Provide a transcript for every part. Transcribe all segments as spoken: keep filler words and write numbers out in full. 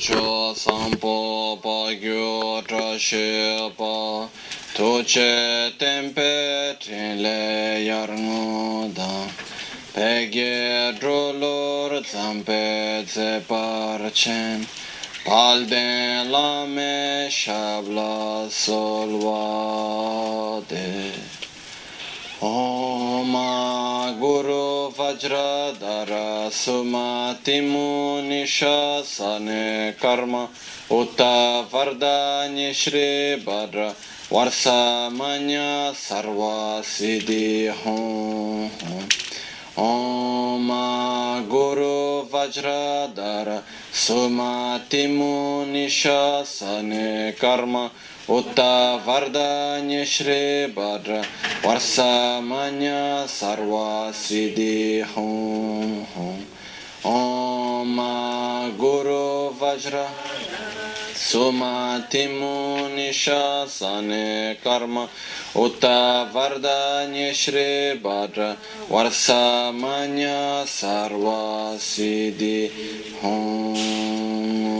cho sampo pa gyo tra she pa to che tempe tin le yarno da peghe drolor zampe ze parchen pal de la me shabla solva de Om Guru Vajradhara Sumati Munisha Sane Karma Uta Vardhani Shri Bhadra Varsamanya Sarva Siddhi Hum Om Guru Vajradhara Sumati Munisha Sane Karma Uta Vardhani Shri Bhadra Varsamanya Sarva Siddhi Hum Om Guru Vajra Sumati Munisha Sane Karma Uta Vardhani Shri Bhadra Varsamanya Sarva Siddhi Hum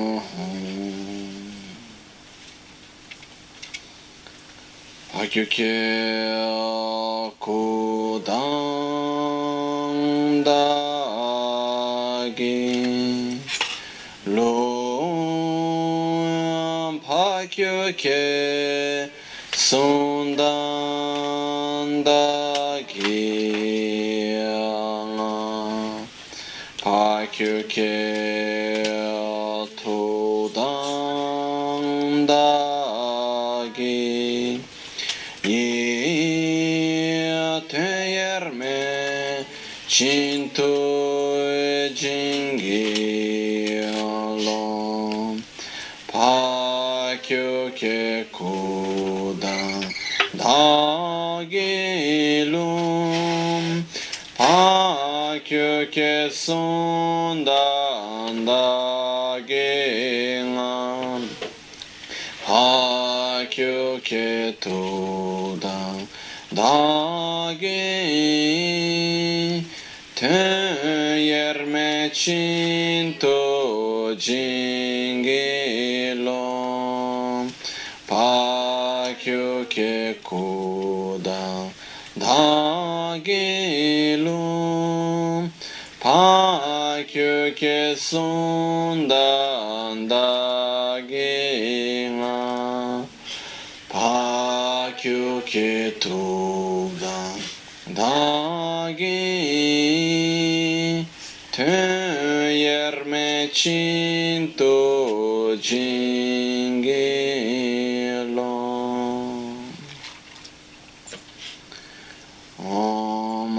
Akyukya kudam dagi lom pakyukya sundan dagi pakyukya tudam dagi Cinto e jingi alom Pakyo ke kodan dagilum Pakyo ke sundan dagilam Pakyo ke todan dagilum Yerme cinto jingilom Pakyo ke kodan dagilom Pakyo ke sundan dagilam Pakyo ke todan Dagi Töyerme cinto jingilom Om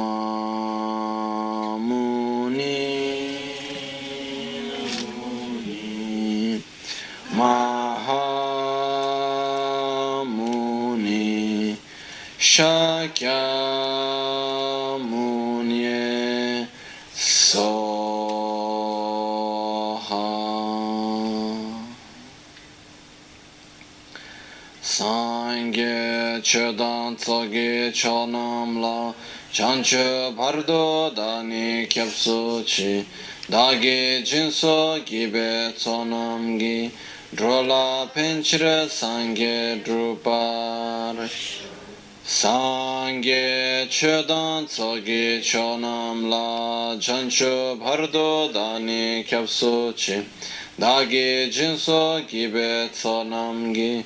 Muni Muni Maha Muni Shakya Chedan tsage chanam la chanche bardo dani kyapsuchi dagi jinso gibe tsonam gi drola penchre sange drupar sange chedan tsage chanam la chanche bardo dani kyapsuchi dagi jinso gibe tsonam gi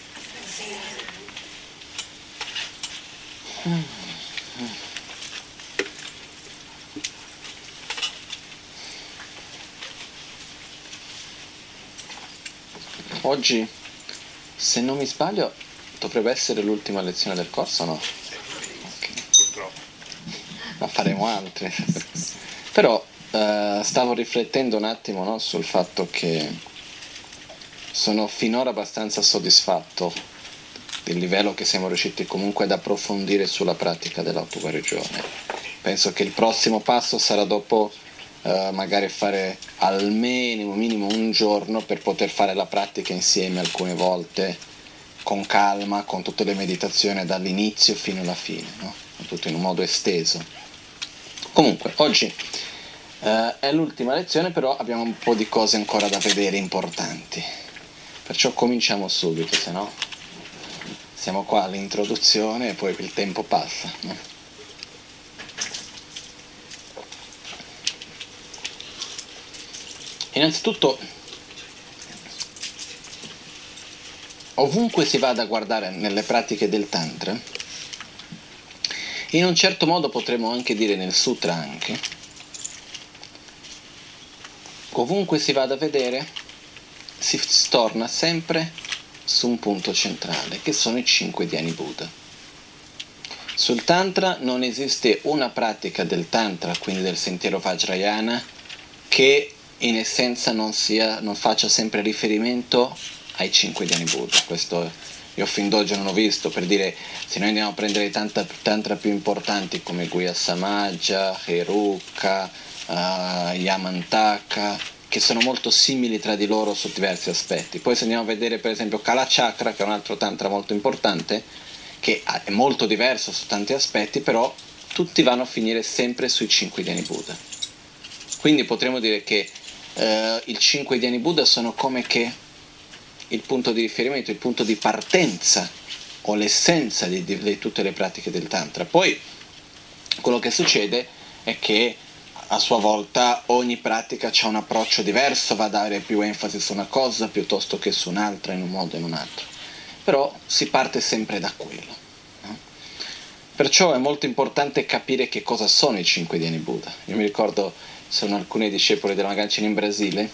Oggi, se non mi sbaglio, dovrebbe essere l'ultima lezione del corso, no? Okay. Purtroppo. Ma faremo altre. Però eh, stavo riflettendo un attimo, no, sul fatto che sono finora abbastanza soddisfatto del livello che siamo riusciti comunque ad approfondire sulla pratica dell'autoguarigione. Penso che il prossimo passo sarà dopo Uh, magari fare almeno minimo un giorno per poter fare la pratica insieme alcune volte con calma, con tutte le meditazioni dall'inizio fino alla fine, no? Tutto in un modo esteso. Comunque oggi uh, è l'ultima lezione, però abbiamo un po' di cose ancora da vedere importanti, perciò cominciamo subito, se no siamo qua all'introduzione e poi il tempo passa, no? Innanzitutto, ovunque si vada a guardare nelle pratiche del Tantra, in un certo modo potremmo anche dire nel Sutra anche, ovunque si vada a vedere si torna sempre su un punto centrale, che sono i cinque Dhyani Buddha. Sul Tantra non esiste una pratica del Tantra, quindi del sentiero Vajrayana, che in essenza non, sia, non faccia sempre riferimento ai cinque Dhyani Buddha. Questo io fin d'oggi non ho visto. Per dire, se noi andiamo a prendere i tantra, tantra più importanti come Guhya Samaja, Heruka, uh, Yamantaka, che sono molto simili tra di loro su diversi aspetti. Poi se andiamo a vedere per esempio Kalachakra, che è un altro tantra molto importante, che è molto diverso su tanti aspetti, però tutti vanno a finire sempre sui cinque Dhyani Buddha. Quindi potremmo dire che Uh, i cinque Dhyani Buddha sono come che il punto di riferimento, il punto di partenza o l'essenza di, di, di tutte le pratiche del Tantra. Poi quello che succede è che a sua volta ogni pratica c'ha un approccio diverso, va a dare più enfasi su una cosa piuttosto che su un'altra, in un modo o in un altro, però si parte sempre da quello, no? Perciò è molto importante capire che cosa sono i cinque Dhyani Buddha. Io mi ricordo, sono alcuni discepoli della Magancina in Brasile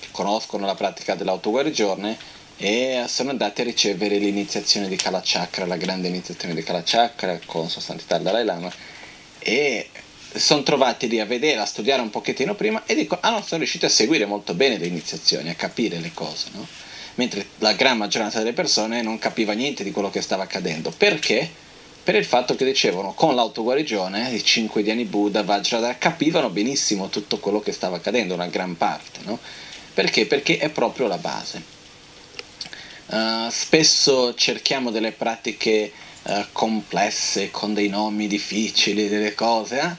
che conoscono la pratica dell'autoguarigione e sono andati a ricevere l'iniziazione di Kalachakra, la grande iniziazione di Kalachakra con Sua Santità il Dalai Lama, e sono trovati lì a vedere, a studiare un pochettino prima e dicono, ah no, sono riusciti a seguire molto bene le iniziazioni, a capire le cose, no? Mentre la gran maggioranza delle persone non capiva niente di quello che stava accadendo. Perché? Per il fatto che dicevano, con l'autoguarigione i cinque Dhyani Buddha, Vajradhara, capivano benissimo tutto quello che stava accadendo, una gran parte, no? Perché? Perché è proprio la base. Uh, spesso cerchiamo delle pratiche uh, complesse, con dei nomi difficili, delle cose, eh?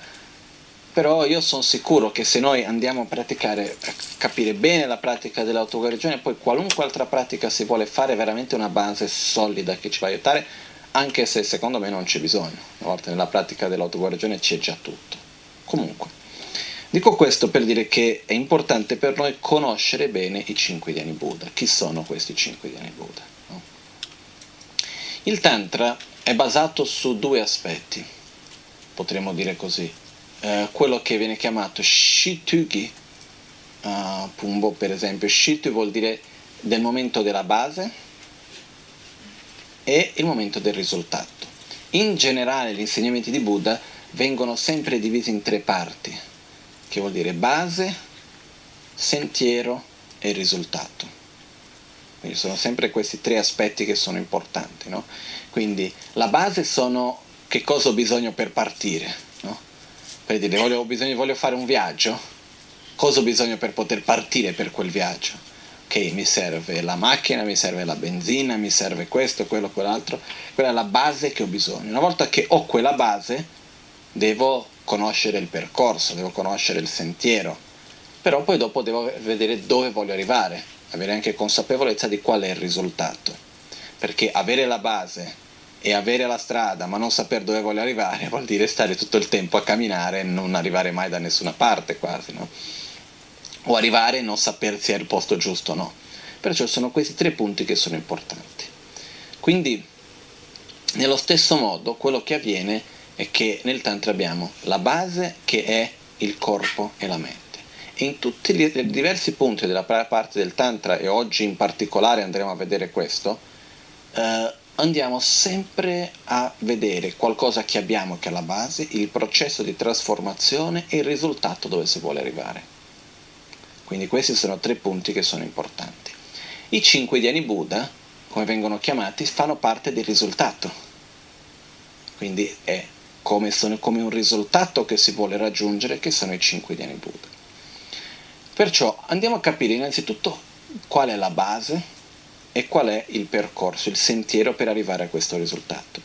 Però io sono sicuro che se noi andiamo a praticare, a capire bene la pratica dell'autoguarigione, poi qualunque altra pratica si vuole fare è veramente una base solida che ci va a aiutare, anche se secondo me non c'è bisogno. Una volta nella pratica dell'autoguarigione c'è già tutto. Comunque, dico questo per dire che è importante per noi conoscere bene i cinque Dhyani Buddha. Chi sono questi cinque Dhyani Buddha? No? Il Tantra è basato su due aspetti, potremmo dire così. Eh, quello che viene chiamato Shitugi, uh, Pumbo per esempio. Shitu vuol dire del momento della base, è il momento del risultato. In generale gli insegnamenti di Buddha vengono sempre divisi in tre parti, che vuol dire base, sentiero e risultato. Quindi sono sempre questi tre aspetti che sono importanti, no? Quindi la base sono che cosa ho bisogno per partire, no? Per dire, voglio, ho bisogno, voglio fare un viaggio, cosa ho bisogno per poter partire per quel viaggio? Okay, mi serve la macchina, mi serve la benzina, mi serve questo, quello, quell'altro. Quella è la base che ho bisogno. Una volta che ho quella base, devo conoscere il percorso, devo conoscere il sentiero. Però poi dopo devo vedere dove voglio arrivare, avere anche consapevolezza di qual è il risultato. Perché avere la base e avere la strada, ma non sapere dove voglio arrivare, vuol dire stare tutto il tempo a camminare e non arrivare mai da nessuna parte quasi, no? O arrivare e non sapersi è il posto giusto o no. Perciò sono questi tre punti che sono importanti. Quindi, nello stesso modo, quello che avviene è che nel Tantra abbiamo la base, che è il corpo e la mente. E in tutti i diversi punti della prima parte del Tantra, e oggi in particolare andremo a vedere questo, eh, andiamo sempre a vedere qualcosa che abbiamo, che è la base, il processo di trasformazione e il risultato dove si vuole arrivare. Quindi questi sono tre punti che sono importanti. I cinque dhyani Buddha, come vengono chiamati, fanno parte del risultato. Quindi è come, sono, come un risultato che si vuole raggiungere, che sono i cinque dhyani Buddha. Perciò andiamo a capire innanzitutto qual è la base e qual è il percorso, il sentiero per arrivare a questo risultato.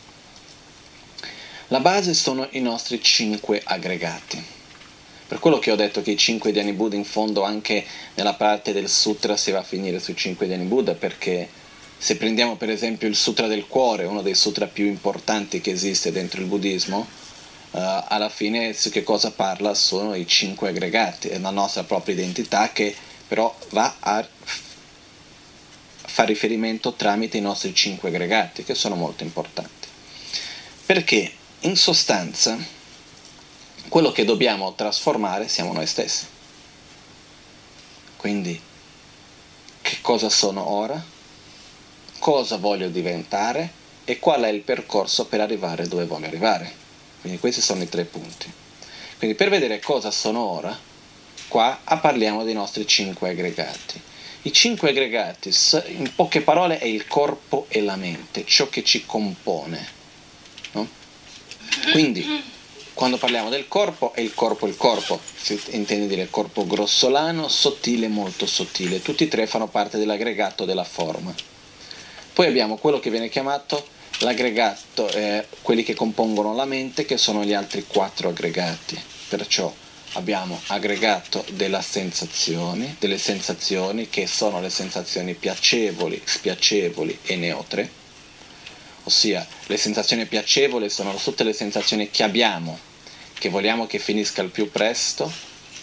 La base sono i nostri cinque aggregati. Per quello che ho detto che i cinque dhyani Buddha, in fondo anche nella parte del sutra si va a finire sui cinque dhyani Buddha, perché se prendiamo per esempio il sutra del cuore, uno dei sutra più importanti che esiste dentro il buddismo, eh, alla fine su che cosa parla sono i cinque aggregati, è la nostra propria identità che però va a fa riferimento tramite i nostri cinque aggregati, che sono molto importanti, perché in sostanza quello che dobbiamo trasformare siamo noi stessi. Quindi che cosa sono ora, cosa voglio diventare e qual è il percorso per arrivare dove voglio arrivare. Quindi questi sono i tre punti. Quindi per vedere cosa sono ora, qua parliamo dei nostri cinque aggregati. I cinque aggregati, in poche parole, è il corpo e la mente, ciò che ci compone, no? Quindi, quando parliamo del corpo, è il corpo il corpo, si intende dire corpo grossolano, sottile, molto sottile. Tutti e tre fanno parte dell'aggregato della forma. Poi abbiamo quello che viene chiamato l'aggregato, eh, quelli che compongono la mente, che sono gli altri quattro aggregati. Perciò abbiamo aggregato della sensazione, delle sensazioni che sono le sensazioni piacevoli, spiacevoli e neutre, ossia le sensazioni piacevoli sono tutte le sensazioni che abbiamo, che vogliamo che finisca il più presto,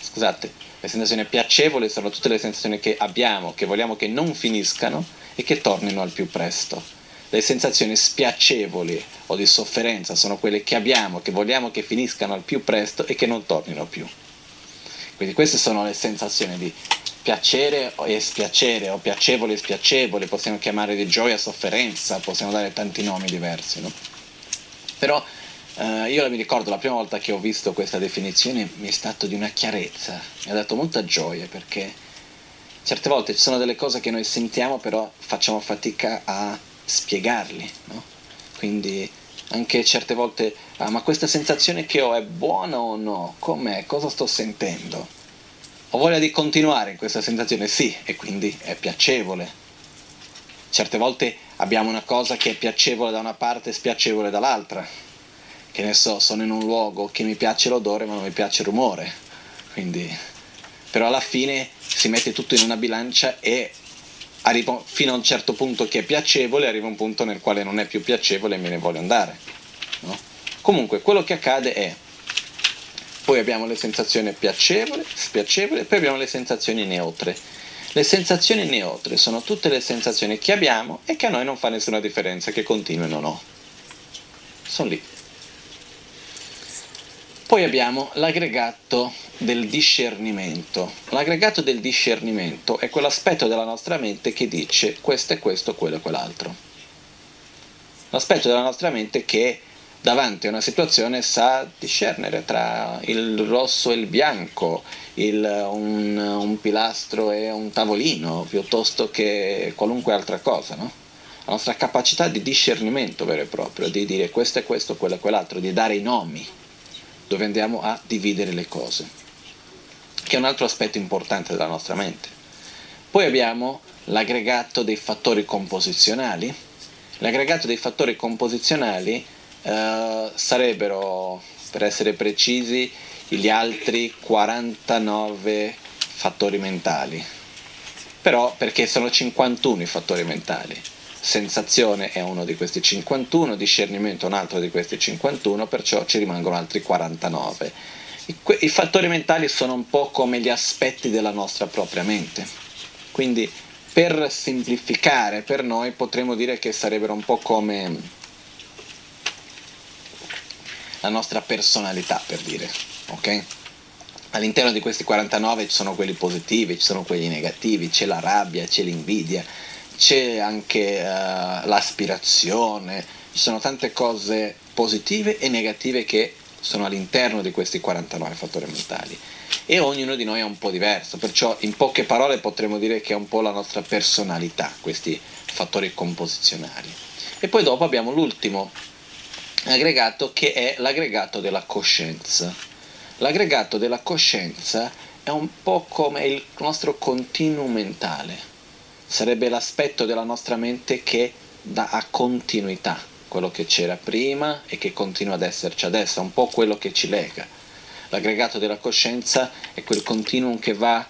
scusate, le sensazioni piacevoli sono tutte le sensazioni che abbiamo, che vogliamo che non finiscano e che tornino al più presto. Le sensazioni spiacevoli o di sofferenza sono quelle che abbiamo, che vogliamo che finiscano al più presto e che non tornino più. Quindi queste sono le sensazioni di piacere e spiacere, o piacevoli e spiacevoli, possiamo chiamare di gioia sofferenza, possiamo dare tanti nomi diversi, no? Però eh, io mi ricordo la prima volta che ho visto questa definizione mi è stato di una chiarezza, mi ha dato molta gioia, perché certe volte ci sono delle cose che noi sentiamo però facciamo fatica a spiegarli, no? Quindi anche certe volte, ah, ma questa sensazione che ho è buona o no? Com'è? Cosa sto sentendo? Ho voglia di continuare in questa sensazione? Sì, e quindi è piacevole. Certe volte abbiamo una cosa che è piacevole da una parte e spiacevole dall'altra. Che ne so, sono in un luogo che mi piace l'odore ma non mi piace il rumore. Quindi, però alla fine si mette tutto in una bilancia e arrivo fino a un certo punto che è piacevole, arriva un punto nel quale non è più piacevole e me ne voglio andare, no? Comunque quello che accade è, poi abbiamo le sensazioni piacevoli, spiacevoli, poi abbiamo le sensazioni neutre. Le sensazioni neutre sono tutte le sensazioni che abbiamo e che a noi non fa nessuna differenza, che continuano o no. Sono lì. Poi abbiamo l'aggregato del discernimento. L'aggregato del discernimento è quell'aspetto della nostra mente che dice questo è questo, quello è quell'altro. L'aspetto della nostra mente che davanti a una situazione sa discernere tra il rosso e il bianco, il, un, un pilastro e un tavolino, piuttosto che qualunque altra cosa, no? La nostra capacità di discernimento vero e proprio, di dire questo è questo, quello è quell'altro, di dare i nomi, dove andiamo a dividere le cose, che è un altro aspetto importante della nostra mente. Poi abbiamo l'aggregato dei fattori composizionali. L'aggregato dei fattori composizionali eh, sarebbero, per essere precisi, gli altri quarantanove fattori mentali, però perché sono cinquantuno i fattori mentali. Sensazione è uno di questi cinquantuno, discernimento è un altro di questi cinquantuno, perciò ci rimangono altri quarantanove. I, i fattori mentali sono un po' come gli aspetti della nostra propria mente. Quindi per semplificare per noi potremmo dire che sarebbero un po' come la nostra personalità, per dire, ok? All'interno di questi quarantanove ci sono quelli positivi, ci sono quelli negativi, c'è la rabbia, c'è l'invidia, c'è anche uh, l'aspirazione, ci sono tante cose positive e negative che sono all'interno di questi quarantanove fattori mentali, e ognuno di noi è un po' diverso, perciò in poche parole potremmo dire che è un po' la nostra personalità, questi fattori composizionali. E poi dopo abbiamo l'ultimo aggregato, che è l'aggregato della coscienza. L'aggregato della coscienza è un po' come il nostro continuum mentale, sarebbe l'aspetto della nostra mente che dà a continuità quello che c'era prima e che continua ad esserci adesso, è un po' quello che ci lega. L'aggregato della coscienza è quel continuum che va,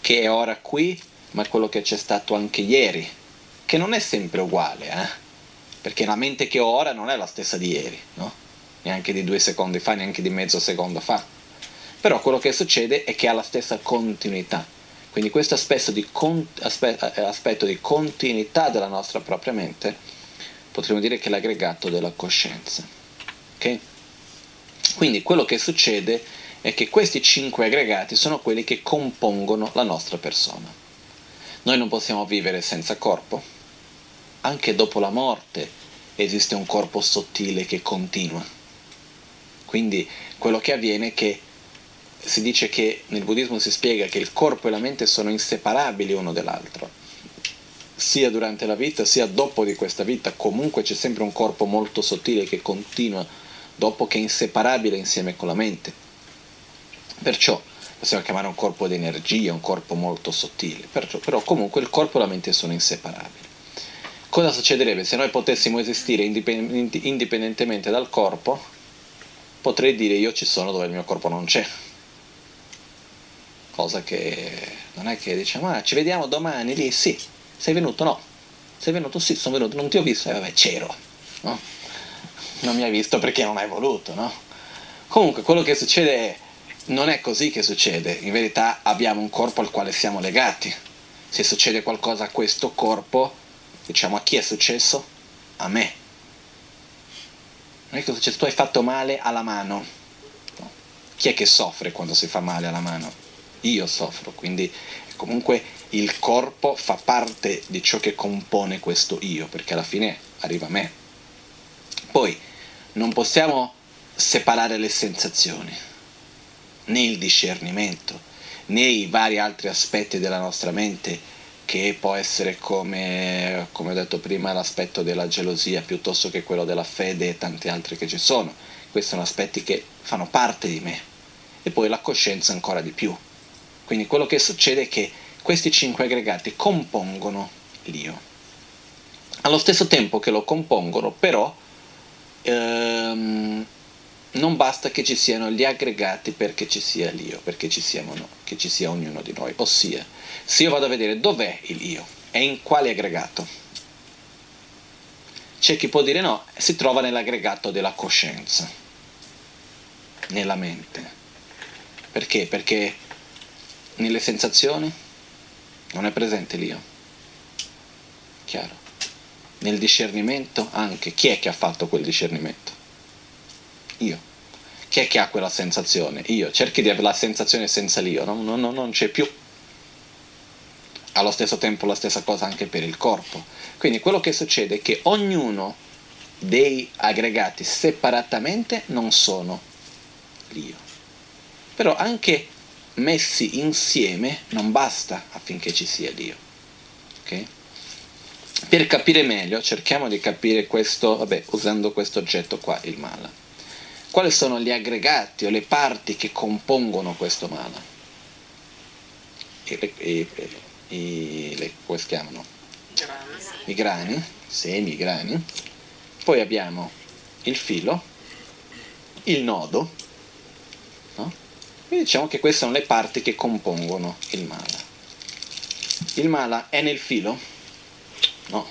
che è ora qui, ma è quello che c'è stato anche ieri, che non è sempre uguale, eh? Perché la mente che ho ora non è la stessa di ieri, no? Neanche di due secondi fa, neanche di mezzo secondo fa. Però quello che succede è che ha la stessa continuità. Quindi questo aspetto di, con- aspe- aspetto di continuità della nostra propria mente potremmo dire che è l'aggregato della coscienza. Ok? Quindi quello che succede è che questi cinque aggregati sono quelli che compongono la nostra persona. Noi non possiamo vivere senza corpo. Anche dopo la morte esiste un corpo sottile che continua. Quindi quello che avviene è che si dice che nel buddismo si spiega che il corpo e la mente sono inseparabili uno dall'altro, sia durante la vita sia dopo di questa vita, comunque c'è sempre un corpo molto sottile che continua dopo, che è inseparabile insieme con la mente. Perciò possiamo chiamare un corpo di energia, un corpo molto sottile, perciò, però comunque il corpo e la mente sono inseparabili. Cosa succederebbe se noi potessimo esistere indipendentemente dal corpo? Potrei dire io ci sono dove il mio corpo non c'è. Cosa che non è che diciamo, ah, ci vediamo domani lì, sì, sei venuto, no, sei venuto, sì, sono venuto, non ti ho visto, eh, vabbè, c'ero, no? Non mi hai visto perché non hai voluto, no? Comunque quello che succede non è così che succede, in verità abbiamo un corpo al quale siamo legati, se succede qualcosa a questo corpo, diciamo, a chi è successo? A me. Non è che è successo, tu hai fatto male alla mano. No. Chi è che soffre quando si fa male alla mano? Io soffro, quindi comunque il corpo fa parte di ciò che compone questo io, perché alla fine arriva a me. Poi non possiamo separare le sensazioni, né il discernimento, né i vari altri aspetti della nostra mente, che può essere, come, come ho detto prima, l'aspetto della gelosia piuttosto che quello della fede e tanti altri che ci sono. Questi sono aspetti che fanno parte di me. E poi la coscienza ancora di più. Quindi quello che succede è che questi cinque aggregati compongono l'io. Allo stesso tempo che lo compongono, però, ehm, non basta che ci siano gli aggregati perché ci sia l'io, perché ci siamo noi, che ci sia ognuno di noi. Ossia, se io vado a vedere dov'è il io, è in quale aggregato? C'è chi può dire no, si trova nell'aggregato della coscienza, nella mente. Perché? Perché nelle sensazioni non è presente l'io. Chiaro? Nel discernimento anche. Chi è che ha fatto quel discernimento? Io. Chi è che ha quella sensazione? Io. Cerchi di avere la sensazione senza l'io, no? No, no, non c'è più. Allo stesso tempo la stessa cosa anche per il corpo. Quindi quello che succede è che ognuno dei aggregati separatamente non sono l'io. Però anche messi insieme non basta affinché ci sia l'io. Okay? Per capire meglio cerchiamo di capire questo, vabbè, usando questo oggetto qua, il mala. Quali sono gli aggregati o le parti che compongono questo mala? I, i, i, le, come si chiamano? I grani, semi, i grani. Poi abbiamo il filo, il nodo. No? Quindi diciamo che queste sono le parti che compongono il mala. Il mala è nel filo? No.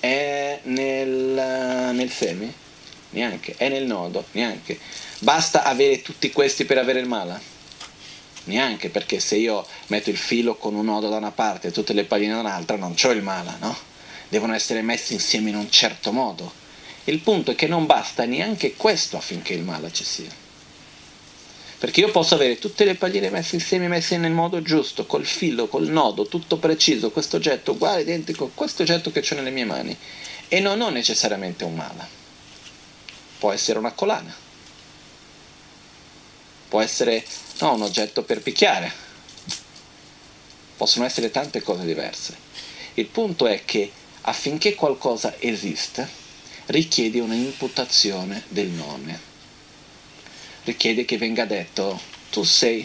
È nel, nel semi? Neanche. È nel nodo? Neanche. Basta avere tutti questi per avere il mala? Neanche, perché se io metto il filo con un nodo da una parte e tutte le palline da un'altra, non c'ho il mala, no? Devono essere messi insieme in un certo modo. Il punto è che non basta neanche questo affinché il mala ci sia. Perché io posso avere tutte le palline messe insieme, messe nel modo giusto, col filo, col nodo, tutto preciso, questo oggetto uguale, identico a questo oggetto che ho nelle mie mani, e non ho necessariamente un mala. Può essere una collana, può essere no, un oggetto per picchiare, possono essere tante cose diverse. Il punto è che affinché qualcosa esista richiede un'imputazione del nome, richiede che venga detto tu sei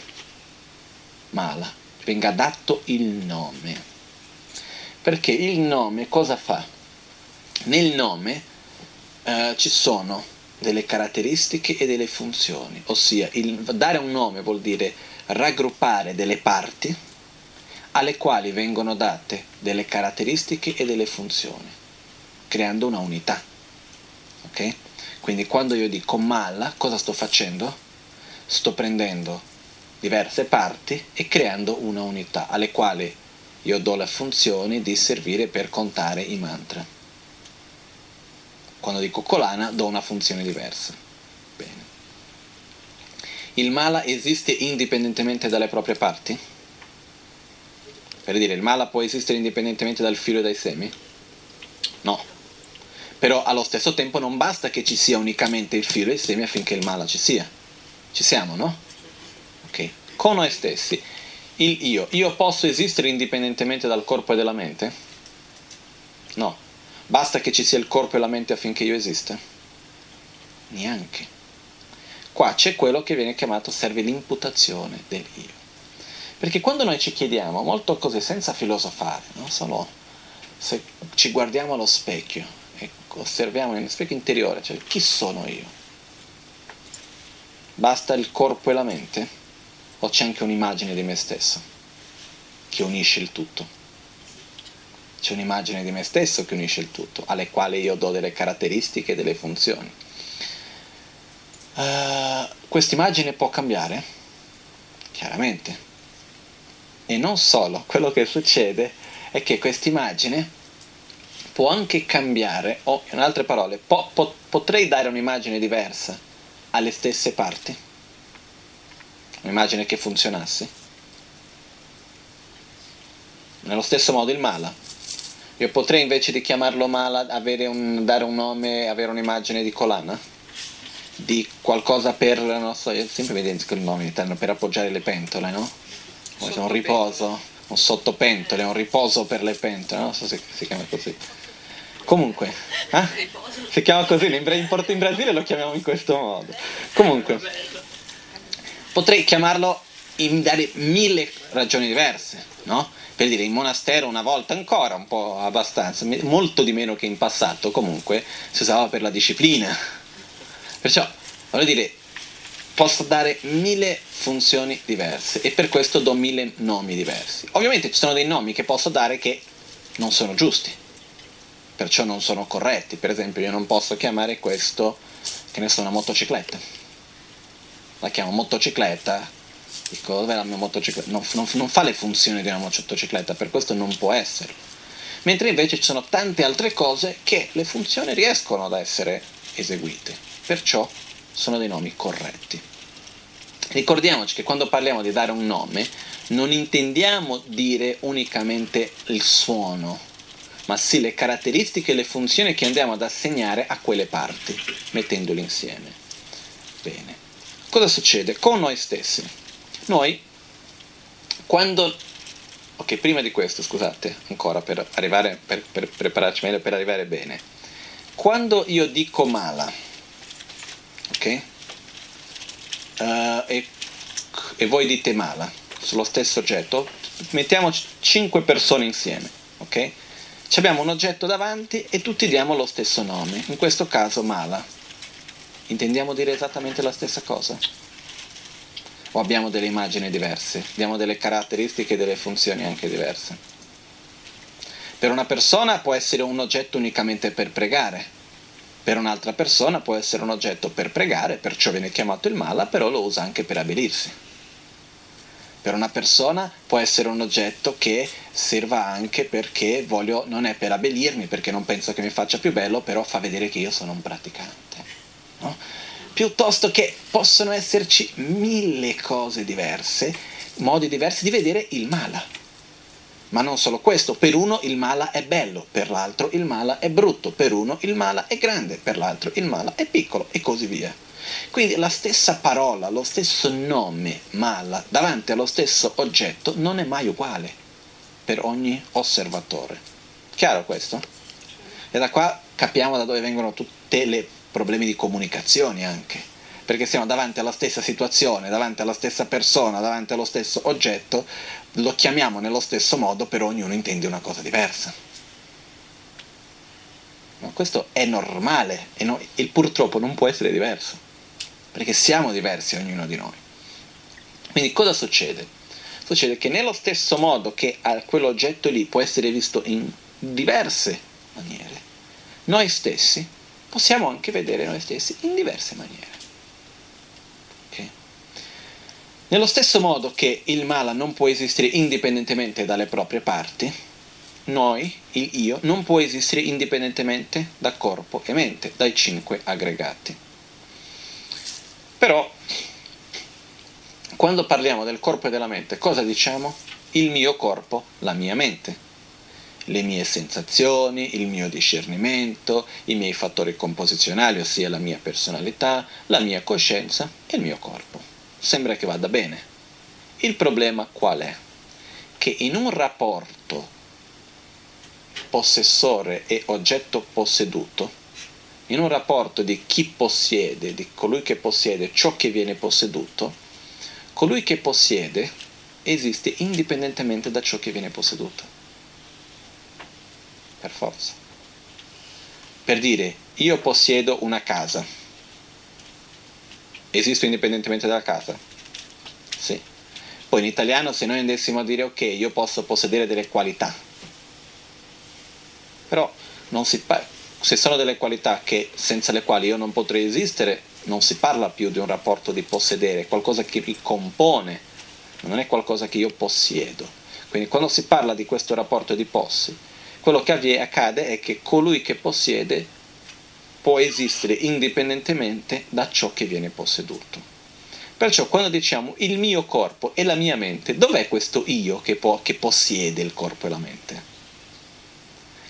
mala, venga dato il nome, perché il nome cosa fa? Nel nome eh, ci sono delle caratteristiche e delle funzioni, ossia il, dare un nome vuol dire raggruppare delle parti alle quali vengono date delle caratteristiche e delle funzioni, creando una unità. Ok? Quindi quando io dico mala, cosa sto facendo? Sto prendendo diverse parti e creando una unità alle quali io do la funzione di servire per contare i mantra. Quando dico kolana do una funzione diversa. Bene. Il mala esiste indipendentemente dalle proprie parti? Per dire, il mala può esistere indipendentemente dal filo e dai semi? No. Però allo stesso tempo non basta che ci sia unicamente il filo e i semi affinché il mala ci sia. Ci siamo, no? Ok. Con noi stessi. Il io. Io posso esistere indipendentemente dal corpo e dalla mente? No. Basta che ci sia il corpo e la mente affinché io esista? Neanche. Qua c'è quello che viene chiamato, serve l'imputazione del io. Perché quando noi ci chiediamo, molto così, senza filosofare, no? Solo se ci guardiamo allo specchio e osserviamo nello specchio interiore, cioè chi sono io? Basta il corpo e la mente? O c'è anche un'immagine di me stesso che unisce il tutto? C'è un'immagine di me stesso che unisce il tutto, alle quali io do delle caratteristiche e delle funzioni. Uh, quest'immagine può cambiare? Chiaramente. E non solo, quello che succede è che quest'immagine può anche cambiare, o in altre parole, po- po- potrei dare un'immagine diversa alle stesse parti? Un'immagine che funzionasse. Nello stesso modo il mala. Io potrei invece di chiamarlo mala avere un, dare un nome, avere un'immagine di kolana, di qualcosa per, non so, io sempre mi dimentico il nome, per appoggiare le pentole, no? Come se un riposo, un sottopentole, un riposo per le pentole, non so se si chiama così. Comunque, eh? Si chiama così, in, in Brasile lo chiamiamo in questo modo. Comunque. Potrei chiamarlo e dare mille ragioni diverse, no? Per dire, in monastero una volta ancora, un po' abbastanza, molto di meno che in passato, comunque, si usava per la disciplina. Perciò, voglio dire, posso dare mille funzioni diverse e per questo do mille nomi diversi. Ovviamente ci sono dei nomi che posso dare che non sono giusti, perciò non sono corretti. Per esempio, io non posso chiamare questo, che ne so, una motocicletta. La chiamo motocicletta, dico dov'è la mia motocicletta? Non, non, non fa le funzioni di una motocicletta, per questo non può essere. Mentre invece ci sono tante altre cose che le funzioni riescono ad essere eseguite, perciò sono dei nomi corretti. Ricordiamoci che quando parliamo di dare un nome non intendiamo dire unicamente il suono, ma sì le caratteristiche e le funzioni che andiamo ad assegnare a quelle parti, mettendoli insieme. Bene. Cosa succede? Con noi stessi. Noi, quando... Ok, prima di questo, scusate, ancora per arrivare, per, per prepararci meglio, per arrivare bene. Quando io dico mala, ok? Uh, e, e voi dite mala, sullo stesso oggetto, mettiamoci cinque persone insieme, ok? Ci abbiamo un oggetto davanti e tutti diamo lo stesso nome, in questo caso mala. Intendiamo dire esattamente la stessa cosa? O abbiamo delle immagini diverse? Diamo delle caratteristiche e delle funzioni anche diverse? Per una persona può essere un oggetto unicamente per pregare, per un'altra persona può essere un oggetto per pregare, perciò viene chiamato il mala, però lo usa anche per abilirsi. Per una persona può essere un oggetto che serva anche perché voglio, non è per abbellirmi, perché non penso che mi faccia più bello, però fa vedere che io sono un praticante. No? Piuttosto che possono esserci mille cose diverse, modi diversi di vedere il mala. Ma non solo questo, per uno il mala è bello, per l'altro il mala è brutto, per uno il mala è grande, per l'altro il mala è piccolo e così via. Quindi la stessa parola, lo stesso nome mala davanti allo stesso oggetto non è mai uguale per ogni osservatore. Chiaro questo? E da qua capiamo da dove vengono tutte le problemi di comunicazione anche, perché siamo davanti alla stessa situazione, davanti alla stessa persona, davanti allo stesso oggetto, lo chiamiamo nello stesso modo, però ognuno intende una cosa diversa. Ma questo è normale e, no, e purtroppo non può essere diverso, perché siamo diversi ognuno di noi. Quindi cosa succede? Succede che nello stesso modo che a quell'oggetto lì può essere visto in diverse maniere, noi stessi possiamo anche vedere noi stessi in diverse maniere. Okay? Nello stesso modo che il mala non può esistere indipendentemente dalle proprie parti, noi, il io, non può esistere indipendentemente da corpo e mente, dai cinque aggregati. Però, quando parliamo del corpo e della mente, cosa diciamo? Il mio corpo, la mia mente, le mie sensazioni, il mio discernimento, i miei fattori composizionali, ossia la mia personalità, la mia coscienza e il mio corpo. Sembra che vada bene. Il problema qual è? Che in un rapporto possessore e oggetto posseduto, in un rapporto di chi possiede, di colui che possiede ciò che viene posseduto, colui che possiede esiste indipendentemente da ciò che viene posseduto. Per forza. Per dire, io possiedo una casa. Esisto indipendentemente dalla casa? Sì. Poi in italiano se noi andessimo a dire, ok, io posso possedere delle qualità. Però non si par- se sono delle qualità che senza le quali io non potrei esistere, non si parla più di un rapporto di possedere, è qualcosa che mi compone, non è qualcosa che io possiedo. Quindi quando si parla di questo rapporto di possi, quello che avviene, accade è che colui che possiede può esistere indipendentemente da ciò che viene posseduto. Perciò quando diciamo il mio corpo e la mia mente, dov'è questo io che, può, che possiede il corpo e la mente?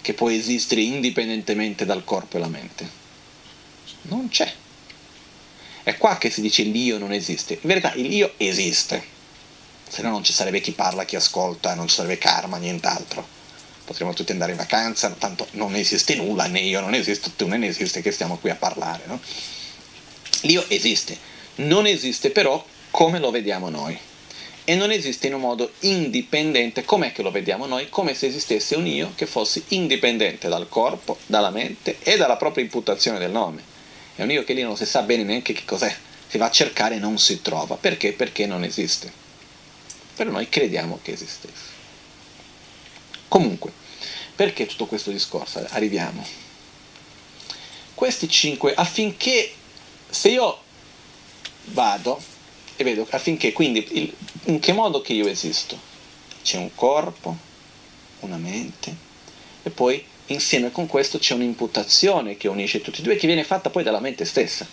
Che può esistere indipendentemente dal corpo e la mente? Non c'è. È qua che si dice l'io non esiste. In verità il io esiste. Se no non ci sarebbe chi parla, chi ascolta, non ci sarebbe karma, nient'altro. Potremmo tutti andare in vacanza, tanto non esiste nulla, né io non esisto, tu non esiste, che stiamo qui a parlare, no? L'io esiste, non esiste però come lo vediamo noi, e non esiste in un modo indipendente, com'è che lo vediamo noi? Come se esistesse un io che fosse indipendente dal corpo, dalla mente e dalla propria imputazione del nome. È un io che lì non si sa bene neanche che cos'è, si va a cercare e non si trova. Perché? Perché non esiste. Però noi crediamo che esistesse. Comunque, perché tutto questo discorso? Arriviamo. Questi cinque, affinché, se io vado e vedo, affinché, quindi, il, in che modo che io esisto? C'è un corpo, una mente, e poi insieme con questo c'è un'imputazione che unisce tutti e due, che viene fatta poi dalla mente stessa.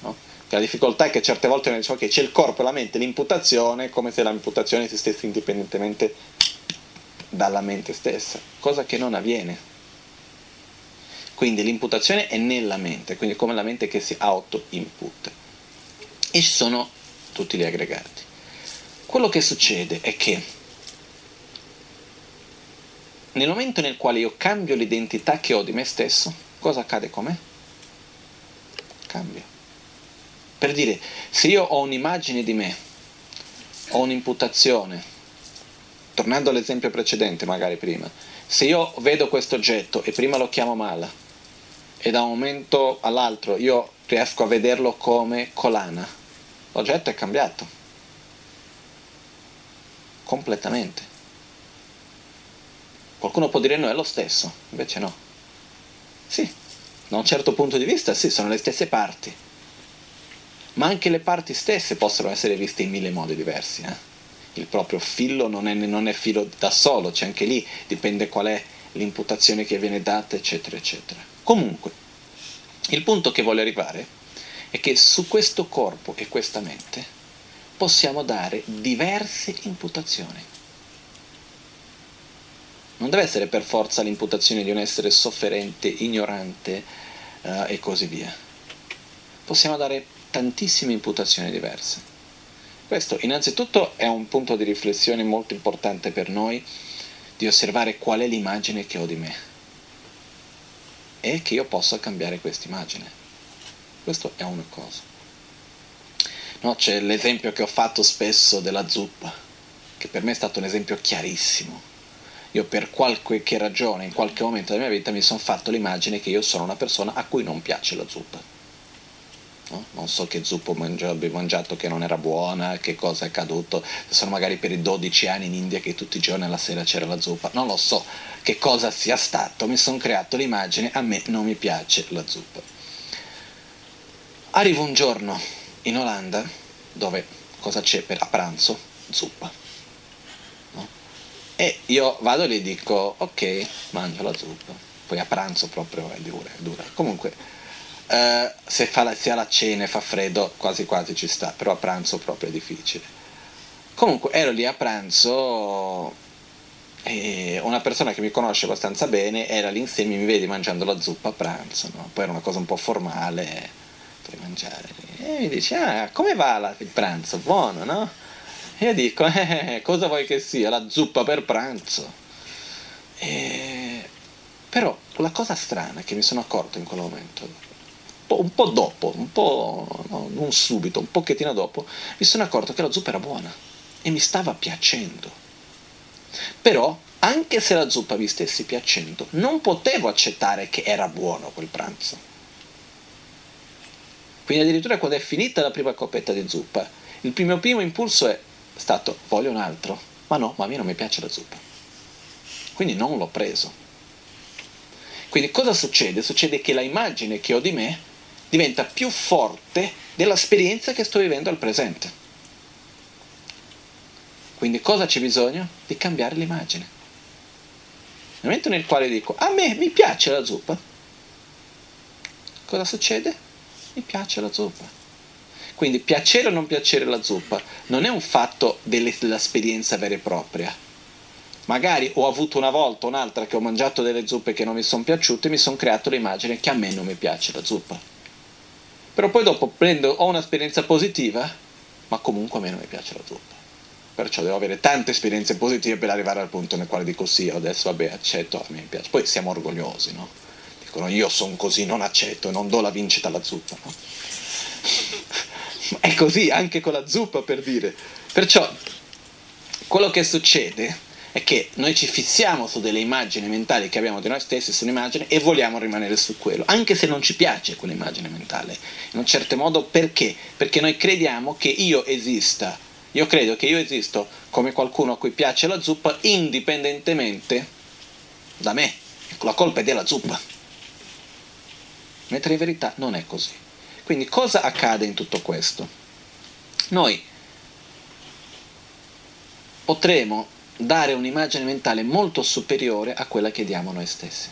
No? La difficoltà è che certe volte noi diciamo che c'è il corpo e la mente, l'imputazione, come se l'imputazione esistesse indipendentemente dalla mente stessa, cosa che non avviene. Quindi l'imputazione è nella mente, quindi come la mente che si auto-imputa. E ci sono tutti gli aggregati. Quello che succede è che nel momento nel quale io cambio l'identità che ho di me stesso, cosa accade con me? Cambio. Per dire, se io ho un'immagine di me, ho un'imputazione, tornando all'esempio precedente, magari prima, se io vedo questo oggetto e prima lo chiamo mala e da un momento all'altro io riesco a vederlo come colana, l'oggetto è cambiato completamente. Qualcuno può dire no, è lo stesso, invece no. Sì, da un certo punto di vista sì, sono le stesse parti, ma anche le parti stesse possono essere viste in mille modi diversi, eh? Il proprio filo non è, non è filo da solo, c'è cioè anche lì, dipende qual è l'imputazione che viene data, eccetera, eccetera. Comunque, il punto che voglio arrivare è che su questo corpo e questa mente possiamo dare diverse imputazioni. Non deve essere per forza l'imputazione di un essere sofferente, ignorante eh, e così via. possiamo dare tantissime imputazioni diverse. Questo innanzitutto è un punto di riflessione molto importante per noi, di osservare qual è l'immagine che ho di me e che io possa cambiare questa immagine. Questo è una cosa. No, c'è l'esempio che ho fatto spesso della zuppa, che per me è stato un esempio chiarissimo. Io per qualche ragione, in qualche momento della mia vita, mi sono fatto l'immagine che io sono una persona a cui non piace la zuppa. No? Non so che zuppa ho mangiato che non era buona, che cosa è accaduto. Sono magari per i dodici anni in India che tutti i giorni alla sera c'era la zuppa. Non lo so che cosa sia stato, mi sono creato l'immagine, a me non mi piace la zuppa. Arrivo un giorno in Olanda, dove cosa c'è per a pranzo? Zuppa. E io vado lì e dico, ok, mangio la zuppa. Poi a pranzo proprio è dura, è dura. Comunque, eh, se fa la, se alla cena fa freddo, quasi quasi ci sta, però a pranzo proprio è difficile. Comunque, ero lì a pranzo e una persona che mi conosce abbastanza bene era lì insieme, mi vede mangiando la zuppa a pranzo, no? Poi era una cosa un po' formale per mangiare. E mi dice, ah, come va la, il pranzo? Buono, no? Io dico, eh, cosa vuoi che sia? La zuppa per pranzo. E... Però la cosa strana che mi sono accorto in quel momento, un po' dopo, un po', no, non subito, un pochettino dopo, mi sono accorto che la zuppa era buona e mi stava piacendo. Però, anche se la zuppa mi stesse piacendo, non potevo accettare che era buono quel pranzo. Quindi addirittura quando è finita la prima coppetta di zuppa, il primo primo impulso è stato, voglio un altro, ma no, ma a me non mi piace la zuppa, quindi non l'ho preso. Quindi cosa succede? Succede che la immagine che ho di me diventa più forte dell'esperienza che sto vivendo al presente. Quindi cosa c'è bisogno? Di cambiare l'immagine. Nel momento nel quale dico, a me mi piace la zuppa, cosa succede? Mi piace la zuppa. Quindi piacere o non piacere la zuppa non è un fatto dell'esperienza vera e propria. Magari ho avuto una volta un'altra che ho mangiato delle zuppe che non mi sono piaciute e mi sono creato l'immagine che a me non mi piace la zuppa. Però poi dopo prendo, ho un'esperienza positiva, ma comunque a me non mi piace la zuppa. Perciò devo avere tante esperienze positive per arrivare al punto nel quale dico sì, adesso vabbè accetto, a me piace. Poi siamo orgogliosi, no? Dicono io sono così, non accetto, non do la vincita alla zuppa, no? È così anche con la zuppa, per dire. Perciò quello che succede è che noi ci fissiamo su delle immagini mentali che abbiamo di noi stessi, su un'immagine, e vogliamo rimanere su quello, anche se non ci piace quell'immagine mentale in un certo modo. Perché? Perché noi crediamo che io esista, io credo che io esisto come qualcuno a cui piace la zuppa indipendentemente da me, la colpa è della zuppa, mentre in verità non è così. Quindi cosa accade in tutto questo? Noi potremo dare un'immagine mentale molto superiore a quella che diamo noi stessi.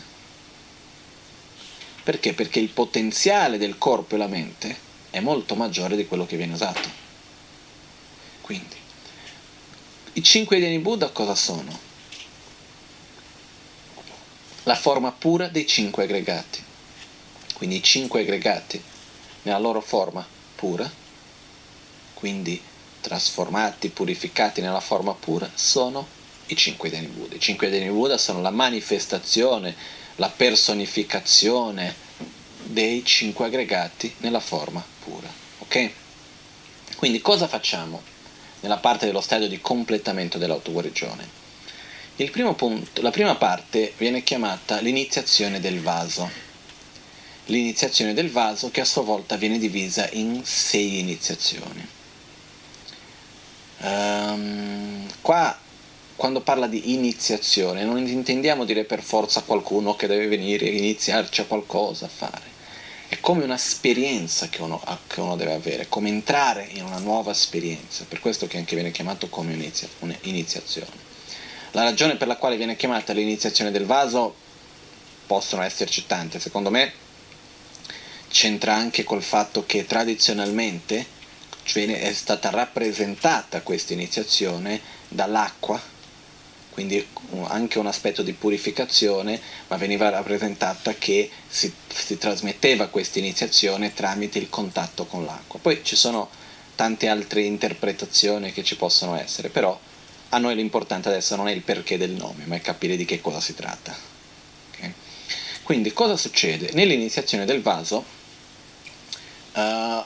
Perché? Perché il potenziale del corpo e la mente è molto maggiore di quello che viene usato. Quindi, i cinque idee di Buddha cosa sono? La forma pura dei cinque aggregati. Quindi i cinque aggregati nella loro forma pura, quindi trasformati, purificati nella forma pura, sono i cinque idee di Buddha. I cinque idee di Buddha sono la manifestazione, la personificazione dei cinque aggregati nella forma pura. Ok? Quindi cosa facciamo nella parte dello stadio di completamento dell'autoguarigione? Il primo punto, la prima parte viene chiamata l'iniziazione del vaso. L'iniziazione del vaso, che a sua volta viene divisa in sei iniziazioni. Um, qua, quando parla di iniziazione, non intendiamo dire per forza a qualcuno che deve venire e iniziarci a qualcosa a fare. È come un'esperienza che uno, che uno deve avere, come entrare in una nuova esperienza. Per questo che anche viene chiamato come inizia, un'iniziazione. La ragione per la quale viene chiamata l'iniziazione del vaso possono esserci tante, secondo me. C'entra anche col fatto che tradizionalmente è stata rappresentata questa iniziazione dall'acqua quindi anche un aspetto di purificazione, ma veniva rappresentata che si, si trasmetteva questa iniziazione tramite il contatto con l'acqua. Poi ci sono tante altre interpretazioni che ci possono essere, però a noi l'importante adesso non è il perché del nome, ma è capire di che cosa si tratta. Okay? Quindi cosa succede? Nell'iniziazione del vaso uh,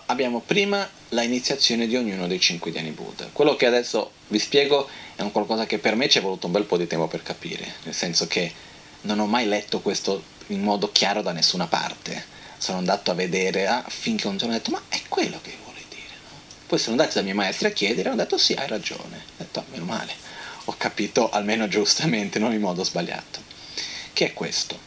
abbiamo prima la iniziazione di ognuno dei cinque dhyani Buddha. Quello che adesso vi spiego è un qualcosa che per me ci è voluto un bel po' di tempo per capire, nel senso che non ho mai letto questo in modo chiaro da nessuna parte. Sono andato a vedere affinché un giorno ho detto ma è quello che vuole dire, no? Poi sono andato dai miei maestri a chiedere e hanno detto sì, hai ragione. Ho detto ah, meno male, ho capito almeno giustamente, non in modo sbagliato. Che è questo?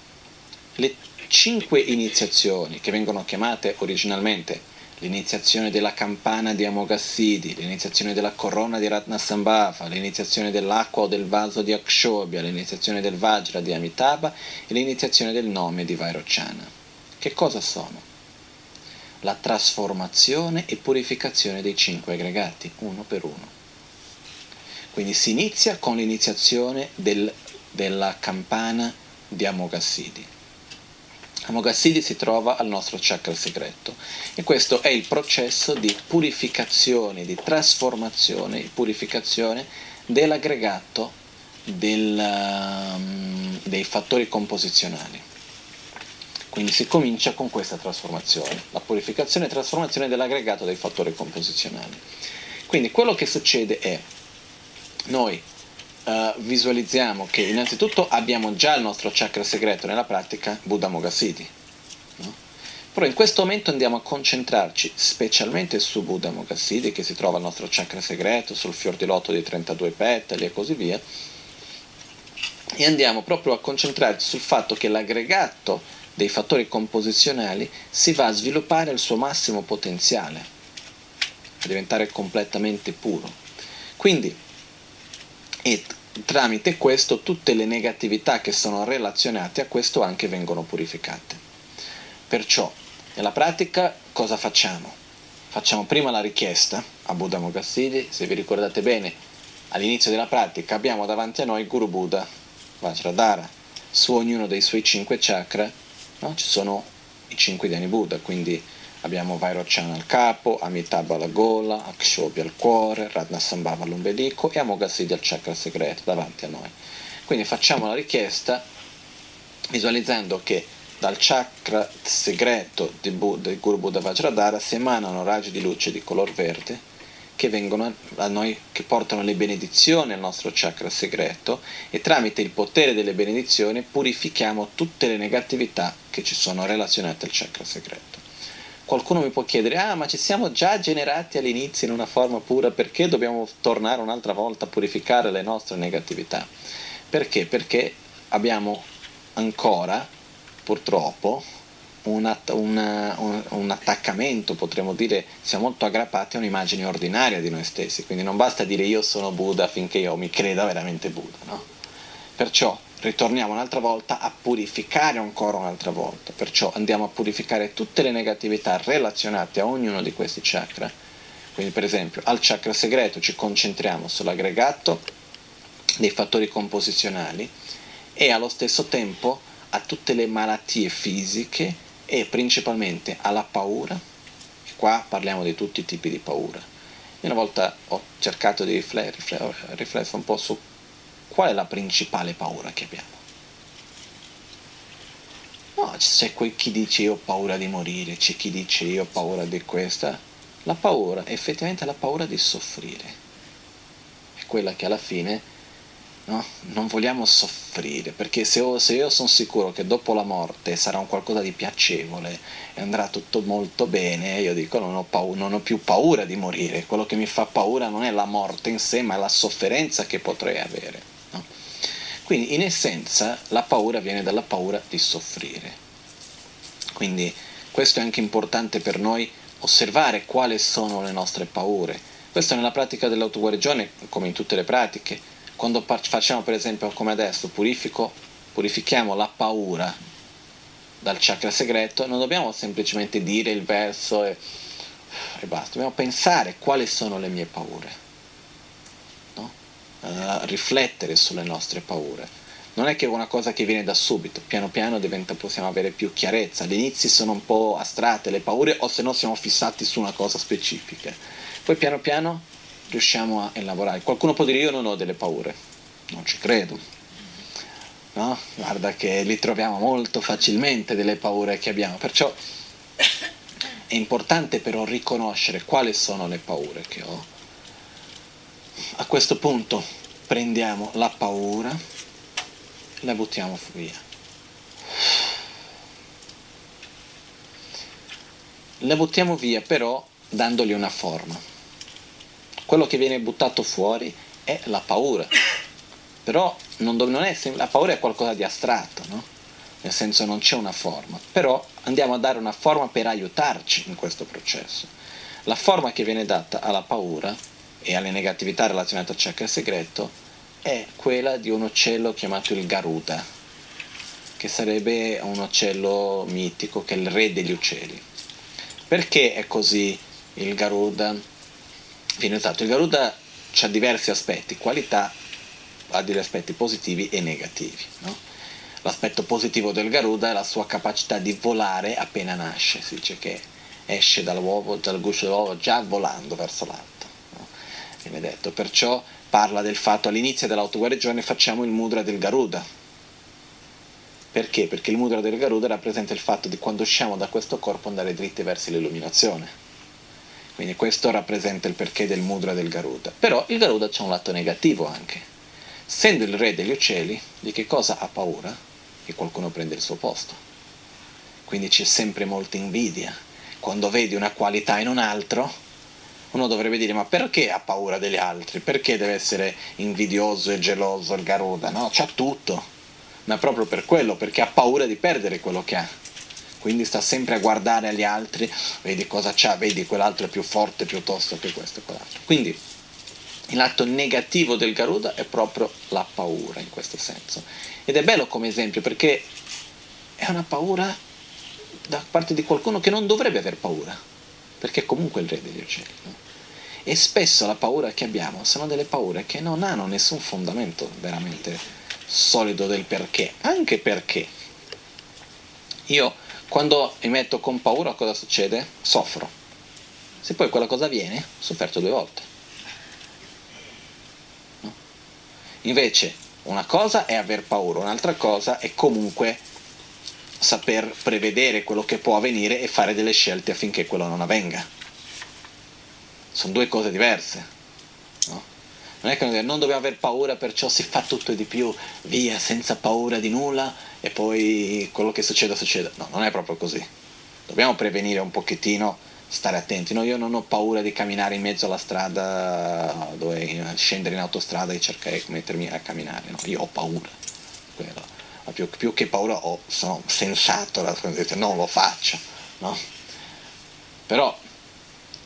Le cinque iniziazioni che vengono chiamate originalmente l'iniziazione della campana di Amoghasiddhi, l'iniziazione della corona di Ratnasambhava, l'iniziazione dell'acqua o del vaso di Akshobhya, l'iniziazione del Vajra di Amitabha e l'iniziazione del nome di Vairocana. Che cosa sono? La trasformazione e purificazione dei cinque aggregati, uno per uno. Quindi si inizia con l'iniziazione del, della campana di Amoghasiddhi. Amoghasiddhi si trova al nostro chakra segreto e questo è il processo di purificazione, di trasformazione e purificazione dell'aggregato del, um, dei fattori composizionali. Quindi si comincia con questa trasformazione, la purificazione e trasformazione dell'aggregato dei fattori composizionali. Quindi quello che succede è noi Uh, visualizziamo che innanzitutto abbiamo già il nostro chakra segreto nella pratica Buddha Amoghasiddhi, no? Però in questo momento andiamo a concentrarci specialmente su Buddha Amoghasiddhi, che si trova al nostro chakra segreto, sul fior di loto dei trentadue petali e così via, e andiamo proprio a concentrarci sul fatto che l'aggregato dei fattori composizionali si va a sviluppare al suo massimo potenziale, a diventare completamente puro. Quindi e tramite questo tutte le negatività che sono relazionate a questo anche vengono purificate. Perciò nella pratica cosa facciamo? Facciamo prima la richiesta a Buddha Amoghasiddhi. Se vi ricordate bene, all'inizio della pratica abbiamo davanti a noi Guru Buddha Vajradhara. Su ognuno dei suoi cinque chakra, no? Ci sono i cinque dhyani Buddha, quindi abbiamo Vairocana al capo, Amitabha alla gola, Akshobhya al cuore, Ratnasambhava all'ombelico e Amoghasiddhi al chakra segreto davanti a noi. Quindi facciamo la richiesta visualizzando che dal chakra segreto di Buddha, del Guru Buddha Vajradhara, si emanano raggi di luce di color verde che vengono a noi, che portano le benedizioni al nostro chakra segreto, e tramite il potere delle benedizioni purifichiamo tutte le negatività che ci sono relazionate al chakra segreto. Qualcuno mi può chiedere, ah ma ci siamo già generati all'inizio in una forma pura, perché dobbiamo tornare un'altra volta a purificare le nostre negatività? Perché? Perché abbiamo ancora, purtroppo, un, att- una, un, un attaccamento, potremmo dire, siamo molto aggrappati a un'immagine ordinaria di noi stessi, quindi non basta dire io sono Buddha finché io mi creda veramente Buddha, no? Perciò ritorniamo un'altra volta a purificare ancora un'altra volta, perciò andiamo a purificare tutte le negatività relazionate a ognuno di questi chakra. Quindi per esempio al chakra segreto ci concentriamo sull'aggregato dei fattori composizionali e allo stesso tempo a tutte le malattie fisiche e principalmente alla paura, e qua parliamo di tutti i tipi di paura. Una volta ho cercato di riflettere un po' su qual è la principale paura che abbiamo? No, c'è chi dice io ho paura di morire, c'è chi dice io ho paura di questa. La paura, effettivamente la paura di soffrire, è quella che alla fine, no, non vogliamo soffrire, perché se io, se io sono sicuro che dopo la morte sarà un qualcosa di piacevole e andrà tutto molto bene, io dico non ho, paura, non ho più paura di morire, quello che mi fa paura non è la morte in sé ma è la sofferenza che potrei avere. Quindi in essenza la paura viene dalla paura di soffrire. Quindi questo è anche importante per noi, osservare quali sono le nostre paure. Questo nella pratica dell'autoguarigione, come in tutte le pratiche, quando facciamo per esempio come adesso, purifico, purifichiamo la paura dal chakra segreto, non dobbiamo semplicemente dire il verso e, e basta, dobbiamo pensare quali sono le mie paure. uh, riflettere sulle nostre paure. Non è che è una cosa che viene da subito, piano piano diventa, possiamo avere più chiarezza. All'inizio sono un po' astratte le paure, o se no siamo fissati su una cosa specifica. Poi piano piano riusciamo a elaborare. Qualcuno può dire: io non ho delle paure, non ci credo. No? Guarda che li troviamo molto facilmente delle paure che abbiamo. Perciò è importante però riconoscere quali sono le paure che ho. A questo punto prendiamo la paura, la buttiamo via. La buttiamo via però dandogli una forma. Quello che viene buttato fuori è la paura. Però non, do- non è sem- la paura è qualcosa di astratto, no? Nel senso non c'è una forma. Però andiamo a dare una forma per aiutarci in questo processo. La forma che viene data alla paura e alle negatività relazionate al chakra segreto è quella di un uccello chiamato il Garuda, che sarebbe un uccello mitico, che è il re degli uccelli. Perché è così il Garuda? Viene usato. Il Garuda ha diversi aspetti, qualità, ha degli aspetti positivi e negativi, no? L'aspetto positivo del Garuda è la sua capacità di volare appena nasce, si dice che esce dall'uovo, dal guscio dell'uovo già volando verso l'alto, no? Viene detto, perciò parla del fatto, all'inizio dell'autoguarigione facciamo il mudra del Garuda. Perché? Perché il mudra del Garuda rappresenta il fatto di quando usciamo da questo corpo andare dritti verso l'illuminazione. Quindi questo rappresenta il perché del mudra del Garuda. Però il Garuda c'è un lato negativo anche. Essendo il re degli uccelli, di che cosa ha paura? Che qualcuno prende il suo posto. Quindi c'è sempre molta invidia. Quando vedi una qualità in un altro, uno dovrebbe dire: ma perché ha paura degli altri? Perché deve essere invidioso e geloso il Garuda? No, c'ha tutto, ma proprio per quello, perché ha paura di perdere quello che ha. Quindi sta sempre a guardare agli altri, vedi cosa c'ha, vedi quell'altro è più forte piuttosto che questo e quell'altro. Quindi l'atto negativo del Garuda è proprio la paura in questo senso. Ed è bello come esempio, perché è una paura da parte di qualcuno che non dovrebbe aver paura, perché comunque è il re degli uccelli, no? E spesso la paura che abbiamo sono delle paure che non hanno nessun fondamento veramente solido del perché. Anche perché io quando mi metto con paura, cosa succede? Soffro. Se poi quella cosa viene, ho sofferto due volte, no? Invece una cosa è aver paura, un'altra cosa è comunque saper prevedere quello che può avvenire e fare delle scelte affinché quello non avvenga. Sono due cose diverse, no? Non è che non dobbiamo aver paura, perciò si fa tutto e di più, via, senza paura di nulla, e poi quello che succeda succeda. No, non è proprio così. Dobbiamo prevenire un pochettino, stare attenti. No, io non ho paura di camminare in mezzo alla strada, dove scendere in autostrada e cercare di mettermi a camminare, no? Io ho paura, quello. Più, più che paura ho, sono sensato, non lo faccio, no? Però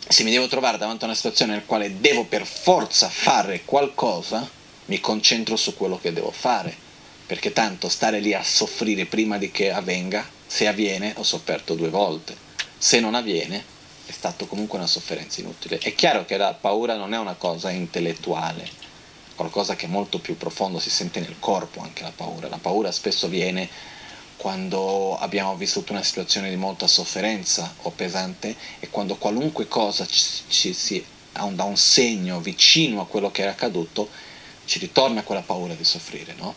se mi devo trovare davanti a una situazione nel quale devo per forza fare qualcosa, mi concentro su quello che devo fare, perché tanto stare lì a soffrire prima di che avvenga, se avviene ho sofferto due volte, se non avviene è stato comunque una sofferenza inutile. È chiaro che la paura non è una cosa intellettuale, qualcosa che è molto più profondo, si sente nel corpo anche la paura. La paura spesso viene quando abbiamo vissuto una situazione di molta sofferenza o pesante, e quando qualunque cosa ci si dà un segno vicino a quello che era accaduto, ci ritorna quella paura di soffrire, no?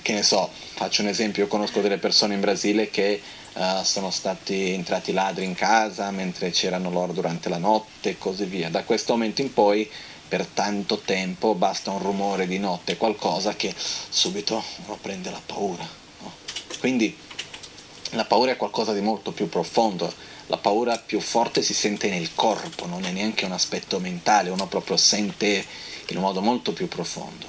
Che ne so, faccio un esempio, io conosco delle persone in Brasile che uh, sono stati entrati ladri in casa mentre c'erano loro durante la notte e così via. Da questo momento in poi, per tanto tempo, basta un rumore di notte, qualcosa, che subito uno prende la paura, no? Quindi la paura è qualcosa di molto più profondo. La paura più forte si sente nel corpo, non è neanche un aspetto mentale, uno proprio sente in un modo molto più profondo.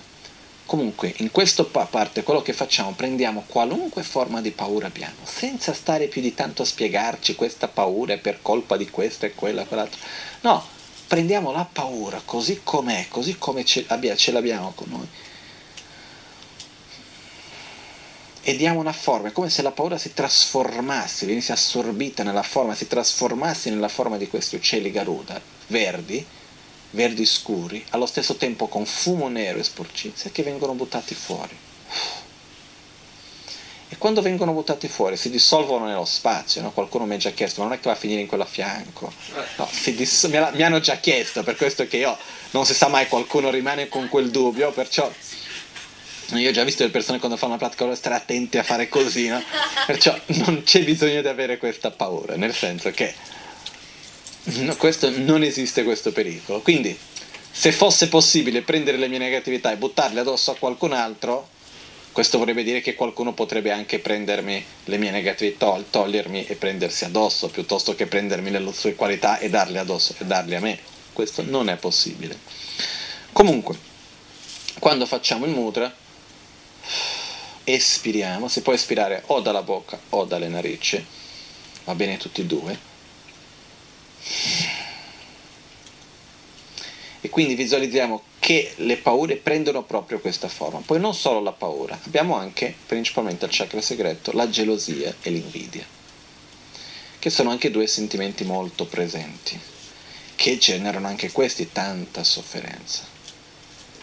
Comunque, in questa parte quello che facciamo, prendiamo qualunque forma di paura abbiamo, senza stare più di tanto a spiegarci questa paura è per colpa di questa e quella e quell'altra. No, prendiamo la paura così com'è, così come ce l'abbiamo con noi, e diamo una forma. È come se la paura si trasformasse, venisse assorbita nella forma, si trasformasse nella forma di questi uccelli Garuda verdi, verdi scuri, allo stesso tempo con fumo nero e sporcizia, che vengono buttati fuori. E quando vengono buttati fuori si dissolvono nello spazio, no? Qualcuno mi ha già chiesto, ma non è che va a finire in quello a fianco? No, si disso- me la- mi hanno già chiesto, per questo che io, non si sa mai, qualcuno rimane con quel dubbio, perciò... Io ho già visto le persone quando fanno una pratica devono stare attenti a fare così, no? Perciò non c'è bisogno di avere questa paura, nel senso che no, questo, non esiste questo pericolo. Quindi, se fosse possibile prendere le mie negatività e buttarle addosso a qualcun altro, questo vorrebbe dire che qualcuno potrebbe anche prendermi le mie negatività, togliermi e prendersi addosso, piuttosto che prendermi le sue qualità e darle addosso e darle a me. Questo non è possibile. Comunque, quando facciamo il mudra, espiriamo, si può espirare o dalla bocca o dalle narici, va bene tutti e due, e quindi visualizziamo che le paure prendono proprio questa forma. Poi non solo la paura, abbiamo anche principalmente al chakra segreto la gelosia e l'invidia, che sono anche due sentimenti molto presenti, che generano anche questi tanta sofferenza.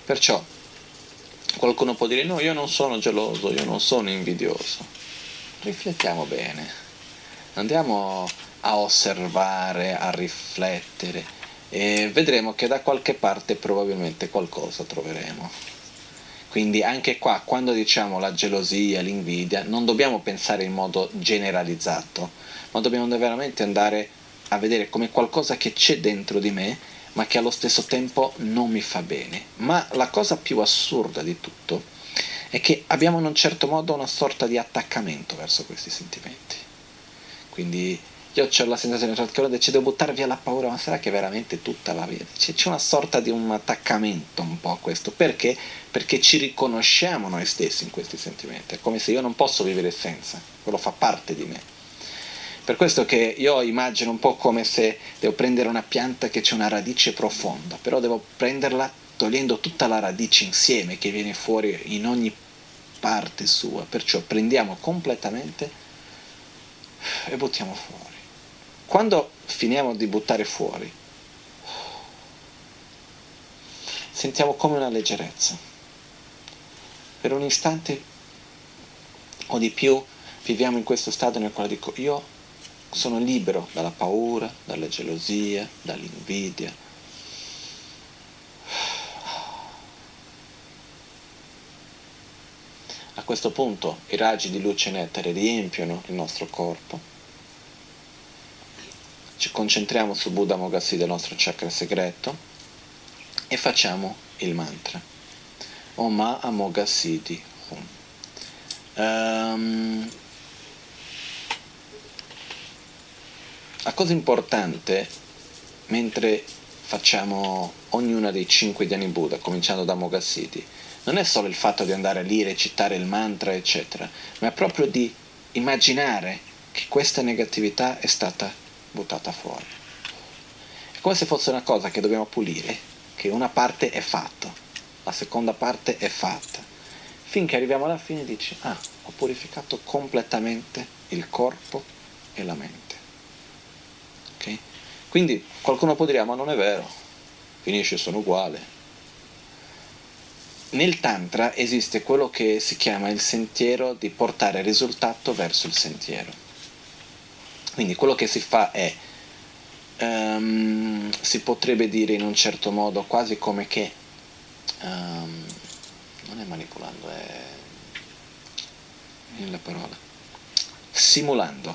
Perciò qualcuno può dire, no, io non sono geloso, io non sono invidioso. Riflettiamo bene, andiamo a osservare, a riflettere, e vedremo che da qualche parte probabilmente qualcosa troveremo. Quindi anche qua, quando diciamo la gelosia, l'invidia, non dobbiamo pensare in modo generalizzato, ma dobbiamo veramente andare a vedere come qualcosa che c'è dentro di me, ma che allo stesso tempo non mi fa bene. Ma la cosa più assurda di tutto è che abbiamo in un certo modo una sorta di attaccamento verso questi sentimenti. Quindi io ho la sensazione che ora decido di buttare via la paura, ma sarà che veramente tutta la vita? C'è, c'è una sorta di un attaccamento un po' a questo. Perché? Perché ci riconosciamo noi stessi in questi sentimenti. È come se io non posso vivere senza, quello fa parte di me. Per questo che io immagino un po' come se devo prendere una pianta che c'è una radice profonda, però devo prenderla togliendo tutta la radice insieme che viene fuori in ogni parte sua, perciò prendiamo completamente e buttiamo fuori. Quando finiamo di buttare fuori, sentiamo come una leggerezza. Per un istante o di più viviamo in questo stato nel quale dico io sono libero dalla paura, dalla gelosia, dall'invidia. A questo punto i raggi di luce nettere riempiono il nostro corpo. Ci concentriamo su Buddha Mogassiddha, il nostro chakra segreto, e facciamo il mantra. Om Ma Amoghasiddhi Hum. Um, La cosa importante, mentre facciamo ognuna dei cinque dhyani Buddha, cominciando da Mogassiddhi, non è solo il fatto di andare lì, recitare il mantra, eccetera, ma è proprio di immaginare che questa negatività è stata buttata fuori. È come se fosse una cosa che dobbiamo pulire, che una parte è fatta, la seconda parte è fatta, finché arriviamo alla fine e dici, ah, ho purificato completamente il corpo e la mente. Okay. Quindi qualcuno può dire, ma non è vero, finisce, sono uguale. Nel Tantra esiste quello che si chiama il sentiero di portare il risultato verso il sentiero. Quindi quello che si fa è, um, si potrebbe dire in un certo modo quasi come che, um, non è manipolando, è in la parola, simulando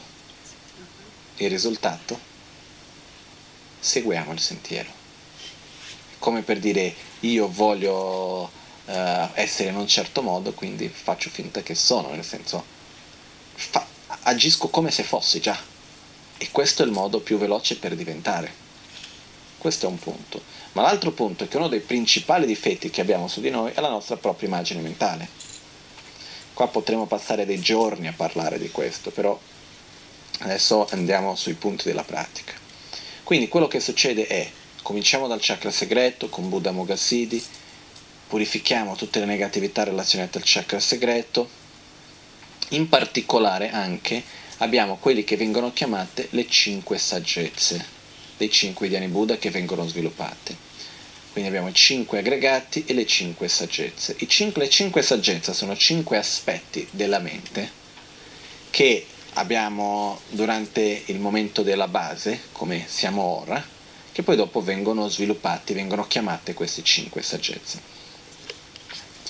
il risultato, seguiamo il sentiero. Come per dire, io voglio eh, essere in un certo modo, quindi faccio finta che sono, nel senso fa, agisco come se fossi già, e questo è il modo più veloce per diventare. Questo è un punto, ma l'altro punto è che uno dei principali difetti che abbiamo su di noi è la nostra propria immagine mentale. Qua potremmo passare dei giorni a parlare di questo, però adesso andiamo sui punti della pratica. Quindi quello che succede è, cominciamo dal chakra segreto con Buddha Mogassiddhi, purifichiamo tutte le negatività relazionate al chakra segreto, in particolare anche abbiamo quelli che vengono chiamate le cinque saggezze, dei cinque dhyani Buddha che vengono sviluppate. Quindi abbiamo i cinque aggregati e le cinque saggezze. I cinque, le cinque saggezze sono cinque aspetti della mente che abbiamo durante il momento della base, come siamo ora, che poi dopo vengono sviluppati, vengono chiamate queste cinque saggezze.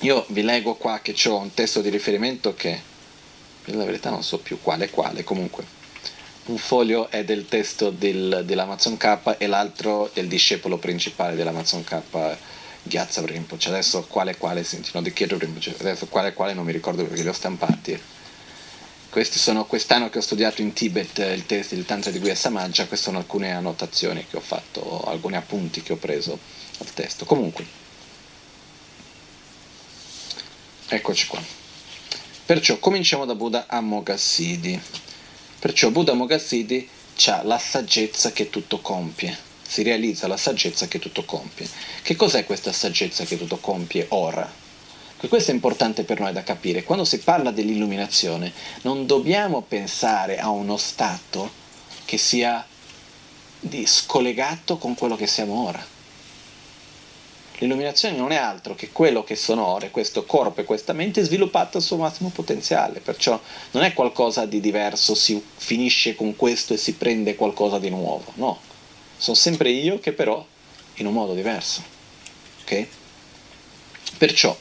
Io vi leggo qua che c'ho un testo di riferimento che, per la verità, non so più quale quale, comunque. Un foglio è del testo del, dell'Amazon K e l'altro del discepolo principale dell'Amazon K, Gyatso Rinpoche. Adesso quale quale, sentino di Kyatso Rinpoche, adesso quale quale non mi ricordo perché li ho stampati. Questi sono, quest'anno che ho studiato in Tibet il testo del Tantra di Guhya Samaggia, queste sono alcune annotazioni che ho fatto, alcuni appunti che ho preso al testo. Comunque, eccoci qua. Perciò cominciamo da Buddha Amoghasiddhi. Perciò Buddha Amoghasiddhi ha la saggezza che tutto compie, si realizza la saggezza che tutto compie. Che cos'è questa saggezza che tutto compie ora? Che questo è importante per noi da capire. Quando si parla dell'illuminazione non dobbiamo pensare a uno stato che sia scollegato con quello che siamo ora. L'illuminazione non è altro che quello che sono ora, questo corpo e questa mente sviluppata al suo massimo potenziale, perciò non è qualcosa di diverso, si finisce con questo e si prende qualcosa di nuovo, no, sono sempre io che però in un modo diverso, ok? Perciò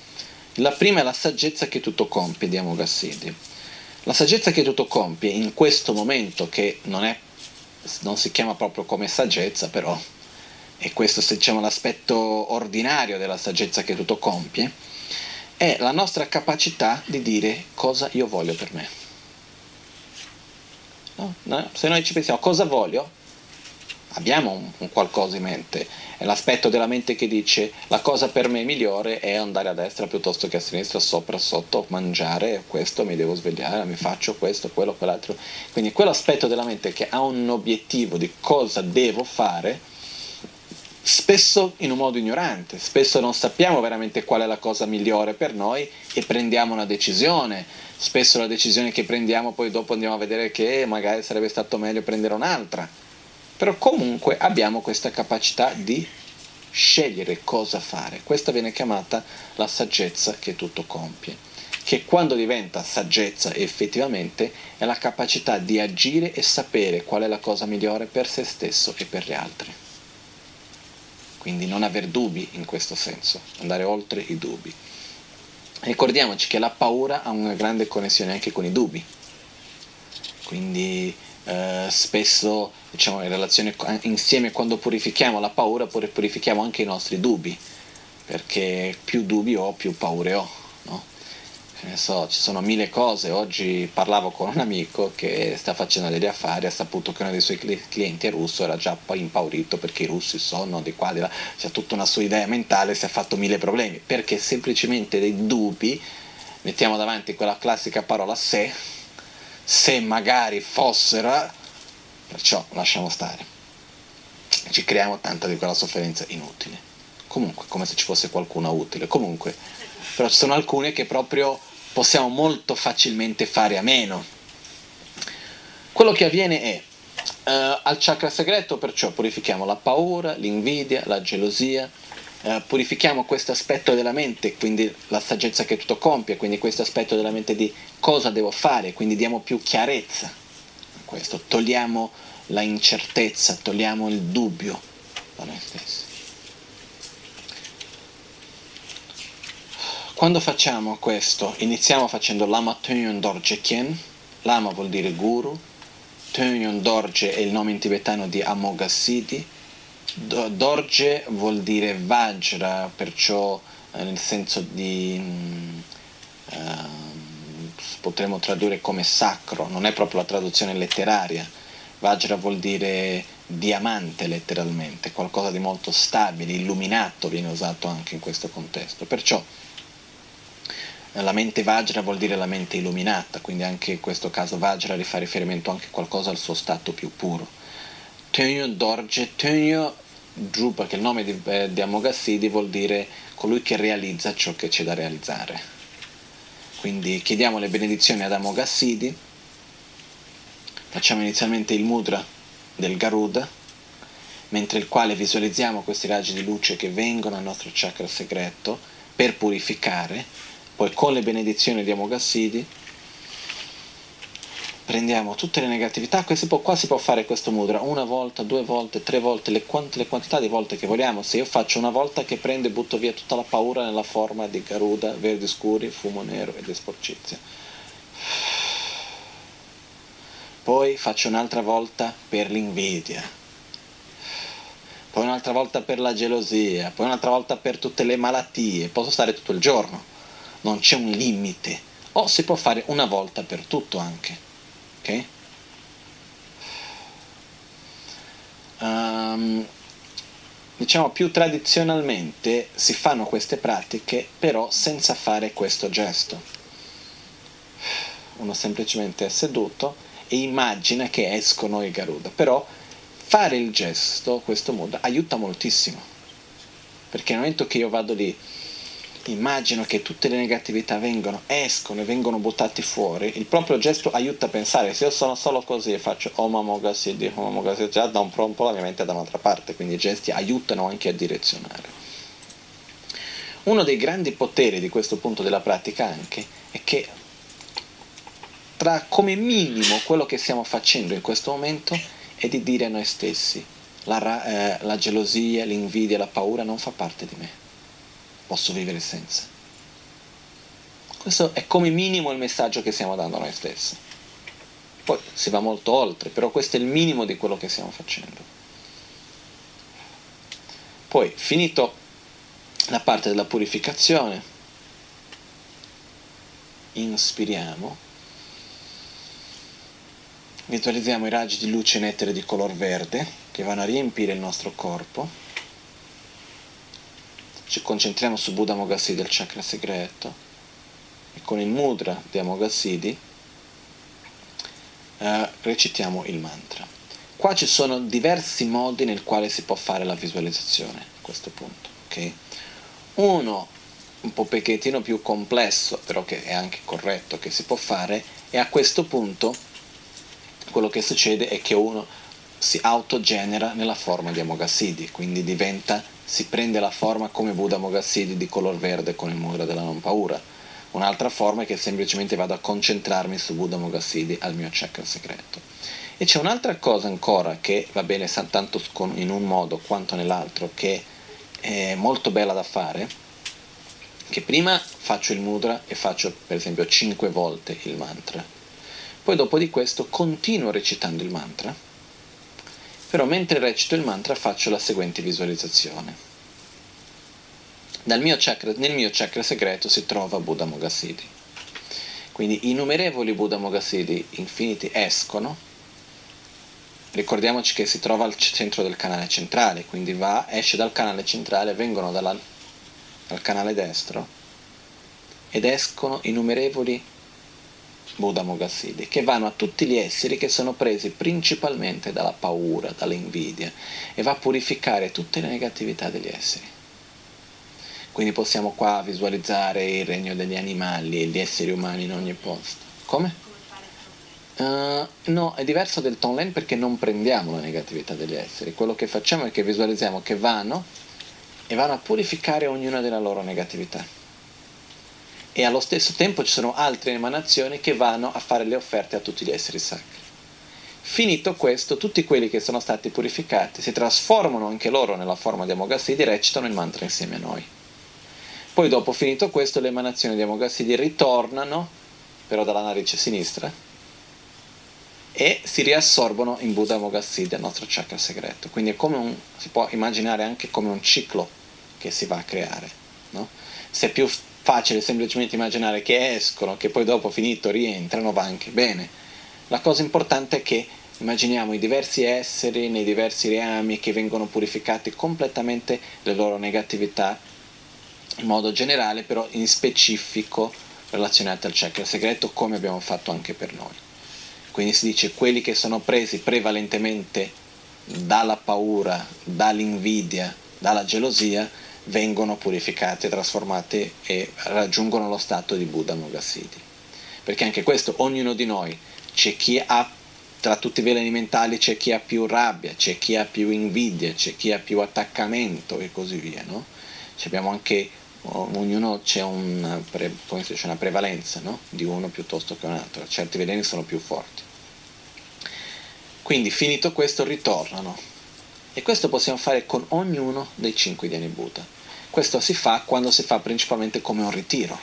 la prima è la saggezza che tutto compie di Amoghasiddhi. La saggezza che tutto compie in questo momento, che non è, non si chiama proprio come saggezza, però e questo è, diciamo, l'aspetto ordinario della saggezza che tutto compie, è la nostra capacità di dire cosa io voglio per me. No? No? Se noi ci pensiamo cosa voglio, abbiamo un, un qualcosa in mente. È l'aspetto della mente che dice la cosa per me migliore è andare a destra piuttosto che a sinistra, sopra, sotto, mangiare questo, mi devo svegliare, mi faccio questo, quello, quell'altro. Quindi quell'aspetto della mente che ha un obiettivo di cosa devo fare, spesso in un modo ignorante, spesso non sappiamo veramente qual è la cosa migliore per noi e prendiamo una decisione, spesso la decisione che prendiamo poi dopo andiamo a vedere che magari sarebbe stato meglio prendere un'altra, però comunque abbiamo questa capacità di scegliere cosa fare. Questa viene chiamata la saggezza che tutto compie, che quando diventa saggezza effettivamente è la capacità di agire e sapere qual è la cosa migliore per se stesso e per gli altri. Quindi non aver dubbi in questo senso, andare oltre i dubbi. Ricordiamoci che la paura ha una grande connessione anche con i dubbi, quindi eh, spesso, diciamo, in relazione, insieme, quando purifichiamo la paura purifichiamo anche i nostri dubbi, perché più dubbi ho più paure ho, no? Ne so, ci sono mille cose. Oggi parlavo con un amico che sta facendo degli affari, ha saputo che uno dei suoi clienti è russo, era già poi impaurito perché i russi sono di qua di là, c'è tutta una sua idea mentale, si è fatto mille problemi, perché semplicemente dei dubbi. Mettiamo davanti quella classica parola se, se magari fossero, perciò lasciamo stare, ci creiamo tanta di quella sofferenza inutile, comunque come se ci fosse qualcuno utile, comunque. Però ci sono alcune che proprio possiamo molto facilmente fare a meno. Quello che avviene è, eh, al chakra segreto perciò purifichiamo la paura, l'invidia, la gelosia, eh, purifichiamo questo aspetto della mente, quindi la saggezza che tutto compie, quindi questo aspetto della mente di cosa devo fare, quindi diamo più chiarezza a questo, togliamo la incertezza, togliamo il dubbio da noi stessi. Quando facciamo questo, iniziamo facendo Lama Töngyön Dorje Kyen. Lama vuol dire guru, Töngyön Dorje è il nome in tibetano di Amoghasiddhi, Dorje vuol dire Vajra, perciò nel senso di, eh, potremmo tradurre come sacro, non è proprio la traduzione letteraria. Vajra vuol dire diamante letteralmente, qualcosa di molto stabile, illuminato viene usato anche in questo contesto, perciò la mente Vajra vuol dire la mente illuminata, quindi anche in questo caso Vajra fa riferimento anche a qualcosa al suo stato più puro. Töngyön Dorje, Töngyön Drupa, che è il nome di, eh, di Amoghasiddhi, vuol dire colui che realizza ciò che c'è da realizzare. Quindi chiediamo le benedizioni ad Amoghasiddhi, facciamo inizialmente il mudra del Garuda, mentre il quale visualizziamo questi raggi di luce che vengono al nostro chakra segreto per purificare, poi con le benedizioni di Amoghasiddhi prendiamo tutte le negatività. Questo può, qua si può fare questo mudra una volta, due volte, tre volte, le, quant- le quantità di volte che vogliamo. Se io faccio una volta che prendo e butto via tutta la paura nella forma di Garuda, verdi scuri, fumo nero ed esporcizia. Poi faccio un'altra volta per l'invidia, poi un'altra volta per la gelosia, poi un'altra volta per tutte le malattie. Posso stare tutto il giorno, non c'è un limite. O si può fare una volta per tutto anche. Okay. Um, diciamo più tradizionalmente si fanno queste pratiche però senza fare questo gesto. Uno semplicemente è seduto e immagina che escono i Garuda, però fare il gesto, questo mudra, aiuta moltissimo, perché nel momento che io vado lì immagino che tutte le negatività vengono, escono e vengono buttate fuori, il proprio gesto aiuta a pensare. Se io sono solo così e faccio Om Amoghasiddhi, Om Amoghasiddhi, già da un po' la mia mente è da un'altra parte, quindi i gesti aiutano anche a direzionare. Uno dei grandi poteri di questo punto della pratica anche è che tra come minimo quello che stiamo facendo in questo momento è di dire a noi stessi la, eh, la gelosia, l'invidia, la paura non fa parte di me. Posso vivere senza. Questo è come minimo il messaggio che stiamo dando a noi stessi. Poi si va molto oltre, però questo è il minimo di quello che stiamo facendo. Poi, finito la parte della purificazione, inspiriamo, visualizziamo i raggi di luce in etere di color verde che vanno a riempire il nostro corpo. Ci concentriamo su Buddha Amoghasiddhi, il chakra segreto, e con il mudra di Amoghasiddhi eh, recitiamo il mantra. Qua ci sono diversi modi nel quale si può fare la visualizzazione a questo punto, okay? Uno un po' pochettino più complesso, però che è anche corretto, che si può fare, e a questo punto quello che succede è che uno si autogenera nella forma di Amoghasiddhi, quindi diventa, si prende la forma come Buddha Amoghasiddhi di color verde con il mudra della non paura. Un'altra forma è che semplicemente vado a concentrarmi su Buddha Amoghasiddhi al mio chakra segreto. E c'è un'altra cosa ancora che va bene tanto in un modo quanto nell'altro, che è molto bella da fare, che prima faccio il mudra e faccio per esempio cinque volte il mantra, poi dopo di questo continuo recitando il mantra. Però mentre recito il mantra faccio la seguente visualizzazione. Dal mio chakra, nel mio chakra segreto si trova Buddha Amoghasiddhi. Quindi innumerevoli Buddha Amoghasiddhi infiniti escono. Ricordiamoci che si trova al centro del canale centrale, quindi va, esce dal canale centrale, vengono dalla, dal canale destro ed escono innumerevoli Buddha Amoghasiddhi, che vanno a tutti gli esseri che sono presi principalmente dalla paura, dall'invidia, e va a purificare tutte le negatività degli esseri. Quindi possiamo qua visualizzare il regno degli animali e gli esseri umani in ogni posto. Come? Uh, no, è diverso del Tonlen perché non prendiamo la negatività degli esseri. Quello che facciamo è che visualizziamo che vanno e vanno a purificare ognuna della loro negatività. E allo stesso tempo ci sono altre emanazioni che vanno a fare le offerte a tutti gli esseri sacri. Finito questo, tutti quelli che sono stati purificati si trasformano anche loro nella forma di Amoghasiddhi e recitano il mantra insieme a noi. Poi dopo, finito questo, le emanazioni di Amoghasiddhi ritornano, però dalla narice sinistra, e si riassorbono in Buddha Amoghasiddhi, al nostro chakra segreto. Quindi è come un, si può immaginare anche come un ciclo che si va a creare, no? Se più facile semplicemente immaginare che escono, che poi dopo finito rientrano, va anche bene. La cosa importante è che immaginiamo i diversi esseri nei diversi reami che vengono purificati completamente le loro negatività in modo generale, però in specifico relazionate al chakra segreto, come abbiamo fatto anche per noi. Quindi si dice quelli che sono presi prevalentemente dalla paura, dall'invidia, dalla gelosia, vengono purificate, trasformate e raggiungono lo stato di Buddha Amoghasiddhi. Perché anche questo, ognuno di noi c'è chi ha tra tutti i veleni mentali c'è chi ha più rabbia, c'è chi ha più invidia, c'è chi ha più attaccamento e così via, no? Ci abbiamo anche, ognuno c'è una, pre, c'è una prevalenza, no? Di uno piuttosto che un altro, certi veleni sono più forti. Quindi finito questo ritornano, e questo possiamo fare con ognuno dei cinque Dhyani Buddha. Questo si fa quando si fa principalmente come un ritiro,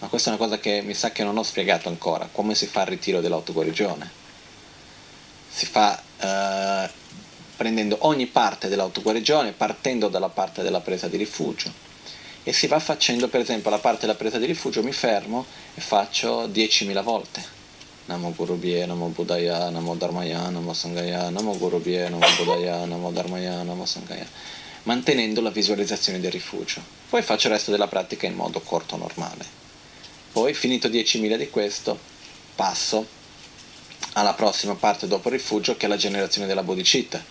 ma questa è una cosa che mi sa che non ho spiegato ancora, come si fa il ritiro dell'autoguarigione. Si fa eh, prendendo ogni parte dell'autoguarigione, partendo dalla parte della presa di rifugio, e si va facendo, per esempio, la parte della presa di rifugio mi fermo e faccio diecimila volte. Namo Gurubhye, Namo Buddhaya, Namo Dharmaya, Namo Sanghaya, Namo Gurubhye, Namo Buddhaya, Namo Dharmaya, Namo Sanghaya, mantenendo la visualizzazione del rifugio. Poi faccio il resto della pratica in modo corto normale. Poi, finito diecimila di questo, passo alla prossima parte dopo il rifugio, che è la generazione della bodhicitta.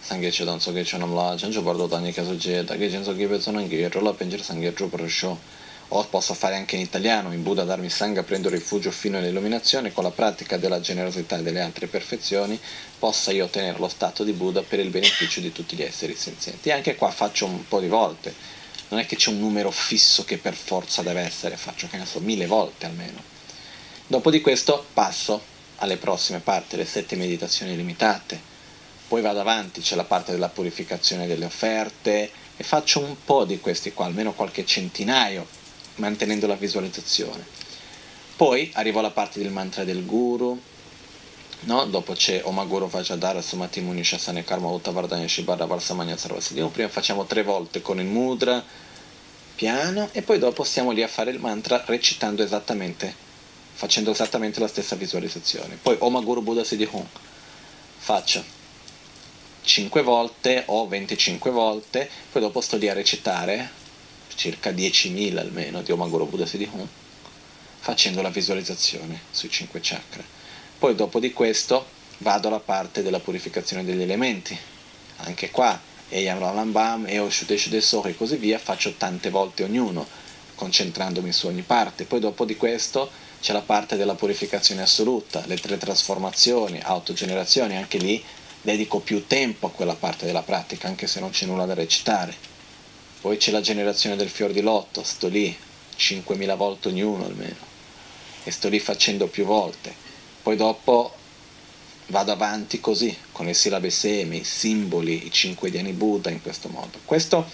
Sangheccio danzo geccio namla, gencio bardo dani casogge, da genzo gibezzo nanghirro, la pengere sangheccio proscio. O posso fare anche in italiano, in Buddha Dharma Sangha prendo rifugio fino all'illuminazione, con la pratica della generosità e delle altre perfezioni possa io ottenere lo stato di Buddha per il beneficio di tutti gli esseri senzienti. E anche qua faccio un po' di volte, non è che c'è un numero fisso che per forza deve essere, faccio, che ne so, mille volte almeno. Dopo di questo passo alle prossime parti, le sette meditazioni limitate, poi vado avanti, c'è la parte della purificazione delle offerte, e faccio un po' di questi qua, almeno qualche centinaio, mantenendo la visualizzazione. Poi arrivo alla parte del mantra del guru, no? Dopo c'è Oma Guru Vajradhara Sumati Muni Shasane Karma Uttavardhanya Shibara Varsamanya Sarvasiddhim. Prima facciamo tre volte con il mudra piano, e poi dopo stiamo lì a fare il mantra recitando esattamente, facendo esattamente la stessa visualizzazione. Poi Oma Guru Buddha Siddhi Hum faccio cinque volte o venticinque volte, poi dopo sto lì a recitare circa diecimila almeno di Om Guru Buddha Siddhi Hum, facendo la visualizzazione sui cinque chakra. Poi dopo di questo vado alla parte della purificazione degli elementi, anche qua Eyam Ram Bam, Eo Shudesh Desor e così via, faccio tante volte ognuno, concentrandomi su ogni parte. Poi dopo di questo c'è la parte della purificazione assoluta, le tre trasformazioni, autogenerazioni, anche lì dedico più tempo a quella parte della pratica, anche se non c'è nulla da recitare. Poi c'è la generazione del fior di lotto, sto lì cinquemila volte ognuno almeno, e sto lì facendo più volte. Poi dopo vado avanti così, con le sillabe semi, i simboli, i cinque Dhyani Buddha, in questo modo. Questo,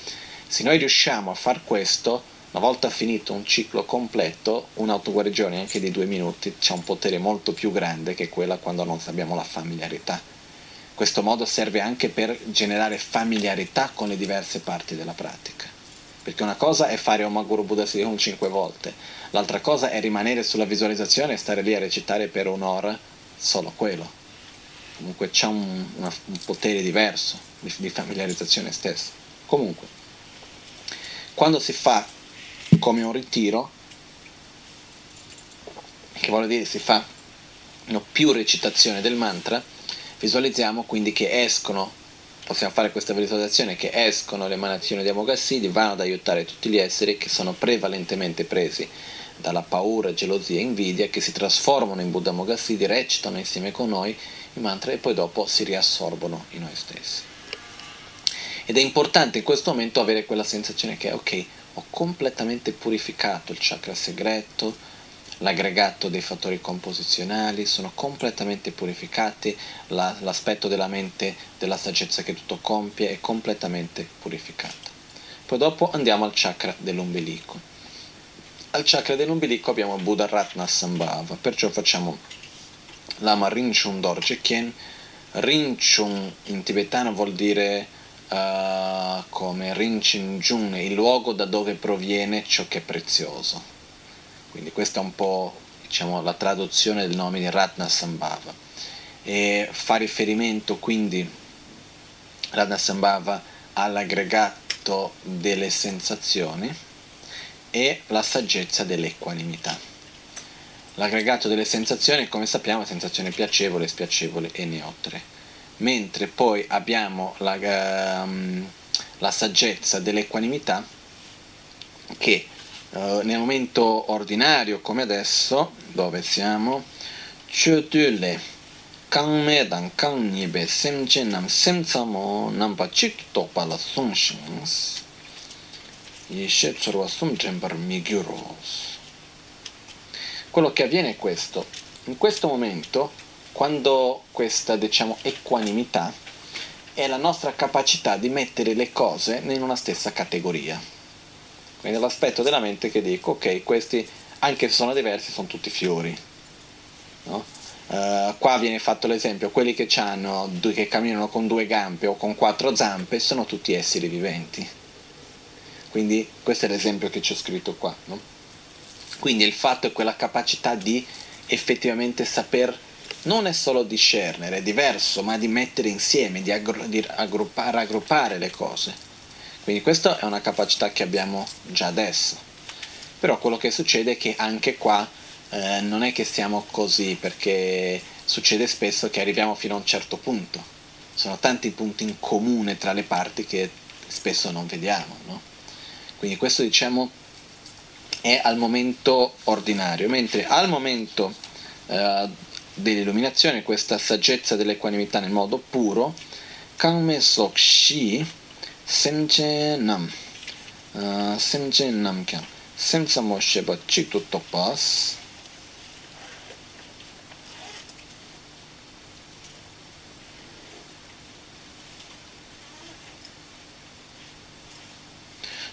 se noi riusciamo a far questo, una volta finito un ciclo completo, un'autoguarigione anche di due minuti c'è un potere molto più grande che quella quando non abbiamo la familiarità. Questo modo serve anche per generare familiarità con le diverse parti della pratica. Perché una cosa è fare Om Guru Buddha Siddhi Hum cinque volte, l'altra cosa è rimanere sulla visualizzazione e stare lì a recitare per un'ora solo quello. Comunque c'è un, una, un potere diverso di, di familiarizzazione stessa. Comunque, quando si fa come un ritiro, che vuol dire si fa no, più recitazione del mantra, visualizziamo quindi che escono, possiamo fare questa visualizzazione, che escono le emanazioni di Amoghasiddhi, vanno ad aiutare tutti gli esseri che sono prevalentemente presi dalla paura, gelosia e invidia, che si trasformano in Buddha Amoghasiddhi, recitano insieme con noi i mantra e poi dopo si riassorbono in noi stessi. Ed è importante in questo momento avere quella sensazione che, ok, ho completamente purificato il chakra segreto, l'aggregato dei fattori composizionali, sono completamente purificati, la, l'aspetto della mente, della saggezza che tutto compie è completamente purificato. Poi dopo andiamo al chakra dell'ombelico. Al chakra dell'ombelico abbiamo Buddha Ratna Sambhava, perciò facciamo Lama Rinchun Dorje Kyen. Rinchun in tibetano vuol dire uh, come Rinchen Jun, il luogo da dove proviene ciò che è prezioso. Quindi questa è un po', diciamo, la traduzione del nome di Ratna Sambhava, e fa riferimento quindi Ratna Sambhava all'aggregato delle sensazioni e la saggezza dell'equanimità. L'aggregato delle sensazioni, come sappiamo, è sensazione piacevole, spiacevole e neutre, mentre poi abbiamo la, um, la saggezza dell'equanimità che Uh, nel momento ordinario come adesso, dove siamo, Chödule 강매당 강립에 샘진남 샘사모 남바 직도 발라 송신스 예셰츠로와 숨젠버 미규로스. Quello che avviene è questo: in questo momento, quando questa, diciamo, equanimità è la nostra capacità di mettere le cose in una stessa categoria, quindi l'aspetto della mente che dico ok, questi anche se sono diversi sono tutti fiori, no? Uh, qua viene fatto l'esempio: quelli che c'hanno, che camminano con due gambe o con quattro zampe sono tutti esseri viventi, quindi questo è l'esempio che c'è scritto qua, no? Quindi il fatto è quella capacità di effettivamente saper, non è solo discernere, è diverso, ma di mettere insieme, di, aggru- di aggruppare, raggruppare le cose. Quindi questa è una capacità che abbiamo già adesso, però quello che succede è che anche qua Eh, non è che siamo così, perché succede spesso che arriviamo fino a un certo punto, sono tanti punti in comune tra le parti che spesso non vediamo, no? Quindi questo, diciamo, è al momento ordinario, mentre al momento eh, dell'illuminazione, questa saggezza dell'equanimità nel modo puro, Kangme Sokshi Semje Nam Semje Nam Kyan Semsa Moshe Bachi Tutto Pas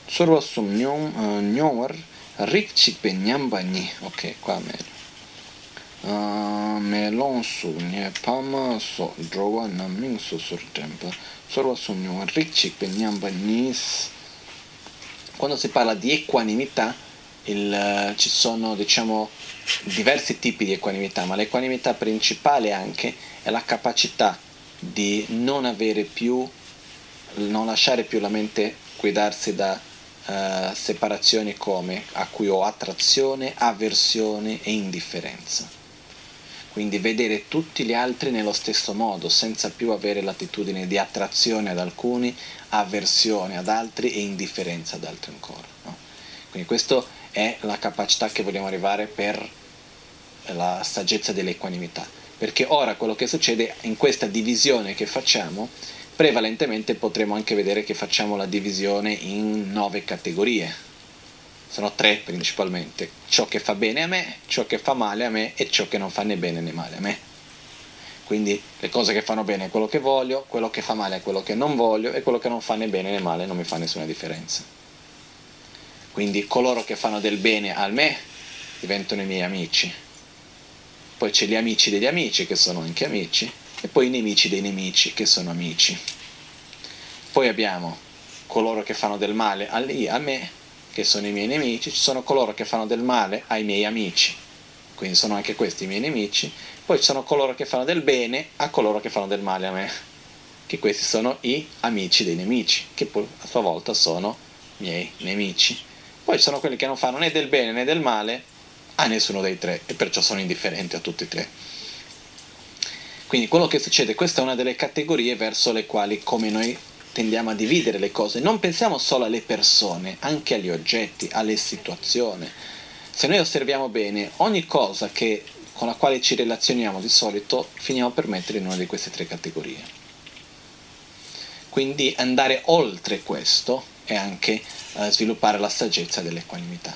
Sorwa sum nyomar ricci pe nyambani. Ok, qua meglio. Melon su ne pama so drova naming su sur tempo. Sorwa sum nyomar ricci pe nyambani. Quando si parla di equanimità, il, ci sono, diciamo, diversi tipi di equanimità, ma l'equanimità principale anche è la capacità di non avere più, non lasciare più la mente guidarsi da Uh, separazioni come a cui ho attrazione, avversione e indifferenza. Quindi vedere tutti gli altri nello stesso modo, senza più avere l'attitudine di attrazione ad alcuni, avversione ad altri e indifferenza ad altri ancora, no? Quindi questa è la capacità che vogliamo arrivare per la saggezza dell'equanimità, perché ora quello che succede in questa divisione che facciamo, prevalentemente potremo anche vedere che facciamo la divisione in nove categorie, sono tre principalmente: ciò che fa bene a me, ciò che fa male a me e ciò che non fa né bene né male a me. Quindi le cose che fanno bene è quello che voglio, quello che fa male è quello che non voglio e quello che non fa né bene né male non mi fa nessuna differenza. Quindi coloro che fanno del bene a me diventano i miei amici, poi c'è gli amici degli amici che sono anche amici, e poi i nemici dei nemici che sono amici. Poi abbiamo coloro che fanno del male a, lì, a me, che sono i miei nemici, ci sono coloro che fanno del male ai miei amici, quindi sono anche questi i miei nemici, poi ci sono coloro che fanno del bene a coloro che fanno del male a me, che questi sono i amici dei nemici, che poi a sua volta sono miei nemici. Poi ci sono quelli che non fanno né del bene né del male a nessuno dei tre e perciò sono indifferenti a tutti e tre. Quindi quello che succede, questa è una delle categorie verso le quali, come noi tendiamo a dividere le cose, non pensiamo solo alle persone, anche agli oggetti, alle situazioni. Se noi osserviamo bene, ogni cosa che, con la quale ci relazioniamo di solito, finiamo per mettere in una di queste tre categorie. Quindi andare oltre questo è anche eh, sviluppare la saggezza dell'equanimità.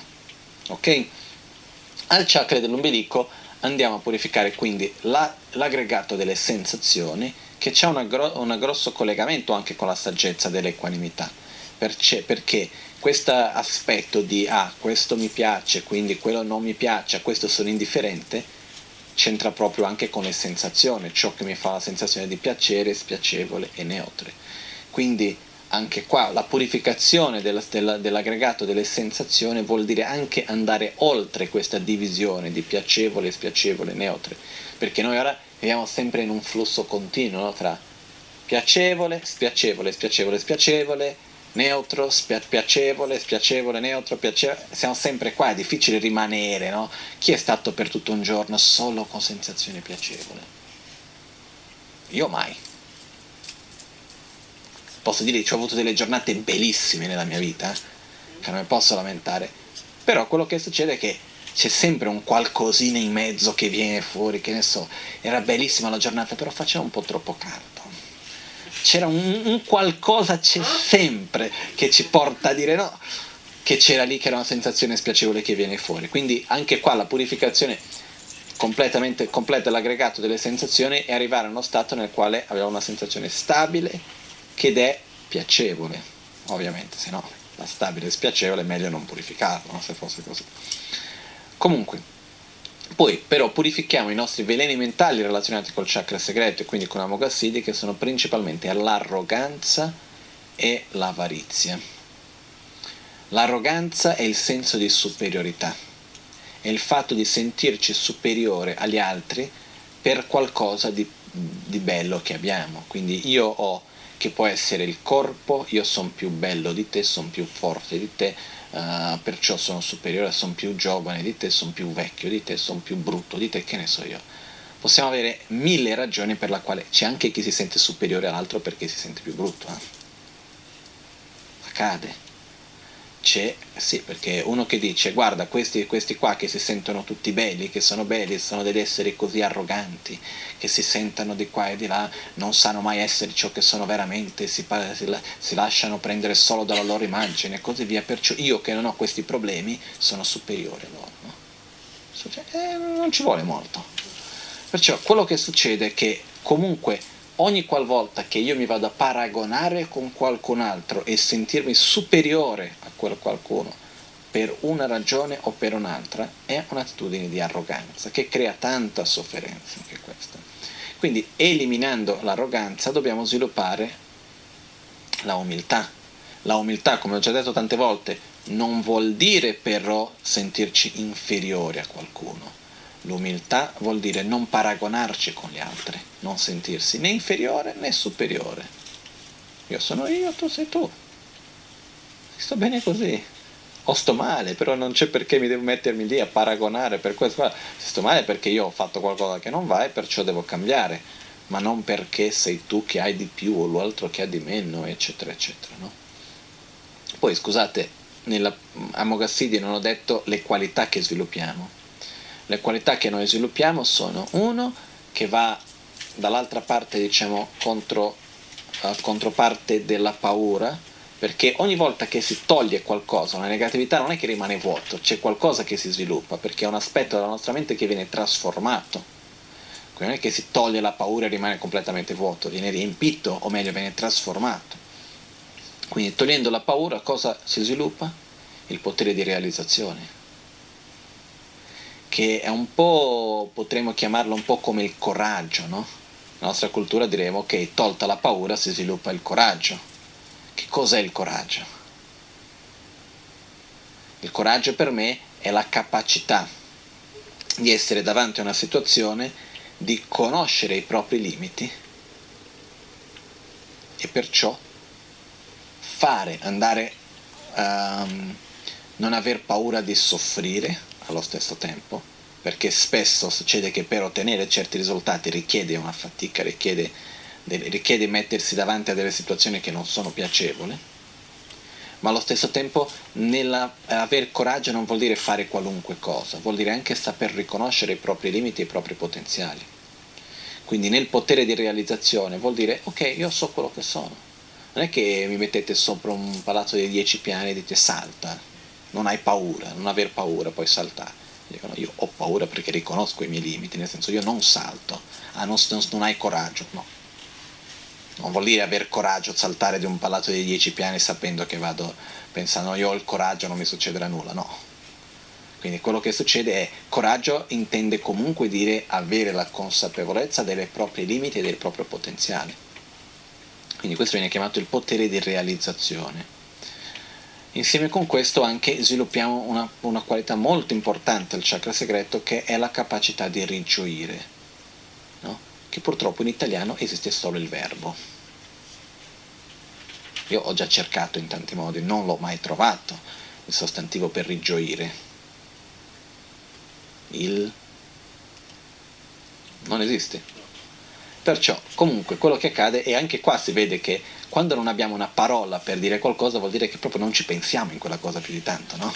Ok? Al chakra dell'ombelico andiamo a purificare quindi la, l'aggregato delle sensazioni, che c'è un gro- grosso collegamento anche con la saggezza dell'equanimità, perché, perché questo aspetto di ah, questo mi piace, quindi quello non mi piace, a questo sono indifferente, c'entra proprio anche con le sensazioni, ciò che mi fa la sensazione di piacere, spiacevole e neutre. Quindi anche qua la purificazione della, della, dell'aggregato delle sensazioni vuol dire anche andare oltre questa divisione di piacevole, spiacevole, neutre, perché noi ora viviamo sempre in un flusso continuo, no? Tra piacevole, spiacevole, spiacevole, spiacevole, neutro, spia- piacevole, spiacevole, neutro, piacevole, siamo sempre qua, è difficile rimanere, no? Chi è stato per tutto un giorno solo con sensazione piacevole? Io mai. Posso dire che ho avuto delle giornate bellissime nella mia vita, eh? Che non mi posso lamentare, però quello che succede è che c'è sempre un qualcosina in mezzo che viene fuori, che ne so, era bellissima la giornata, però faceva un po' troppo caldo. C'era un, un qualcosa, c'è sempre, che ci porta a dire no, che c'era lì, che era una sensazione spiacevole che viene fuori. Quindi anche qua la purificazione completamente completa l'aggregato delle sensazioni e arrivare a uno stato nel quale abbiamo una sensazione stabile, che è piacevole, ovviamente, se no la stabile e spiacevole è meglio non purificarla, no? Se fosse così. Comunque, poi però purifichiamo i nostri veleni mentali relazionati col chakra segreto e quindi con Amoga Siddhi, che sono principalmente l'arroganza e l'avarizia. L'arroganza è il senso di superiorità, è il fatto di sentirci superiore agli altri per qualcosa di, di bello che abbiamo. Quindi io ho, che può essere il corpo, io sono più bello di te, sono più forte di te, Uh, perciò sono superiore, sono più giovane di te, sono più vecchio di te, sono più brutto di te, che ne so io. Possiamo avere mille ragioni per la quale c'è anche chi si sente superiore all'altro perché si sente più brutto. Eh? Accade. C'è, sì, perché uno che dice guarda questi questi qua che si sentono tutti belli, che sono belli, sono degli esseri così arroganti, che si sentono di qua e di là, non sanno mai essere ciò che sono veramente, si, si, si lasciano prendere solo dalla loro immagine e così via, perciò io che non ho questi problemi sono superiore a loro, no? Succede, eh, non ci vuole molto. Perciò quello che succede è che comunque ogni qualvolta che io mi vado a paragonare con qualcun altro e sentirmi superiore a quel qualcuno per una ragione o per un'altra, è un'attitudine di arroganza che crea tanta sofferenza, anche questa. Quindi eliminando l'arroganza dobbiamo sviluppare la umiltà. La umiltà, come ho già detto tante volte, non vuol dire però sentirci inferiori a qualcuno. L'umiltà vuol dire non paragonarci con gli altri, non sentirsi né inferiore né superiore. Io sono io, tu sei tu. Sto bene così. O sto male, però non c'è perché mi devo mettermi lì a paragonare per questo. Sto male perché io ho fatto qualcosa che non va e perciò devo cambiare, ma non perché sei tu che hai di più o l'altro che ha di meno, eccetera, eccetera, no? Poi, scusate, nella Amoga Siddhi non ho detto le qualità che sviluppiamo. Le qualità che noi sviluppiamo sono uno che va dall'altra parte, diciamo, contro, eh, controparte della paura, perché ogni volta che si toglie qualcosa, una negatività non è che rimane vuoto, c'è qualcosa che si sviluppa, perché è un aspetto della nostra mente che viene trasformato. Quindi non è che si toglie la paura e rimane completamente vuoto, viene riempito, o meglio viene trasformato. Quindi togliendo la paura cosa si sviluppa? Il potere di realizzazione, che è un po', potremmo chiamarlo un po' come il coraggio, no? Nella nostra cultura diremo che tolta la paura si sviluppa il coraggio. Che cos'è il coraggio? Il coraggio per me è la capacità di essere davanti a una situazione, di conoscere i propri limiti e perciò fare, andare, um, non aver paura di soffrire allo stesso tempo, perché spesso succede che per ottenere certi risultati richiede una fatica, richiede, richiede mettersi davanti a delle situazioni che non sono piacevoli, ma allo stesso tempo nell'aver coraggio non vuol dire fare qualunque cosa, vuol dire anche saper riconoscere i propri limiti e i propri potenziali. Quindi nel potere di realizzazione vuol dire ok, io so quello che sono, non è che mi mettete sopra un palazzo di dieci piani e dite salta. Non hai paura, non aver paura, puoi saltare. Dicono, io ho paura perché riconosco i miei limiti, nel senso io non salto. Ah, non, non, non hai coraggio, no. Non vuol dire aver coraggio, saltare di un palazzo di dieci piani sapendo che vado, pensando io ho il coraggio, non mi succederà nulla, no. Quindi quello che succede è, coraggio intende comunque dire avere la consapevolezza dei propri limiti e del proprio potenziale. Quindi questo viene chiamato il potere di realizzazione. Insieme con questo anche sviluppiamo una, una qualità molto importante al chakra segreto, che è la capacità di rigioire, no? Che purtroppo in italiano esiste solo il verbo. Io ho già cercato in tanti modi, non l'ho mai trovato il sostantivo per rigioire. Il non esiste. Perciò comunque quello che accade, e anche qua si vede che quando non abbiamo una parola per dire qualcosa vuol dire che proprio non ci pensiamo in quella cosa più di tanto, no?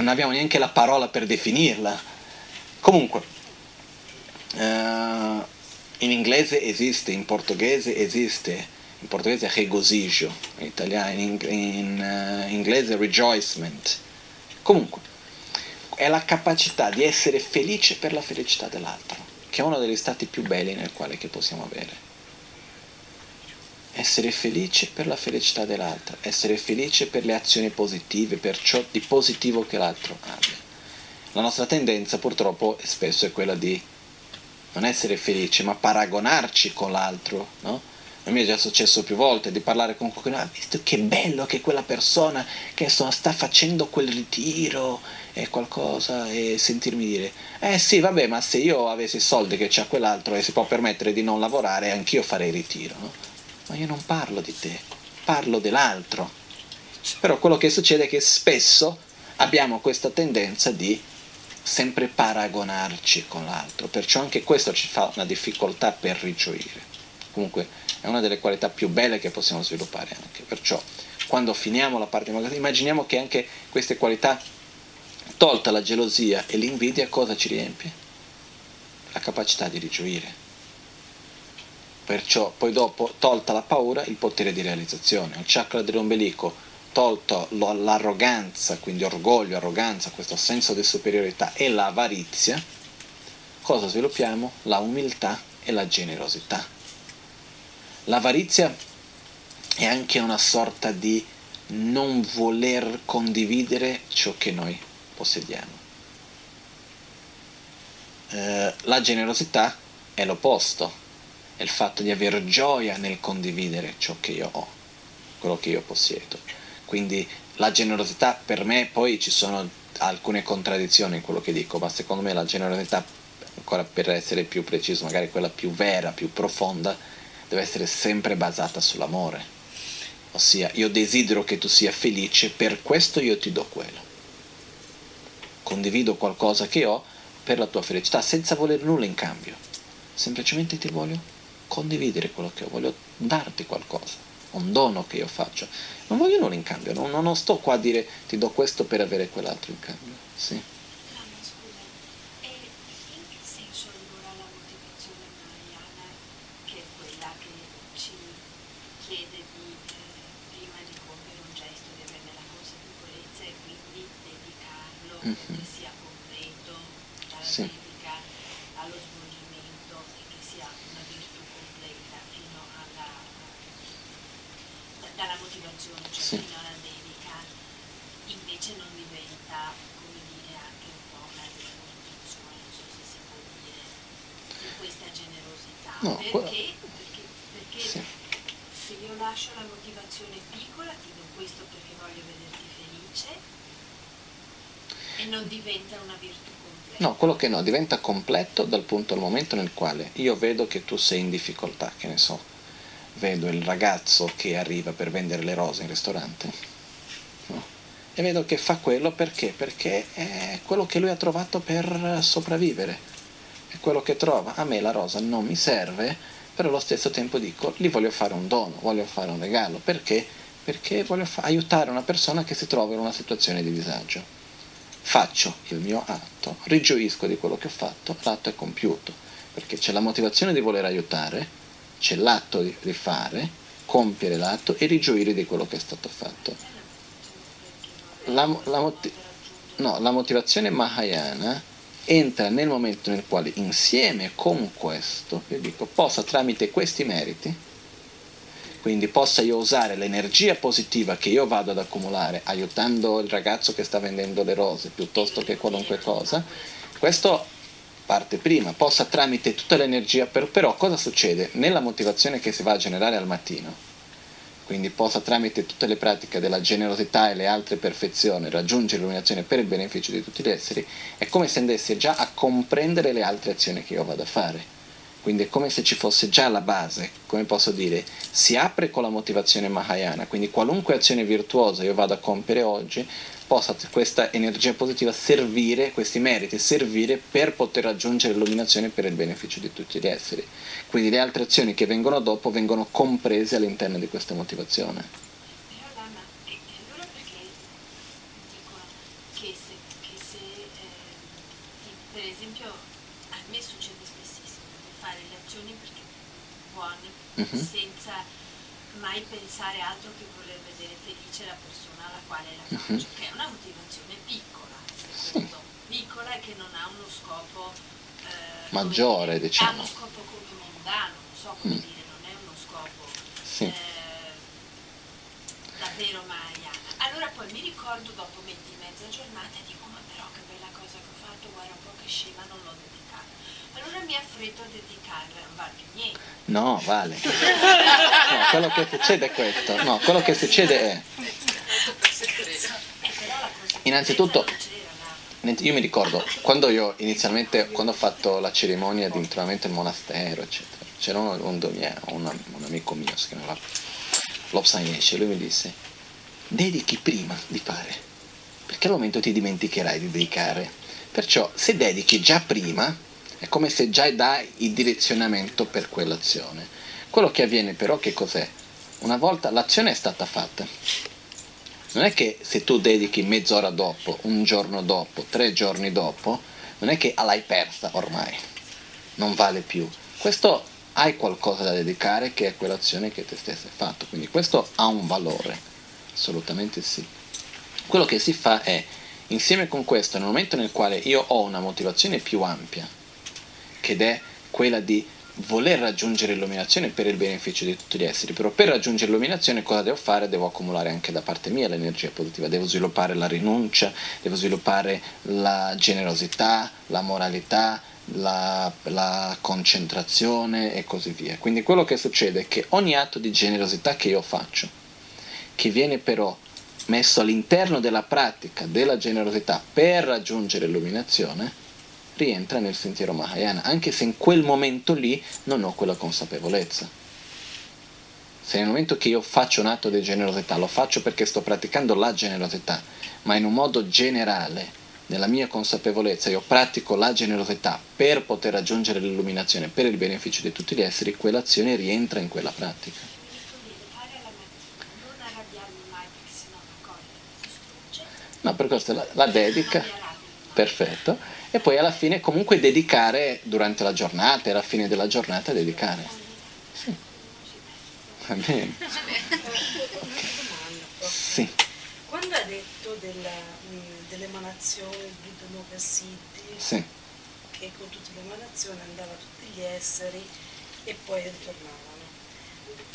non abbiamo neanche la parola per definirla. Comunque, eh, in inglese esiste, in portoghese esiste, in portoghese è regozijo, in italiano, in, in uh, inglese rejoicement. Comunque, è la capacità di essere felice per la felicità dell'altro, che è uno degli stati più belli nel quale che possiamo avere. Essere felice per la felicità dell'altro, essere felice per le azioni positive, per ciò di positivo che l'altro abbia. La nostra tendenza purtroppo spesso è quella di non essere felice, ma paragonarci con l'altro, no? A me è già successo più volte di parlare con qualcuno, ha visto che bello che quella persona che so, sta facendo quel ritiro e qualcosa, e sentirmi dire, eh sì vabbè, ma se io avessi i soldi che c'ha quell'altro e si può permettere di non lavorare, anch'io farei il ritiro, no? Ma io non parlo di te, parlo dell'altro. Però quello che succede è che spesso abbiamo questa tendenza di sempre paragonarci con l'altro, perciò anche questo ci fa una difficoltà per rigioire. Comunque è una delle qualità più belle che possiamo sviluppare anche, perciò quando finiamo la parte negativa immaginiamo che anche queste qualità, tolta la gelosia e l'invidia, cosa ci riempie? La capacità di rigioire. Perciò poi dopo, tolta la paura, il potere di realizzazione, il chakra dell'ombelico, tolto l'arroganza, quindi orgoglio, arroganza, questo senso di superiorità e l'avarizia, cosa sviluppiamo? La umiltà e la generosità. L'avarizia è anche una sorta di non voler condividere ciò che noi possediamo. Eh, la generosità è l'opposto, è il fatto di avere gioia nel condividere ciò che io ho, quello che io possiedo. Quindi la generosità, per me, poi ci sono alcune contraddizioni in quello che dico, ma secondo me la generosità, ancora per essere più preciso, magari quella più vera, più profonda, deve essere sempre basata sull'amore, ossia io desidero che tu sia felice, per questo io ti do quello, condivido qualcosa che ho per la tua felicità senza voler nulla in cambio, semplicemente ti voglio condividere quello che ho, voglio darti qualcosa, un dono che io faccio, non voglio nulla in cambio, non, non sto qua a dire ti do questo per avere quell'altro in cambio, sì. Mm-hmm. Che sia completo, dalla sì. Dedica allo svolgimento, e che sia una virtù completa fino alla dalla motivazione, cioè sì. Fino alla dedica, invece non diventa, come dire, anche un po' una rivoluzione, non so se si può dire, di questa generosità. No, perché? Quella... perché? Perché sì. Se io lascio la motivazione piccola, ti do questo perché voglio vederti felice. E non diventa una virtù completa. No, quello che no, diventa completo dal punto al momento nel quale io vedo che tu sei in difficoltà, che ne so, vedo il ragazzo che arriva per vendere le rose in ristorante, no? E vedo che fa quello perché? Perché è quello che lui ha trovato per sopravvivere, è quello che trova, a me la rosa non mi serve, però allo stesso tempo dico, gli voglio fare un dono, voglio fare un regalo, perché? Perché voglio fa- aiutare una persona che si trova in una situazione di disagio. Faccio il mio atto, rigioisco di quello che ho fatto, l'atto è compiuto, perché c'è la motivazione di voler aiutare, c'è l'atto di, di fare, compiere l'atto e rigioire di quello che è stato fatto. La, la, moti- no, la motivazione Mahayana entra nel momento nel quale insieme con questo, io dico, possa tramite questi meriti, quindi possa io usare l'energia positiva che io vado ad accumulare aiutando il ragazzo che sta vendendo le rose piuttosto che qualunque cosa, questo parte prima, possa tramite tutta l'energia, per, però cosa succede? Nella motivazione che si va a generare al mattino, quindi possa tramite tutte le pratiche della generosità e le altre perfezioni raggiungere l'illuminazione per il beneficio di tutti gli esseri, è come se andessi già a comprendere le altre azioni che io vado a fare. Quindi è come se ci fosse già la base, come posso dire, si apre con la motivazione Mahayana, quindi qualunque azione virtuosa io vado a compiere oggi, possa questa energia positiva servire, questi meriti servire per poter raggiungere l'illuminazione per il beneficio di tutti gli esseri. Quindi le altre azioni che vengono dopo vengono comprese all'interno di questa motivazione. Però Lama, allora perché dicono che se fare le azioni perché buone, uh-huh. senza mai pensare altro che voler vedere felice la persona alla quale la faccio, uh-huh. che è una motivazione piccola, secondo sì. piccola e che non ha uno scopo eh, maggiore, come, diciamo. Ha uno scopo come mondano, non so come mm. dire, non è uno scopo sì. eh, davvero mai. Allora poi mi ricordo dopo venti mezza giornata e dico ma però che bella cosa che ho fatto, guarda un po' che scema, non l'ho dedicata. Allora mi affretto a dedicarla, non vale più niente. No, vale. No, quello che succede è questo. No, quello che succede è... Innanzitutto, io mi ricordo, quando io inizialmente, quando ho fatto la cerimonia di intronamento al monastero, eccetera, c'era un, un, un, un amico mio, si chiamava Lopsaniesce, lui mi disse... Dedichi prima di fare, perché al momento ti dimenticherai di dedicare. Perciò se dedichi già prima, è come se già dai il direzionamento per quell'azione. Quello che avviene però che cos'è? Una volta l'azione è stata fatta. Non è che se tu dedichi mezz'ora dopo, un giorno dopo, tre giorni dopo, non è che l'hai persa ormai, non vale più. Questo hai qualcosa da dedicare che è quell'azione che te stesso hai fatto, quindi questo ha un valore. Assolutamente sì. Quello che si fa è, insieme con questo, nel momento nel quale io ho una motivazione più ampia, che è quella di voler raggiungere l'illuminazione per il beneficio di tutti gli esseri, però per raggiungere l'illuminazione cosa devo fare? Devo accumulare anche da parte mia l'energia positiva, devo sviluppare la rinuncia, devo sviluppare la generosità, la moralità, la, la concentrazione e così via. Quindi quello che succede è che ogni atto di generosità che io faccio, che viene però messo all'interno della pratica della generosità per raggiungere l'illuminazione, rientra nel sentiero Mahayana, anche se in quel momento lì non ho quella consapevolezza. Se nel momento che io faccio un atto di generosità, lo faccio perché sto praticando la generosità, ma in un modo generale, nella mia consapevolezza, io pratico la generosità per poter raggiungere l'illuminazione, per il beneficio di tutti gli esseri, quell'azione rientra in quella pratica. No, per questo la, la dedica, perfetto, e poi alla fine comunque dedicare durante la giornata, e alla fine della giornata dedicare. Sì. Va bene. Okay. Sì. Quando ha detto della, mh, dell'emanazione di Buddha Nogasiddhi, sì. che con tutte le emanazioni andava a tutti gli esseri e poi ritornavano,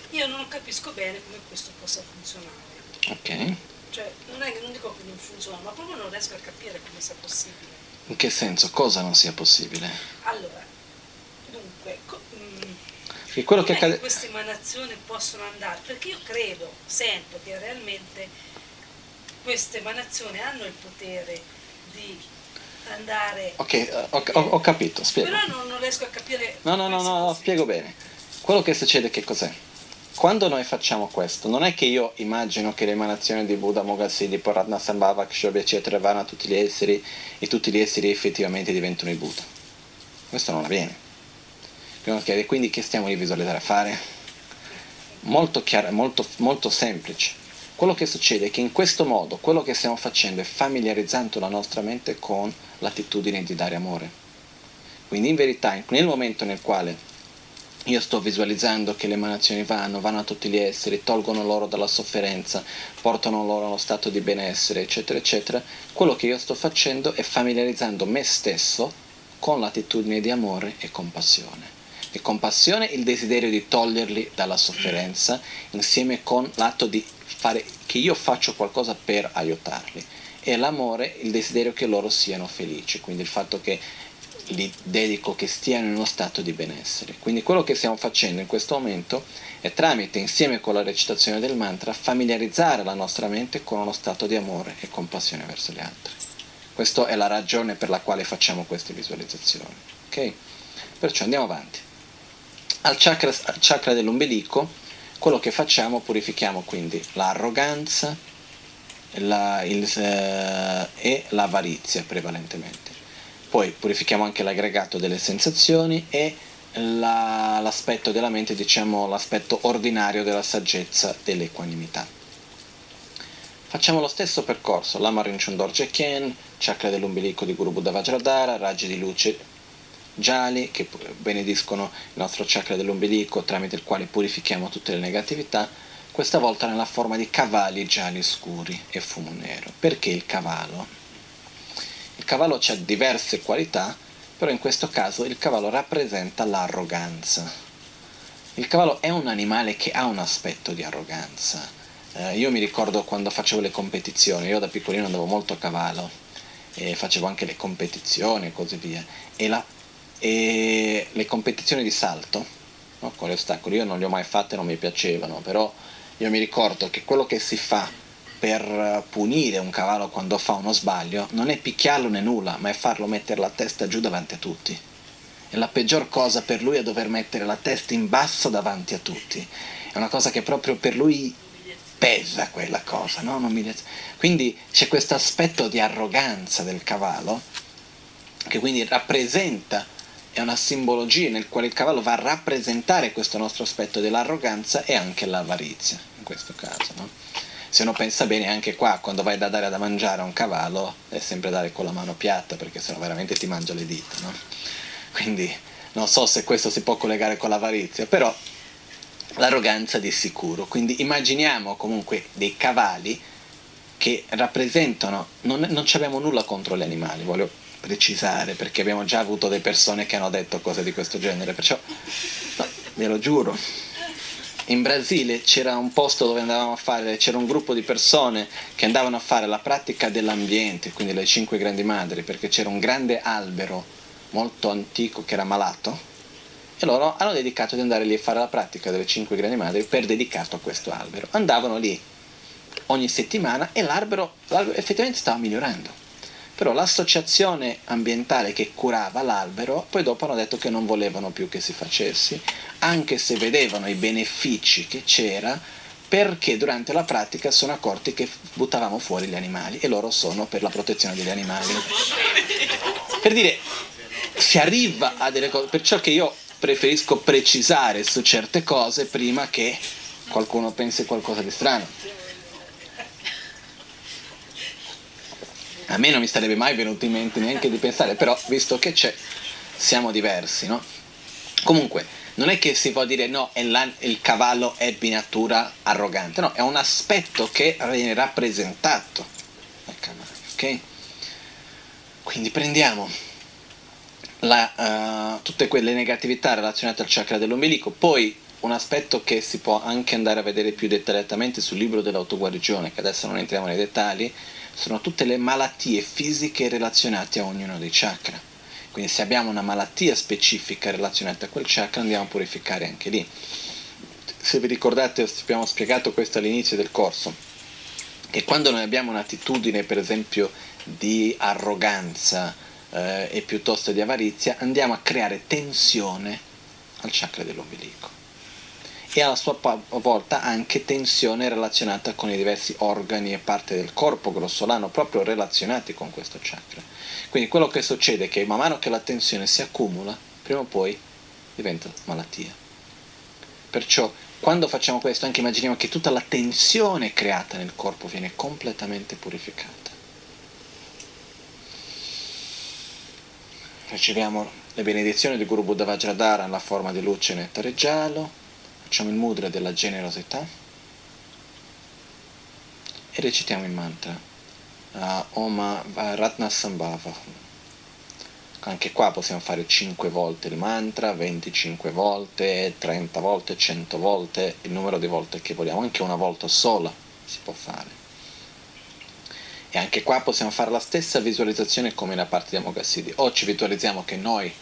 io non capisco bene come questo possa funzionare. Ok. Cioè, non, è, non dico che non funziona, ma proprio non riesco a capire come sia possibile. In che senso? Cosa non sia possibile? Allora, dunque, co- mh, quello che accade... queste emanazioni possono andare, perché io credo, sento che realmente queste emanazioni hanno il potere di andare... Ok, ho, ho, ho capito, spiego. Però non, non riesco a capire... No, no, no, no, spiego bene. Quello che succede che cos'è? Quando noi facciamo questo, non è che io immagino che l'emanazione di Buddha, Mogassiddhi, Paratnasambhava, Kshobhya, eccetera, vanno a tutti gli esseri e tutti gli esseri effettivamente diventano i Buddha. Questo non avviene. Okay, quindi che stiamo di visualizzare a fare? Molto chiaro, molto, molto semplice. Quello che succede è che in questo modo quello che stiamo facendo è familiarizzando la nostra mente con l'attitudine di dare amore. Quindi in verità, nel momento nel quale io sto visualizzando che le emanazioni vanno, vanno a tutti gli esseri, tolgono loro dalla sofferenza, portano loro allo stato di benessere, eccetera, eccetera. Quello che io sto facendo è familiarizzando me stesso con l'attitudine di amore e compassione. E compassione è il desiderio di toglierli dalla sofferenza, insieme con l'atto di fare che io faccio qualcosa per aiutarli. E l'amore è il desiderio che loro siano felici, quindi il fatto che li dedico che stiano in uno stato di benessere. Quindi quello che stiamo facendo in questo momento è tramite, insieme con la recitazione del mantra, familiarizzare la nostra mente con uno stato di amore e compassione verso gli altri. Questa è la ragione per la quale facciamo queste visualizzazioni. Ok? Perciò andiamo avanti. Al chakra, al chakra dell'ombelico, quello che facciamo, purifichiamo quindi l'arroganza la, il, eh, e l'avarizia prevalentemente. Poi purifichiamo anche l'aggregato delle sensazioni e la, l'aspetto della mente, diciamo l'aspetto ordinario della saggezza, dell'equanimità. Facciamo lo stesso percorso, Lama Rinpoche Dorje Khyentse, chakra dell'ombelico di Guru Buddha Vajradhara, raggi di luce gialli che benediscono il nostro chakra dell'ombelico, tramite il quale purifichiamo tutte le negatività, questa volta nella forma di cavalli gialli scuri e fumo nero. Perché il cavallo? Il cavallo ha diverse qualità, però in questo caso il cavallo rappresenta l'arroganza. Il cavallo è un animale che ha un aspetto di arroganza. Eh, io mi ricordo quando facevo le competizioni, io da piccolino andavo molto a cavallo, e facevo anche le competizioni e così via, e, la, e le competizioni di salto, no, con gli ostacoli, io non le ho mai fatte, non mi piacevano, però io mi ricordo che quello che si fa per punire un cavallo quando fa uno sbaglio non è picchiarlo né nulla, ma è farlo mettere la testa giù davanti a tutti. E la peggior cosa per lui è dover mettere la testa in basso davanti a tutti, è una cosa che proprio per lui pesa, quella cosa, no? Non mi... quindi c'è questo aspetto di arroganza del cavallo, che quindi rappresenta, è una simbologia nel quale il cavallo va a rappresentare questo nostro aspetto dell'arroganza e anche l'avarizia, in questo caso, no? Se uno pensa bene, anche qua, quando vai da dare da mangiare a un cavallo, è sempre dare con la mano piatta, perché sennò veramente ti mangia le dita, no? Quindi non so se questo si può collegare con l'avarizia, però l'arroganza di sicuro. Quindi immaginiamo comunque dei cavalli che rappresentano, non, non abbiamo nulla contro gli animali, voglio precisare, perché abbiamo già avuto delle persone che hanno detto cose di questo genere, perciò no, ve lo giuro. In Brasile c'era un posto dove andavamo a fare, c'era un gruppo di persone che andavano a fare la pratica dell'ambiente, quindi le cinque grandi madri, perché c'era un grande albero molto antico che era malato, e loro hanno dedicato di andare lì a fare la pratica delle cinque grandi madri per dedicato a questo albero. Andavano lì ogni settimana e l'albero, l'albero effettivamente stava migliorando, però l'associazione ambientale che curava l'albero poi dopo hanno detto che non volevano più che si facessi, anche se vedevano i benefici che c'era, perché durante la pratica sono accorti che buttavamo fuori gli animali e loro sono per la protezione degli animali. Per dire, si arriva a delle cose, perciò che io preferisco precisare su certe cose prima che qualcuno pensi qualcosa di strano. A me non mi sarebbe mai venuto in mente neanche di pensare, però visto che c'è, siamo diversi, no? Comunque, non è che si può dire no, è la, il cavallo è di natura arrogante, no, è un aspetto che viene rappresentato dal cavallo, ok? Quindi prendiamo la, uh, tutte quelle negatività relazionate al chakra dell'ombelico, poi un aspetto che si può anche andare a vedere più dettagliatamente sul libro dell'autoguarigione, che adesso non entriamo nei dettagli, sono tutte le malattie fisiche relazionate a ognuno dei chakra. Quindi se abbiamo una malattia specifica relazionata a quel chakra, andiamo a purificare anche lì. Se vi ricordate, abbiamo spiegato questo all'inizio del corso, che quando noi abbiamo un'attitudine, per esempio, di arroganza eh, e piuttosto di avarizia, andiamo a creare tensione al chakra dell'ombelico. E alla sua volta anche tensione relazionata con i diversi organi e parti del corpo grossolano, proprio relazionati con questo chakra. Quindi quello che succede è che man mano che la tensione si accumula, prima o poi diventa malattia. Perciò quando facciamo questo anche immaginiamo che tutta la tensione creata nel corpo viene completamente purificata. Riceviamo le benedizioni di Guru Buddha Vajradhara nella forma di luce, nettare giallo. Facciamo il mudra della generosità e recitiamo il mantra uh, Om Ratnasambhava. Anche qua possiamo fare cinque volte il mantra, venticinque volte, trenta volte, cento volte, il numero di volte che vogliamo, anche una volta sola si può fare. E anche qua possiamo fare la stessa visualizzazione come nella parte di Amoghasiddhi. O ci visualizziamo che noi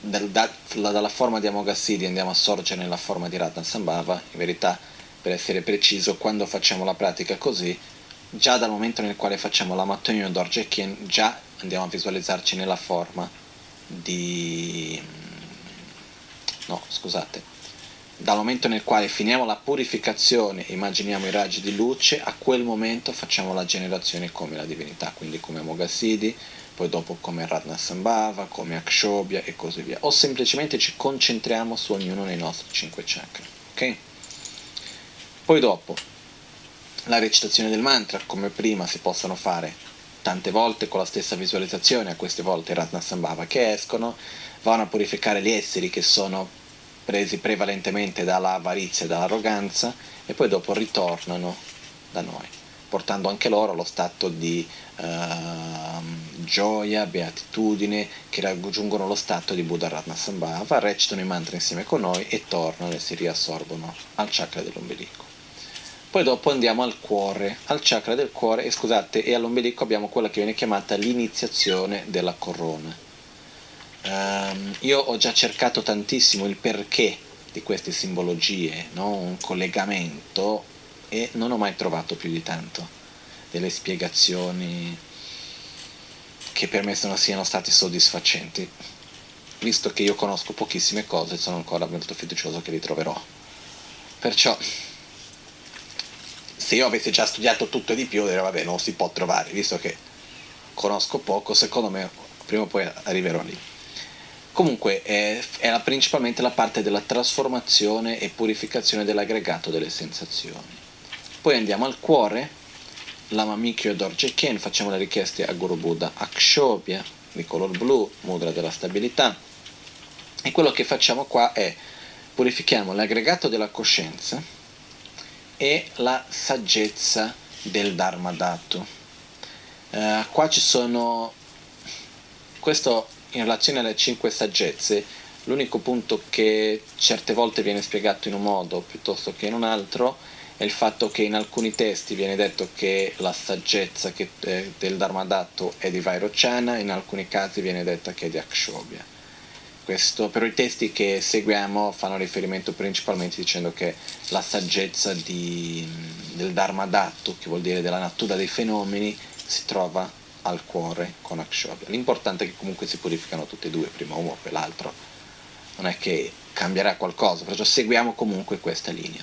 dalla forma di Amoghasiddhi andiamo a sorgere nella forma di Ratnasambhava. In verità, per essere preciso, quando facciamo la pratica così, già dal momento nel quale facciamo la Mattonino Dorje Kien, già andiamo a visualizzarci nella forma di... no, scusate dal momento nel quale finiamo la purificazione, immaginiamo i raggi di luce, a quel momento facciamo la generazione come la divinità, quindi come Amoghasiddhi, poi dopo come Ratnasambhava, come Akshobhya e così via, o semplicemente ci concentriamo su ognuno dei nostri cinque chakra, ok? Poi dopo la recitazione del mantra, come prima si possono fare tante volte con la stessa visualizzazione, a queste volte Ratnasambhava, che escono, vanno a purificare gli esseri che sono presi prevalentemente dall'avarizia e dall'arroganza, e poi dopo ritornano da noi, portando anche loro allo stato di eh, gioia, beatitudine, che raggiungono lo stato di Buddha Ratnasambhava, recitano i mantra insieme con noi e tornano e si riassorbono al chakra dell'ombelico. Poi dopo andiamo al cuore, al chakra del cuore, e scusate, e all'ombelico abbiamo quella che viene chiamata l'iniziazione della corona. Um, io ho già cercato tantissimo il perché di queste simbologie, no? Un collegamento, e non ho mai trovato più di tanto delle spiegazioni che per me non siano state soddisfacenti, visto che io conosco pochissime cose e sono ancora molto fiducioso che li troverò. Perciò se io avessi già studiato tutto e di più, direi vabbè, non si può trovare, visto che conosco poco, secondo me prima o poi arriverò lì. Comunque è, è la, principalmente la parte della trasformazione e purificazione dell'aggregato delle sensazioni. Poi andiamo al cuore, Lama Mikyo Dorje Ken, facciamo le richieste a Guru Buddha Akshobhya, di color blu, mudra della stabilità, e quello che facciamo qua è purifichiamo l'aggregato della coscienza e la saggezza del Dharma dato. Uh, qua ci sono, questo in relazione alle cinque saggezze, l'unico punto che certe volte viene spiegato in un modo piuttosto che in un altro è il fatto che in alcuni testi viene detto che la saggezza che, eh, del Dharmadatta è di Vairocana, in alcuni casi viene detta che è di Akshobhya. Questo però i testi che seguiamo fanno riferimento principalmente dicendo che la saggezza di, del Dharmadatta, che vuol dire della natura dei fenomeni, si trova al cuore con Akshobhya. L'importante è che comunque si purificano tutti e due, prima uno o poi l'altro, non è che cambierà qualcosa, perciò seguiamo comunque questa linea.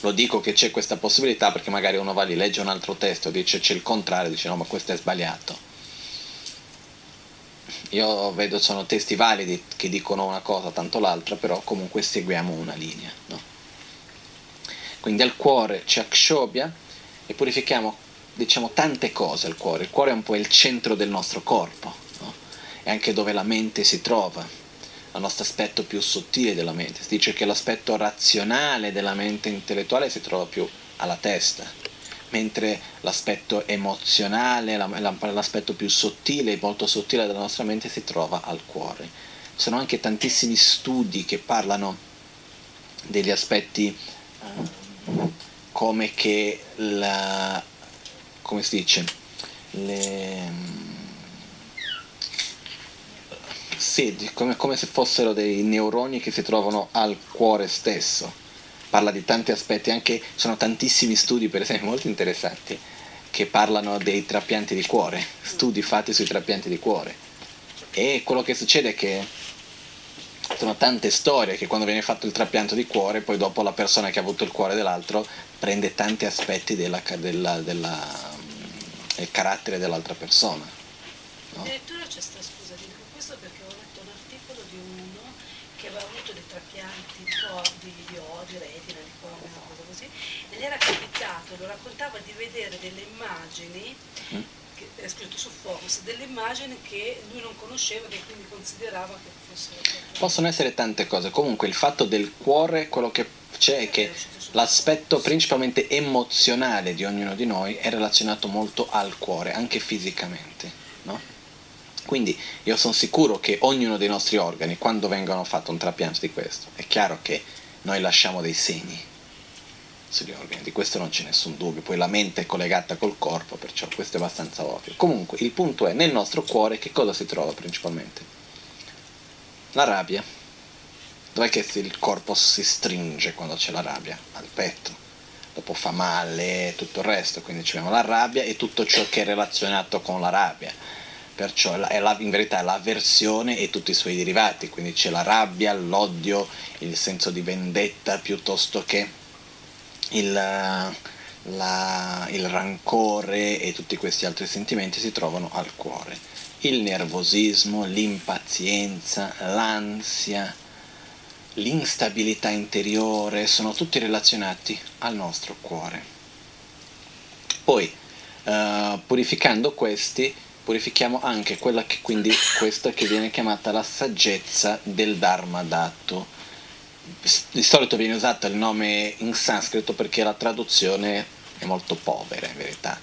Lo dico che c'è questa possibilità perché magari uno va lì, legge un altro testo, dice c'è il contrario, dice no, ma questo è sbagliato. Io vedo sono testi validi che dicono una cosa tanto l'altra, però comunque seguiamo una linea, no? Quindi al cuore c'è Akshobhya e purifichiamo, diciamo, tante cose al cuore. Il cuore è un po' il centro del nostro corpo, no? È anche dove la mente si trova, il nostro aspetto più sottile della mente. Si dice che l'aspetto razionale della mente intellettuale si trova più alla testa, mentre l'aspetto emozionale, l'aspetto più sottile e molto sottile della nostra mente si trova al cuore. Ci sono anche tantissimi studi che parlano degli aspetti come che la, come si dice, le... Sì, come, come se fossero dei neuroni che si trovano al cuore stesso. Parla di tanti aspetti, anche sono tantissimi studi, per esempio, molto interessanti, che parlano dei trapianti di cuore, studi fatti sui trapianti di cuore. E quello che succede è che sono tante storie che quando viene fatto il trapianto di cuore, poi dopo la persona che ha avuto il cuore dell'altro prende tanti aspetti della, della, della, del carattere dell'altra persona. No? Addirittura c'è sta scusa di questo perché ho letto un articolo di uno che aveva avuto dei trapianti di, di odio, retina, di cuore, una cosa così, e gli era capitato, lo raccontava, di vedere delle immagini, mm. che è scritto su Focus, delle immagini che lui non conosceva, che quindi considerava che fossero... Possono essere tante cose, comunque il fatto del cuore, quello che c'è è che l'aspetto principalmente emozionale di ognuno di noi è relazionato molto al cuore, anche fisicamente, no? Quindi io sono sicuro che ognuno dei nostri organi, quando vengono fatto un trapianto di questo, è chiaro che noi lasciamo dei segni sugli organi, di questo non c'è nessun dubbio. Poi la mente è collegata col corpo, perciò questo è abbastanza ovvio. Comunque il punto è, nel nostro cuore che cosa si trova principalmente? La rabbia. Dov'è che il corpo si stringe quando c'è la rabbia? Al petto. Dopo fa male e tutto il resto, quindi ci abbiamo la rabbia e tutto ciò che è relazionato con la rabbia. Perciò è la, in verità è l'avversione e tutti i suoi derivati, quindi c'è la rabbia, l'odio, il senso di vendetta piuttosto che il, la, il rancore e tutti questi altri sentimenti si trovano al cuore. Il nervosismo, l'impazienza, l'ansia, l'instabilità interiore sono tutti relazionati al nostro cuore. Poi uh, purificando questi purifichiamo anche quella che quindi questa che viene chiamata la saggezza del Dharma dato. Di solito viene usato il nome in sanscrito perché la traduzione è molto povera in verità.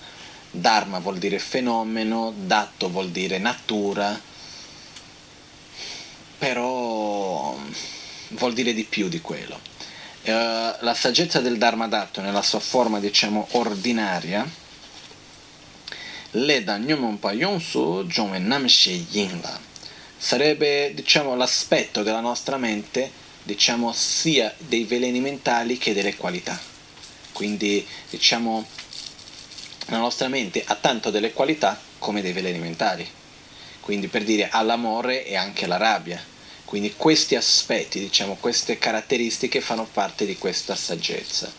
Dharma vuol dire fenomeno, dato vuol dire natura, però vuol dire di più di quello. Uh, la saggezza del Dharma dato nella sua forma diciamo ordinaria Leda Nyumonpa Yonsu Jome Namshe Yinla sarebbe diciamo l'aspetto della nostra mente, diciamo sia dei veleni mentali che delle qualità. Quindi diciamo la nostra mente ha tanto delle qualità come dei veleni mentali. Quindi per dire ha l'amore e anche la rabbia. Quindi questi aspetti, diciamo queste caratteristiche fanno parte di questa saggezza.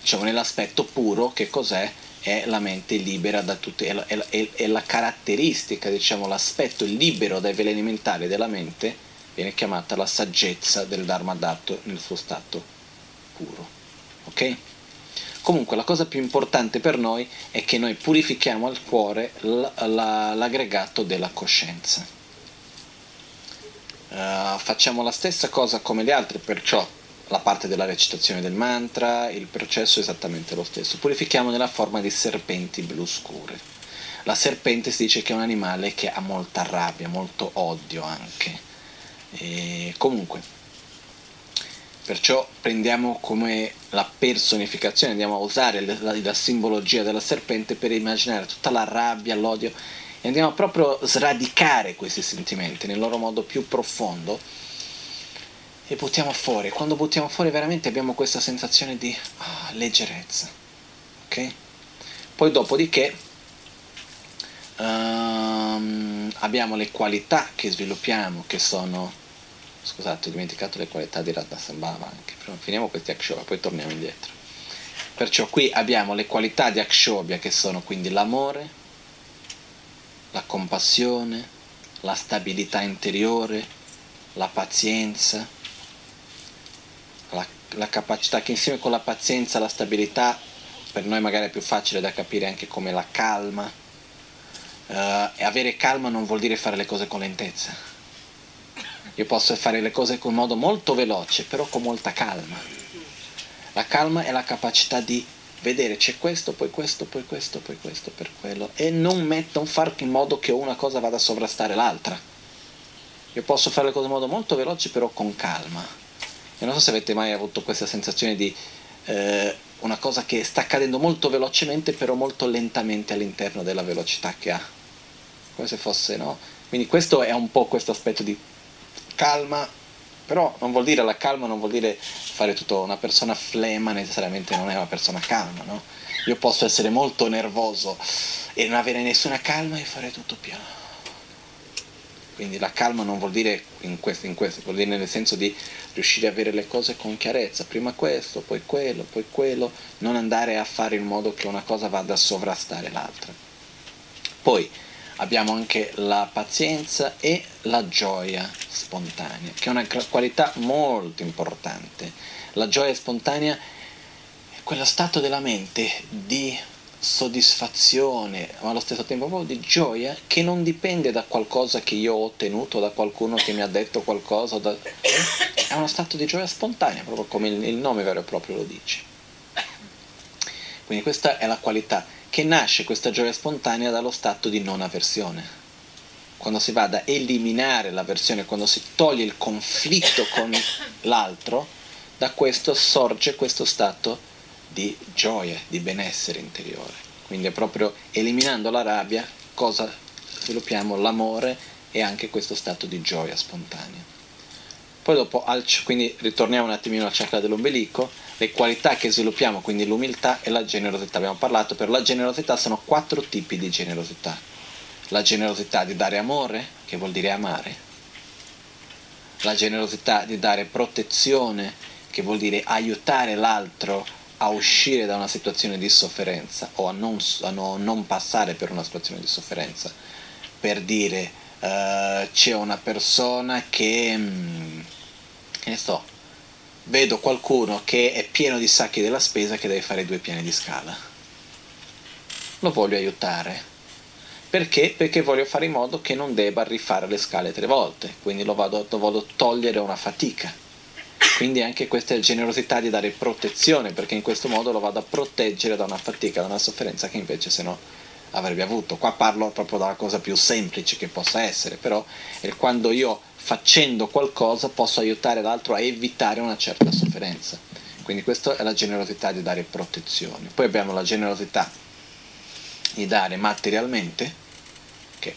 Diciamo nell'aspetto puro che cos'è? È la mente libera da tutte, è la, è, la, è la caratteristica, diciamo, l'aspetto libero dai veleni mentali della mente viene chiamata la saggezza del Dharma dato nel suo stato puro. Ok? Comunque la cosa più importante per noi è che noi purifichiamo al cuore l, la, l'aggregato della coscienza. Uh, facciamo la stessa cosa come gli altri, perciò la parte della recitazione del mantra, il processo è esattamente lo stesso. Purifichiamo nella forma di serpenti blu scure. La serpente si dice che è un animale che ha molta rabbia, molto odio anche. E comunque, perciò prendiamo come la personificazione, andiamo a usare la, la simbologia della serpente per immaginare tutta la rabbia, l'odio e andiamo proprio a sradicare questi sentimenti nel loro modo più profondo. E buttiamo fuori, quando buttiamo fuori veramente abbiamo questa sensazione di ah, leggerezza, ok? Poi dopodiché um, abbiamo le qualità che sviluppiamo, che sono, scusate ho dimenticato le qualità di Radhasambhava anche, però finiamo questi Akshobhya, poi torniamo indietro. Perciò qui abbiamo le qualità di Akshobhya che sono quindi l'amore, la compassione, la stabilità interiore, la pazienza, La, la capacità che insieme con la pazienza, la stabilità, per noi magari è più facile da capire anche come la calma. Uh, e avere calma non vuol dire fare le cose con lentezza. Io posso fare le cose in modo molto veloce, però con molta calma. La calma è la capacità di vedere c'è questo, poi questo, poi questo, poi questo, per quello. E non, metto, non far in modo che una cosa vada a sovrastare l'altra. Io posso fare le cose in modo molto veloce, però con calma. E non so se avete mai avuto questa sensazione di eh, una cosa che sta accadendo molto velocemente però molto lentamente all'interno della velocità che ha, come se fosse, no? Quindi questo è un po' questo aspetto di calma, però non vuol dire la calma, non vuol dire fare tutto, una persona flema necessariamente non è una persona calma, no? Io posso essere molto nervoso e non avere nessuna calma e fare tutto piano. Quindi la calma non vuol dire in questo, in questo, vuol dire nel senso di riuscire a avere le cose con chiarezza, prima questo, poi quello, poi quello, non andare a fare in modo che una cosa vada a sovrastare l'altra. Poi abbiamo anche la pazienza e la gioia spontanea, che è una qualità molto importante. La gioia spontanea è quello stato della mente di soddisfazione, ma allo stesso tempo proprio di gioia che non dipende da qualcosa che io ho ottenuto, da qualcuno che mi ha detto qualcosa, da... è uno stato di gioia spontanea, proprio come il nome vero e proprio lo dice. Quindi questa è la qualità che nasce, questa gioia spontanea, dallo stato di non avversione. Quando si va ad eliminare l'avversione, quando si toglie il conflitto con l'altro, da questo sorge questo stato di gioia, di benessere interiore. Quindi è proprio eliminando la rabbia cosa sviluppiamo l'amore e anche questo stato di gioia spontanea. Poi dopo, quindi ritorniamo un attimino al chakra dell'ombelico, le qualità che sviluppiamo, quindi l'umiltà e la generosità. Abbiamo parlato per la generosità, sono quattro tipi di generosità. La generosità di dare amore, che vuol dire amare. La generosità di dare protezione, che vuol dire aiutare l'altro a uscire da una situazione di sofferenza o a non, a no, non passare per una situazione di sofferenza. Per dire uh, c'è una persona che mh, che ne so, vedo qualcuno che è pieno di sacchi della spesa che deve fare due piani di scala. lo voglio aiutare. Perché? Perché voglio fare in modo che non debba rifare le scale tre volte, quindi lo vado, lo vado a togliere una fatica. Quindi anche questa è generosità di dare protezione, perché in questo modo lo vado a proteggere da una fatica, da una sofferenza che invece se no avrebbe avuto. Qua parlo proprio dalla cosa più semplice che possa essere, però è quando io facendo qualcosa posso aiutare l'altro a evitare una certa sofferenza. Quindi questa è la generosità di dare protezione. Poi abbiamo la generosità di dare materialmente, che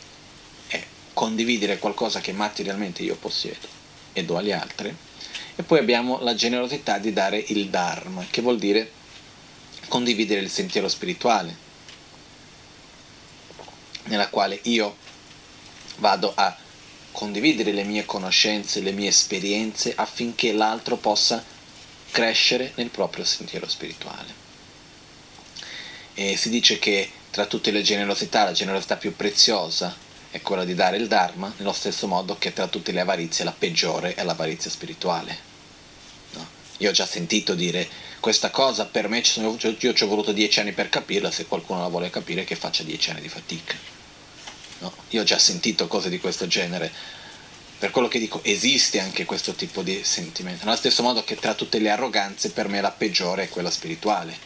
è condividere qualcosa che materialmente io possiedo e do agli altri, e poi abbiamo la generosità di dare il Dharma, che vuol dire condividere il sentiero spirituale, nella quale io vado a condividere le mie conoscenze, le mie esperienze, affinché l'altro possa crescere nel proprio sentiero spirituale. E si dice che tra tutte le generosità, la generosità più preziosa è quella di dare il Dharma, nello stesso modo che tra tutte le avarizie la peggiore è l'avarizia spirituale. No? Io ho già sentito dire questa cosa, per me ci sono, io ci ho voluto dieci anni per capirla, se qualcuno la vuole capire che faccia dieci anni di fatica. No? Io ho già sentito cose di questo genere, per quello che dico esiste anche questo tipo di sentimento, nello stesso modo che tra tutte le arroganze per me la peggiore è quella spirituale.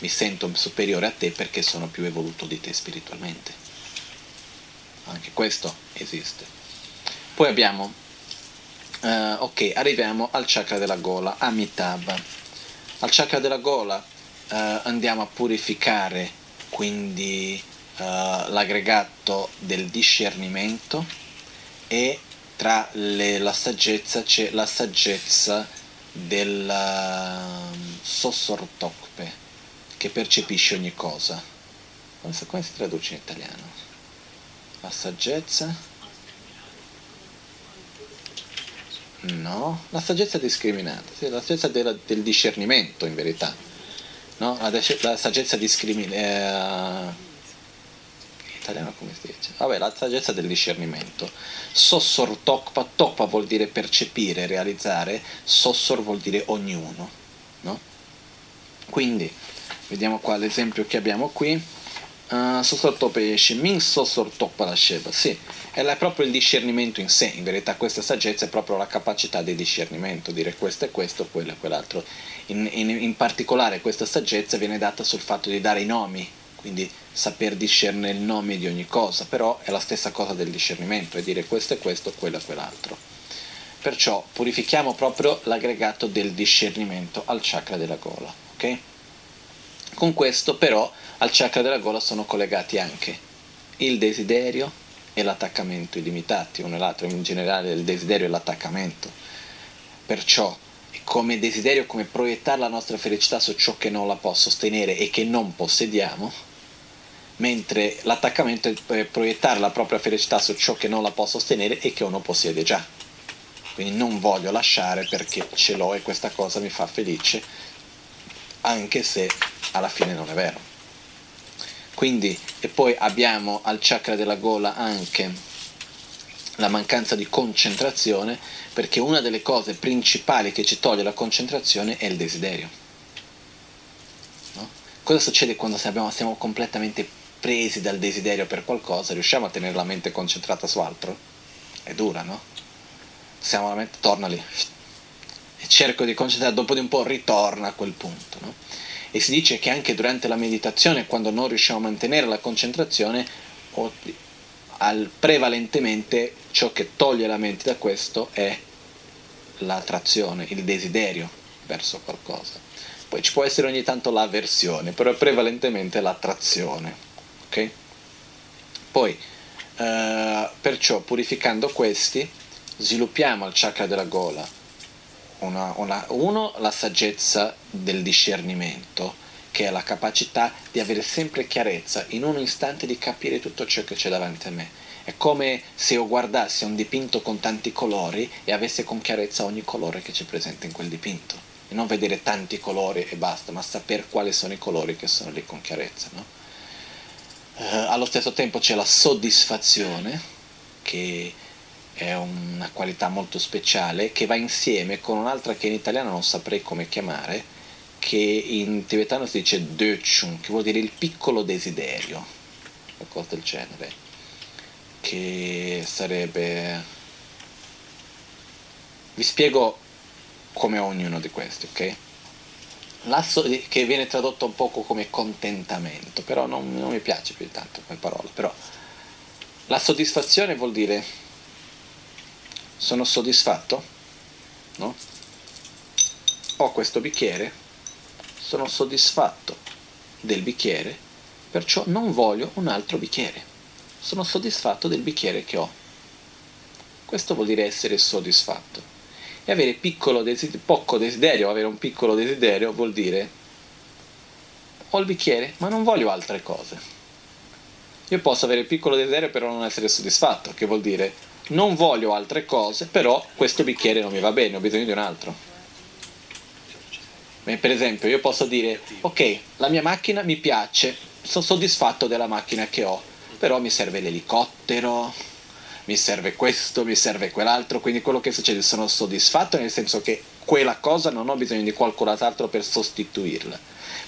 Mi sento superiore a te perché sono più evoluto di te spiritualmente. Anche questo esiste. Poi abbiamo, uh, ok, arriviamo al chakra della gola, Amitabha. Al chakra della gola uh, andiamo a purificare quindi uh, l'aggregato del discernimento, e tra le, la saggezza c'è la saggezza del um, Sosortokpe, che percepisce ogni cosa. Non so come si traduce in italiano. La saggezza? No, la saggezza è discriminata, sì, la saggezza della, del discernimento in verità. No, la, la saggezza discriminata. Eh, in italiano come si dice? Vabbè, la saggezza del discernimento. Sossor Tokpa, Tokpa vuol dire percepire, realizzare, Sossor vuol dire ognuno, no? Quindi vediamo qua l'esempio che abbiamo qui. Uh, Sosortopesce, min sosortopa la sheba. Sì, è la, proprio il discernimento in sé. In verità questa saggezza è proprio la capacità di discernimento, dire questo è questo, quello è quell'altro. In, in, in particolare questa saggezza viene data sul fatto di dare i nomi, quindi saper discernere il nome di ogni cosa, però è la stessa cosa del discernimento, è dire questo è questo, quello è quell'altro. Perciò purifichiamo proprio l'aggregato del discernimento al chakra della gola, ok? Con questo però al chakra della gola sono collegati anche il desiderio e l'attaccamento illimitati, uno e l'altro, in generale il desiderio e l'attaccamento. Perciò come desiderio, come proiettare la nostra felicità su ciò che non la può sostenere e che non possediamo, mentre l'attaccamento è proiettare la propria felicità su ciò che non la può sostenere e che uno possiede già. Quindi non voglio lasciare perché ce l'ho e questa cosa mi fa felice, anche se alla fine non è vero. Quindi, e poi abbiamo al chakra della gola anche la mancanza di concentrazione, perché una delle cose principali che ci toglie la concentrazione è il desiderio. No? Cosa succede quando siamo, siamo completamente presi dal desiderio per qualcosa? Riusciamo a tenere la mente concentrata su altro? È dura, no? Siamo la mente, torna lì e cerco di concentrare, dopo di un po' ritorna a quel punto, no? E si dice che anche durante la meditazione, quando non riusciamo a mantenere la concentrazione, o al prevalentemente ciò che toglie la mente da questo è l'attrazione, il desiderio verso qualcosa. Poi ci può essere ogni tanto l'avversione, però è prevalentemente l'attrazione, ok? Poi eh, perciò purificando questi sviluppiamo al chakra della gola Una, una, uno, la saggezza del discernimento, che è la capacità di avere sempre chiarezza, in un istante di capire tutto ciò che c'è davanti a me. È come se io guardassi un dipinto con tanti colori e avesse con chiarezza ogni colore che c'è presente in quel dipinto, e non vedere tanti colori e basta, ma saper quali sono i colori che sono lì con chiarezza, no? Eh, allo stesso tempo c'è la soddisfazione, che è una qualità molto speciale, che va insieme con un'altra che in italiano non saprei come chiamare, che in tibetano si dice Döchung, che vuol dire il piccolo desiderio, qualcosa del genere, che sarebbe... Vi spiego come ognuno di questi, ok? L'asso che viene tradotto un poco come contentamento, però non, non mi piace più tanto come parola, però la soddisfazione vuol dire sono soddisfatto, no? Ho questo bicchiere, sono soddisfatto del bicchiere, perciò non voglio un altro bicchiere, sono soddisfatto del bicchiere che ho. Questo vuol dire essere soddisfatto. E avere piccolo desiderio, poco desiderio, avere un piccolo desiderio vuol dire ho il bicchiere, ma non voglio altre cose. Io posso avere piccolo desiderio però non essere soddisfatto, che vuol dire non voglio altre cose, però questo bicchiere non mi va bene, ho bisogno di un altro. Per esempio, io posso dire, ok, la mia macchina mi piace, sono soddisfatto della macchina che ho, però mi serve l'elicottero, mi serve questo, mi serve quell'altro, quindi quello che succede, sono soddisfatto nel senso che quella cosa non ho bisogno di qualcos'altro per sostituirla,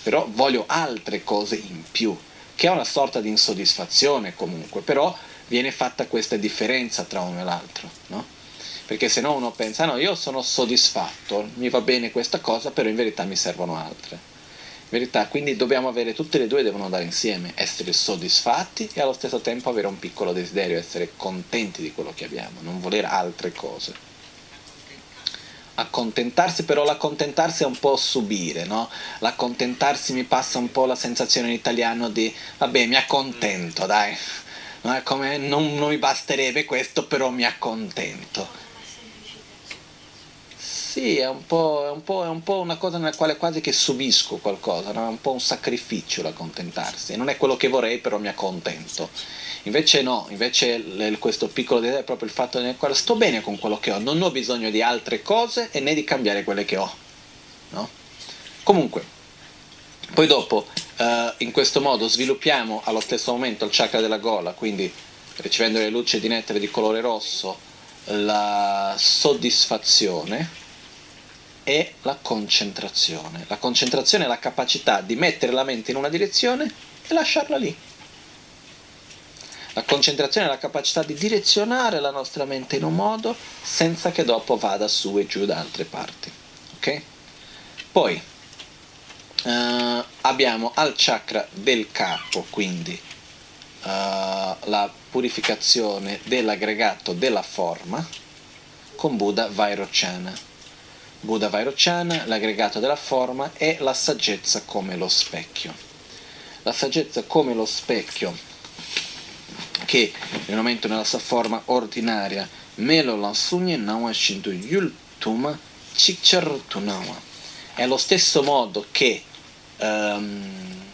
però voglio altre cose in più, che è una sorta di insoddisfazione comunque, però viene fatta questa differenza tra uno e l'altro, no? Perché se no uno pensa, no, io sono soddisfatto, mi va bene questa cosa, però in verità mi servono altre. In verità, quindi dobbiamo avere, tutte e due devono andare insieme, essere soddisfatti e allo stesso tempo avere un piccolo desiderio, essere contenti di quello che abbiamo, non voler altre cose. Accontentarsi, però l'accontentarsi è un po' subire, no? L'accontentarsi mi passa un po' la sensazione in italiano di, vabbè, mi accontento, dai. No, è come, non, non mi basterebbe questo, però mi accontento. Sì, è un po', è un po', è un po' una cosa nella quale quasi che subisco qualcosa, no? È un po' un sacrificio l'accontentarsi, non è quello che vorrei però mi accontento. Invece no, invece l- questo piccolo desiderio è proprio il fatto nel quale sto bene con quello che ho, non ho bisogno di altre cose e né di cambiare quelle che ho, no? Comunque, poi dopo eh, in questo modo sviluppiamo allo stesso momento il chakra della gola, quindi ricevendo le luci di nettare di colore rosso, la soddisfazione e la concentrazione. La concentrazione è la capacità di mettere la mente in una direzione e lasciarla lì. La concentrazione è la capacità di direzionare la nostra mente in un modo senza che dopo vada su e giù da altre parti. Ok? Poi eh, abbiamo al chakra del capo, quindi eh, la purificazione dell'aggregato della forma con Buddha Vairocana. Buddha Vairocana, l'aggregato della forma e la saggezza come lo specchio. La saggezza come lo specchio, che nel momento nella sua forma ordinaria, Melo Lansunye Nawa Shindu Yultuma Chichartunawa, è lo stesso modo che um,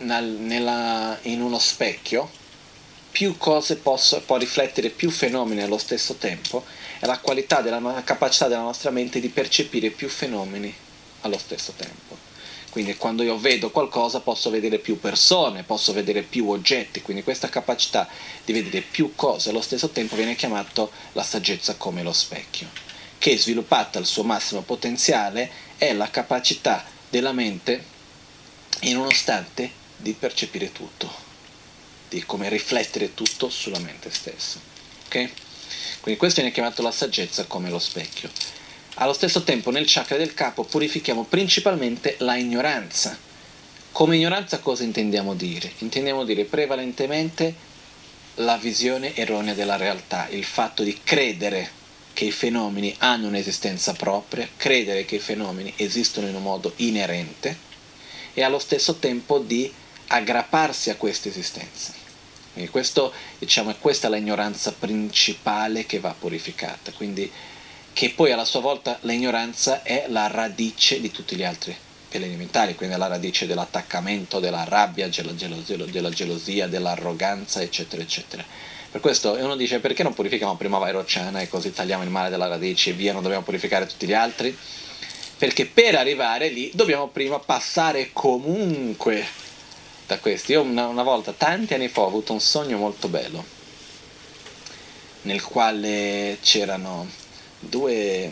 nella, in uno specchio più cose posso, può riflettere più fenomeni allo stesso tempo, è la qualità della la capacità della nostra mente di percepire più fenomeni allo stesso tempo. Quindi quando io vedo qualcosa posso vedere più persone, posso vedere più oggetti, quindi questa capacità di vedere più cose allo stesso tempo viene chiamata la saggezza come lo specchio, che sviluppata al suo massimo potenziale è la capacità della mente in un istante di percepire tutto, di come riflettere tutto sulla mente stessa, ok? Quindi questo viene chiamato la saggezza come lo specchio. Allo stesso tempo nel chakra del capo purifichiamo principalmente la ignoranza. Come ignoranza cosa intendiamo dire? Intendiamo dire prevalentemente la visione erronea della realtà, il fatto di credere che i fenomeni hanno un'esistenza propria, credere che i fenomeni esistono in un modo inerente e allo stesso tempo di aggrapparsi a questa esistenza. Quindi questo, diciamo, questa è l'ignoranza principale che va purificata, quindi che poi alla sua volta l'ignoranza è la radice di tutti gli altri veleni mentali, quindi è la radice dell'attaccamento, della rabbia, della gelosia, della gelosia, dell'arroganza, eccetera, eccetera. Per questo uno dice perché non purifichiamo prima Vairocana e così tagliamo il male dalla radice e via, non dobbiamo purificare tutti gli altri? Perché per arrivare lì dobbiamo prima passare comunque da questi. Io una, una volta, tanti anni fa, ho avuto un sogno molto bello nel quale c'erano due,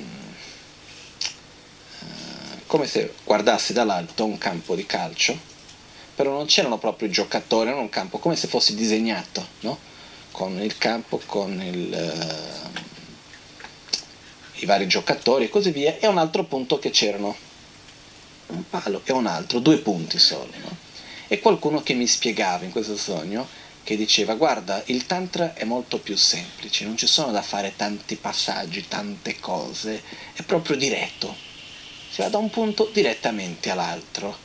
uh, come se guardassi dall'alto un campo di calcio, però non c'erano proprio i giocatori, era un campo come se fosse disegnato, no? Con il campo, con il, uh, i vari giocatori e così via, e un altro punto che c'erano, un palo e un altro, due punti solo, no? E qualcuno che mi spiegava in questo sogno, che diceva: guarda, il tantra è molto più semplice, non ci sono da fare tanti passaggi, tante cose, è proprio diretto, si va da un punto direttamente all'altro.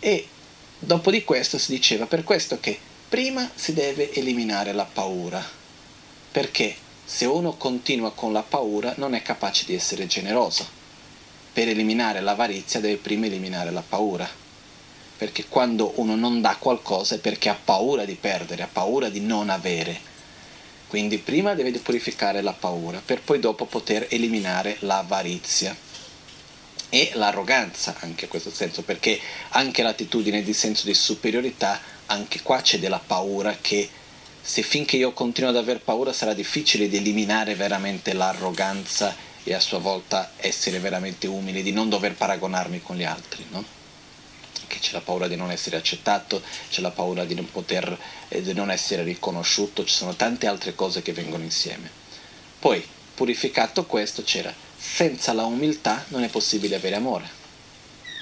E dopo di questo si diceva, per questo che prima si deve eliminare la paura, perché se uno continua con la paura non è capace di essere generoso. Per eliminare l'avarizia deve prima eliminare la paura, perché quando uno non dà qualcosa è perché ha paura di perdere, ha paura di non avere. Quindi prima deve purificare la paura, per poi dopo poter eliminare l'avarizia e l'arroganza, anche in questo senso, perché anche l'attitudine di senso di superiorità, anche qua c'è della paura, che se finché io continuo ad aver paura sarà difficile di eliminare veramente l'arroganza e a sua volta essere veramente umile, di non dover paragonarmi con gli altri, no? Che c'è la paura di non essere accettato, c'è la paura di non poter, eh, di non essere riconosciuto, ci sono tante altre cose che vengono insieme. Poi, purificato questo, c'era: senza la umiltà non è possibile avere amore,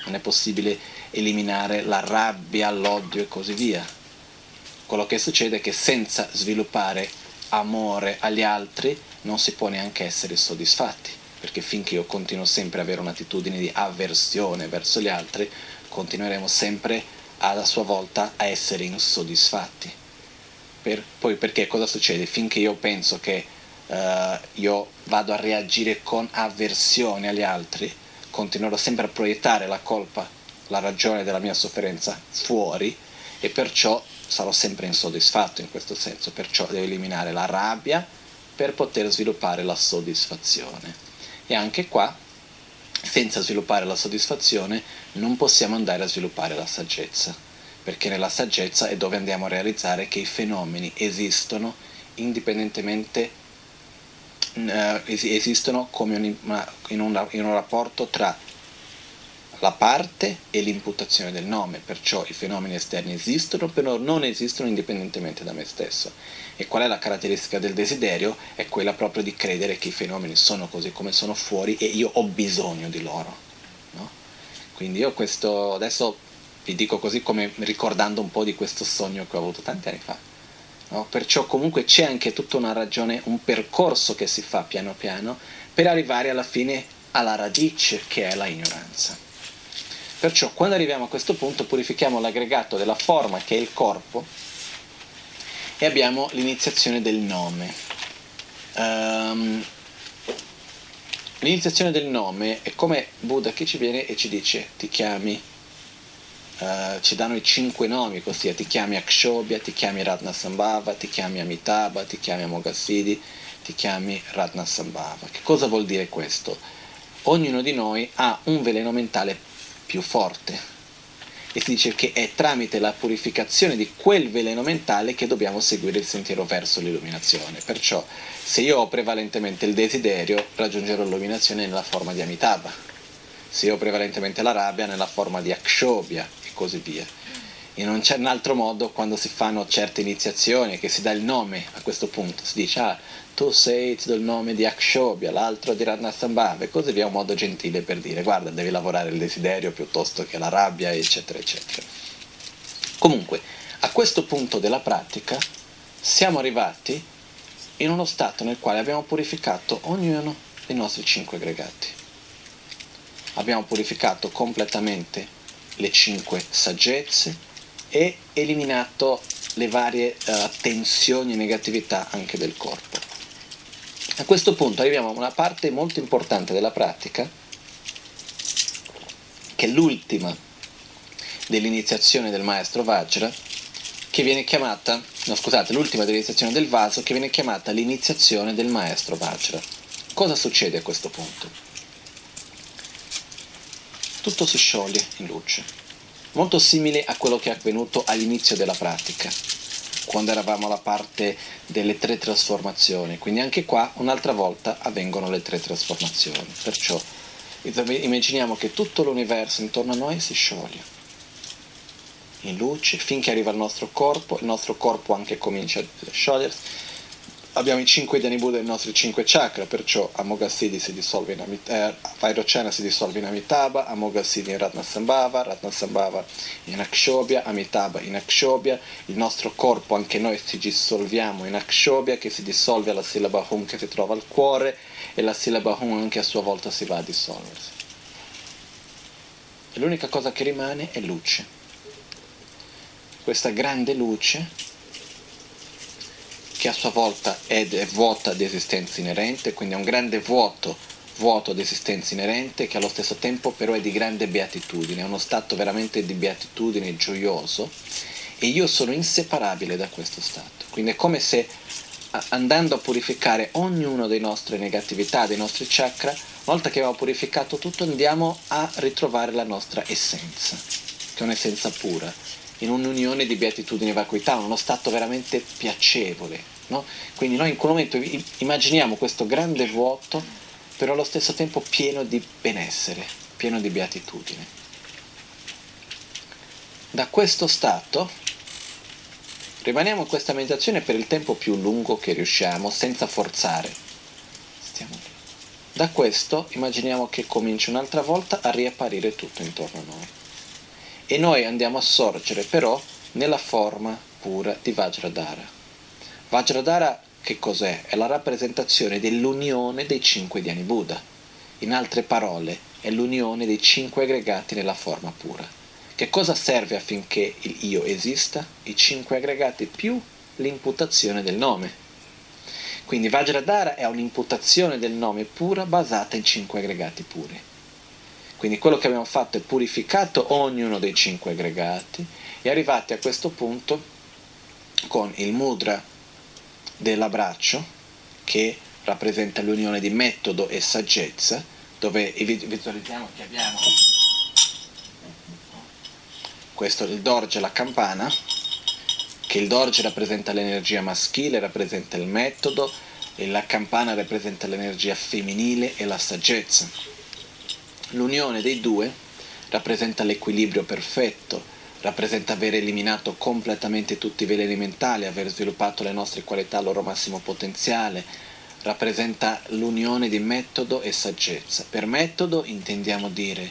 non è possibile eliminare la rabbia, l'odio e così via. Quello che succede è che senza sviluppare amore agli altri non si può neanche essere soddisfatti, perché finché io continuo sempre ad avere un'attitudine di avversione verso gli altri, continueremo sempre a sua volta a essere insoddisfatti. Per, poi perché cosa succede? Finché io penso che uh, io vado a reagire con avversione agli altri, continuerò sempre a proiettare la colpa, la ragione della mia sofferenza fuori, e perciò sarò sempre insoddisfatto in questo senso. Perciò devo eliminare la rabbia per poter sviluppare la soddisfazione. E anche qua, senza sviluppare la soddisfazione non possiamo andare a sviluppare la saggezza, perché nella saggezza è dove andiamo a realizzare che i fenomeni esistono indipendentemente, eh, esistono come un, una, in, un, in un rapporto tra la parte e l'imputazione del nome, perciò i fenomeni esterni esistono, però non esistono indipendentemente da me stesso. E qual è la caratteristica del desiderio? È quella proprio di credere che i fenomeni sono così come sono fuori e io ho bisogno di loro, no? Quindi io questo, adesso vi dico così come ricordando un po' di questo sogno che ho avuto tanti anni fa, no? Perciò comunque c'è anche tutta una ragione, un percorso che si fa piano piano per arrivare alla fine alla radice, che è la ignoranza. Perciò quando arriviamo a questo punto purifichiamo l'aggregato della forma, che è il corpo, e abbiamo l'iniziazione del nome. Um, l'iniziazione del nome è come Buddha che ci viene e ci dice: ti chiami, uh, ci danno i cinque nomi, ossia ti chiami Akshobhya, ti chiami Ratnasambhava, ti chiami Amitabha, ti chiami Amoghasiddhi, ti chiami Ratnasambhava. Che cosa vuol dire questo? Ognuno di noi ha un veleno mentale più forte, e si dice che è tramite la purificazione di quel veleno mentale che dobbiamo seguire il sentiero verso l'illuminazione. Perciò se io ho prevalentemente il desiderio, raggiungerò l'illuminazione nella forma di Amitabha, se io ho prevalentemente la rabbia, nella forma di Akshobhya, e così via. E non c'è un altro modo. Quando si fanno certe iniziazioni che si dà il nome, a questo punto si dice: ah, tu sei, ti do il nome di Akshobhya, l'altro di Ratnasambhava, e così via, un modo gentile per dire: guarda, devi lavorare il desiderio piuttosto che la rabbia, eccetera eccetera. Comunque, a questo punto della pratica siamo arrivati in uno stato nel quale abbiamo purificato ognuno dei nostri cinque aggregati, abbiamo purificato completamente le cinque saggezze e eliminato le varie uh, tensioni e negatività anche del corpo. A questo punto arriviamo a una parte molto importante della pratica, che è l'ultima dell'iniziazione del maestro Vajra, che viene chiamata, no scusate, l'ultima dell'iniziazione del vaso, che viene chiamata l'iniziazione del maestro Vajra. Cosa succede a questo punto? Tutto si scioglie in luce, molto simile a quello che è avvenuto all'inizio della pratica. quando eravamo alla parte delle tre trasformazioni, quindi anche qua un'altra volta avvengono le tre trasformazioni, perciò immaginiamo che tutto l'universo intorno a noi si scioglie in luce finché arriva il nostro corpo, il nostro corpo anche comincia a sciogliersi, abbiamo i cinque Dhyani Buddha e i nostri cinque chakra, perciò Amoghasiddhi si dissolve in Amitabha, eh, Vairocena si dissolve in Amitabha, Amoghasiddhi in Ratnasambhava, Ratnasambhava in Akshobhya, Amitabha in Akshobhya, il nostro corpo anche noi ci dissolviamo in Akshobhya che si dissolve alla sillaba Hum che si trova al cuore e la sillaba Hum anche a sua volta si va a dissolversi. E l'unica cosa che rimane è luce. Questa grande luce, che a sua volta è, è vuota di esistenza inerente, quindi è un grande vuoto, vuoto di esistenza inerente, che allo stesso tempo però è di grande beatitudine, è uno stato veramente di beatitudine gioioso, e io sono inseparabile da questo stato. Quindi è come se, andando a purificare ognuno dei nostre negatività, dei nostri chakra, una volta che abbiamo purificato tutto andiamo a ritrovare la nostra essenza, che è un'essenza pura, in un'unione di beatitudine e vacuità, uno stato veramente piacevole, no? Quindi noi in quel momento immaginiamo questo grande vuoto, però allo stesso tempo pieno di benessere, pieno di beatitudine. Da questo stato rimaniamo in questa meditazione per il tempo più lungo che riusciamo, senza forzare. Stiamo lì. Da questo immaginiamo che cominci un'altra volta a riapparire tutto intorno a noi. E noi andiamo a sorgere però nella forma pura di Vajradhara. Vajradhara che cos'è? È la rappresentazione dell'unione dei cinque Dhyani Buddha. In altre parole, è l'unione dei cinque aggregati nella forma pura. Che cosa serve affinché il io esista? I cinque aggregati più l'imputazione del nome. Quindi Vajradhara è un'imputazione del nome pura basata in cinque aggregati puri. Quindi quello che abbiamo fatto è purificato ognuno dei cinque aggregati e arrivati a questo punto con il mudra dell'abbraccio che rappresenta l'unione di metodo e saggezza, dove visualizziamo che abbiamo questo il dorje, la campana, che il dorje rappresenta l'energia maschile, rappresenta il metodo e la campana rappresenta l'energia femminile e la saggezza. L'unione dei due rappresenta l'equilibrio perfetto, rappresenta aver eliminato completamente tutti i veleni mentali, aver sviluppato le nostre qualità al loro massimo potenziale, rappresenta l'unione di metodo e saggezza. Per metodo intendiamo dire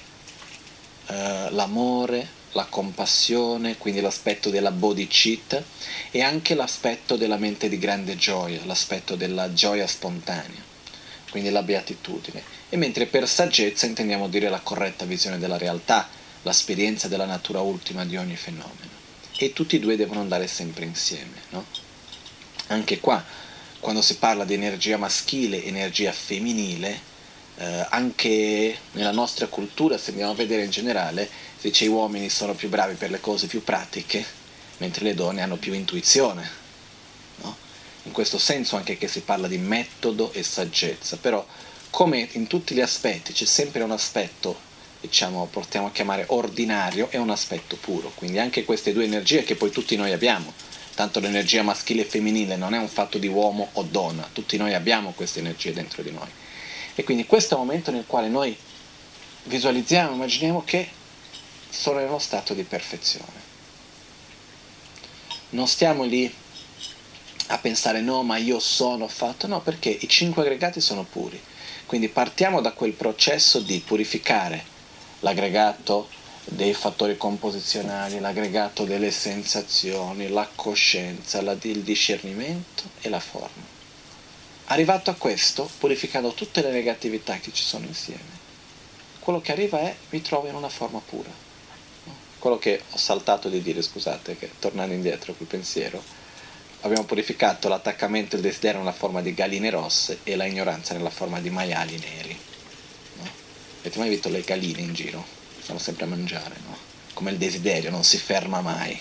eh, l'amore, la compassione, quindi l'aspetto della bodhicitta e anche l'aspetto della mente di grande gioia, l'aspetto della gioia spontanea, quindi la beatitudine. E mentre per saggezza intendiamo dire la corretta visione della realtà, l'esperienza della natura ultima di ogni fenomeno. E tutti e due devono andare sempre insieme, no? Anche qua, quando si parla di energia maschile, energia femminile, eh, anche nella nostra cultura, se andiamo a vedere in generale, si dice gli uomini sono più bravi per le cose più pratiche, mentre le donne hanno più intuizione, no? In questo senso anche che si parla di metodo e saggezza, però come in tutti gli aspetti c'è sempre un aspetto, diciamo, portiamo a chiamare ordinario e un aspetto puro, quindi anche queste due energie che poi tutti noi abbiamo, tanto l'energia maschile e femminile non è un fatto di uomo o donna, tutti noi abbiamo queste energie dentro di noi. E quindi questo è un momento nel quale noi visualizziamo, immaginiamo che sono in uno stato di perfezione. Non stiamo lì a pensare no ma io sono fatto, no, perché i cinque aggregati sono puri, quindi partiamo da quel processo di purificare l'aggregato dei fattori composizionali, l'aggregato delle sensazioni, la coscienza, la, il discernimento e la forma. Arrivato a questo, purificando tutte le negatività che ci sono insieme, quello che arriva è mi trovo in una forma pura, quello che ho saltato di dire, scusate, che tornando indietro col pensiero abbiamo purificato l'attaccamento e il desiderio nella forma di galline rosse e la ignoranza nella forma di maiali neri. No? Avete mai visto le galline in giro? Stanno sempre a mangiare, no? Come il desiderio, non si ferma mai.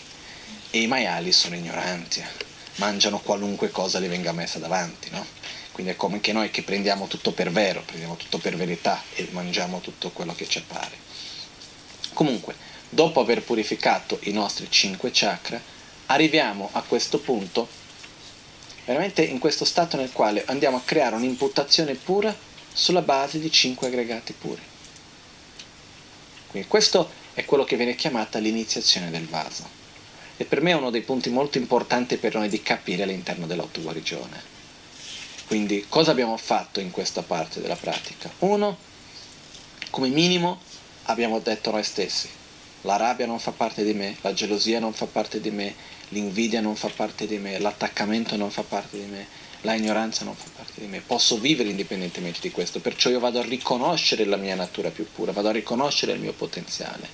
E i maiali sono ignoranti, mangiano qualunque cosa gli venga messa davanti, no? Quindi è come che noi che prendiamo tutto per vero, prendiamo tutto per verità e mangiamo tutto quello che ci appare. Comunque, dopo aver purificato i nostri cinque chakra, arriviamo a questo punto, veramente in questo stato nel quale andiamo a creare un'imputazione pura sulla base di cinque aggregati puri. Quindi questo è quello che viene chiamata l'iniziazione del vaso. E per me è uno dei punti molto importanti per noi di capire all'interno dell'autoguarigione. Quindi cosa abbiamo fatto in questa parte della pratica? Uno, come minimo abbiamo detto noi stessi, la rabbia non fa parte di me, la gelosia non fa parte di me, l'invidia non fa parte di me, l'attaccamento non fa parte di me, la ignoranza non fa parte di me, posso vivere indipendentemente di questo, perciò io vado a riconoscere la mia natura più pura, vado a riconoscere il mio potenziale,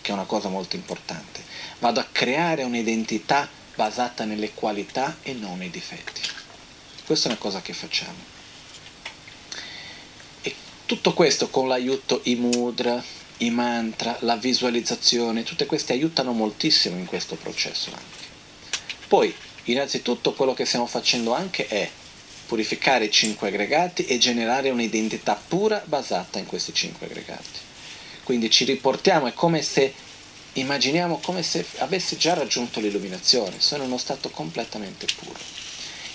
che è una cosa molto importante, vado a creare un'identità basata nelle qualità e non nei difetti. Questa è una cosa che facciamo. E tutto questo con l'aiuto i mudra, i mantra, la visualizzazione, tutte queste aiutano moltissimo in questo processo anche. Poi, innanzitutto, quello che stiamo facendo anche è purificare i cinque aggregati e generare un'identità pura basata in questi cinque aggregati. Quindi ci riportiamo, è come se, immaginiamo come se avessi già raggiunto l'illuminazione, sono in uno stato completamente puro.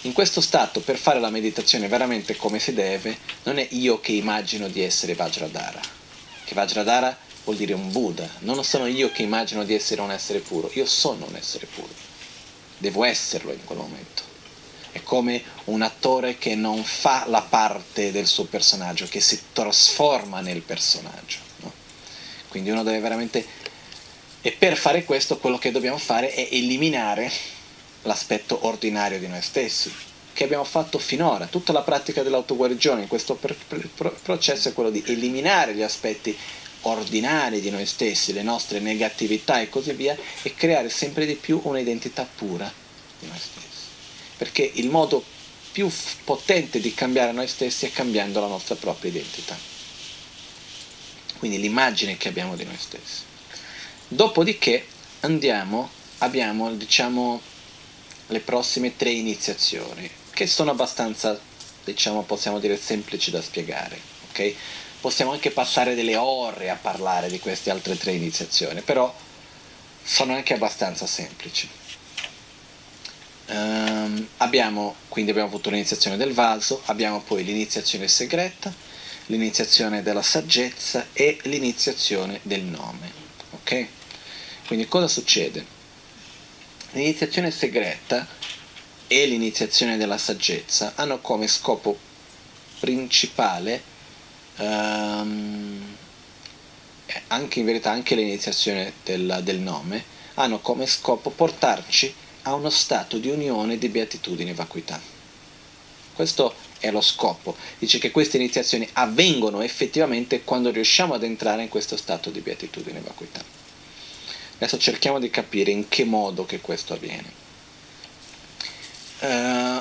In questo stato, per fare la meditazione veramente come si deve, non è io che immagino di essere Vajradhara, che Vajradhara vuol dire un Buddha, non sono io che immagino di essere un essere puro, io sono un essere puro, devo esserlo in quel momento. È come un attore che non fa la parte del suo personaggio, che si trasforma nel personaggio, no? Quindi uno deve veramente... E per fare questo quello che dobbiamo fare è eliminare l'aspetto ordinario di noi stessi, che abbiamo fatto finora. Tutta la pratica dell'autoguarigione in questo pr- pr- processo è quello di eliminare gli aspetti ordinari di noi stessi, le nostre negatività e così via, e creare sempre di più un'identità pura di noi stessi. Perché il modo più f- potente di cambiare noi stessi è cambiando la nostra propria identità. Quindi l'immagine che abbiamo di noi stessi. Dopodiché andiamo, abbiamo, diciamo, le prossime tre iniziazioni, che sono abbastanza, diciamo, possiamo dire semplici da spiegare, ok? Possiamo anche passare delle ore a parlare di queste altre tre iniziazioni, però sono anche abbastanza semplici. Um, abbiamo, quindi abbiamo avuto l'iniziazione del vaso, abbiamo poi l'iniziazione segreta, l'iniziazione della saggezza e l'iniziazione del nome, ok? Quindi cosa succede? L'iniziazione segreta e l'iniziazione della saggezza hanno come scopo principale, um, anche in verità anche l'iniziazione del, del nome, hanno come scopo portarci a uno stato di unione, di beatitudine e vacuità. Questo è lo scopo. Dice che queste iniziazioni avvengono effettivamente quando riusciamo ad entrare in questo stato di beatitudine e vacuità. Adesso cerchiamo di capire in che modo che questo avviene. Uh,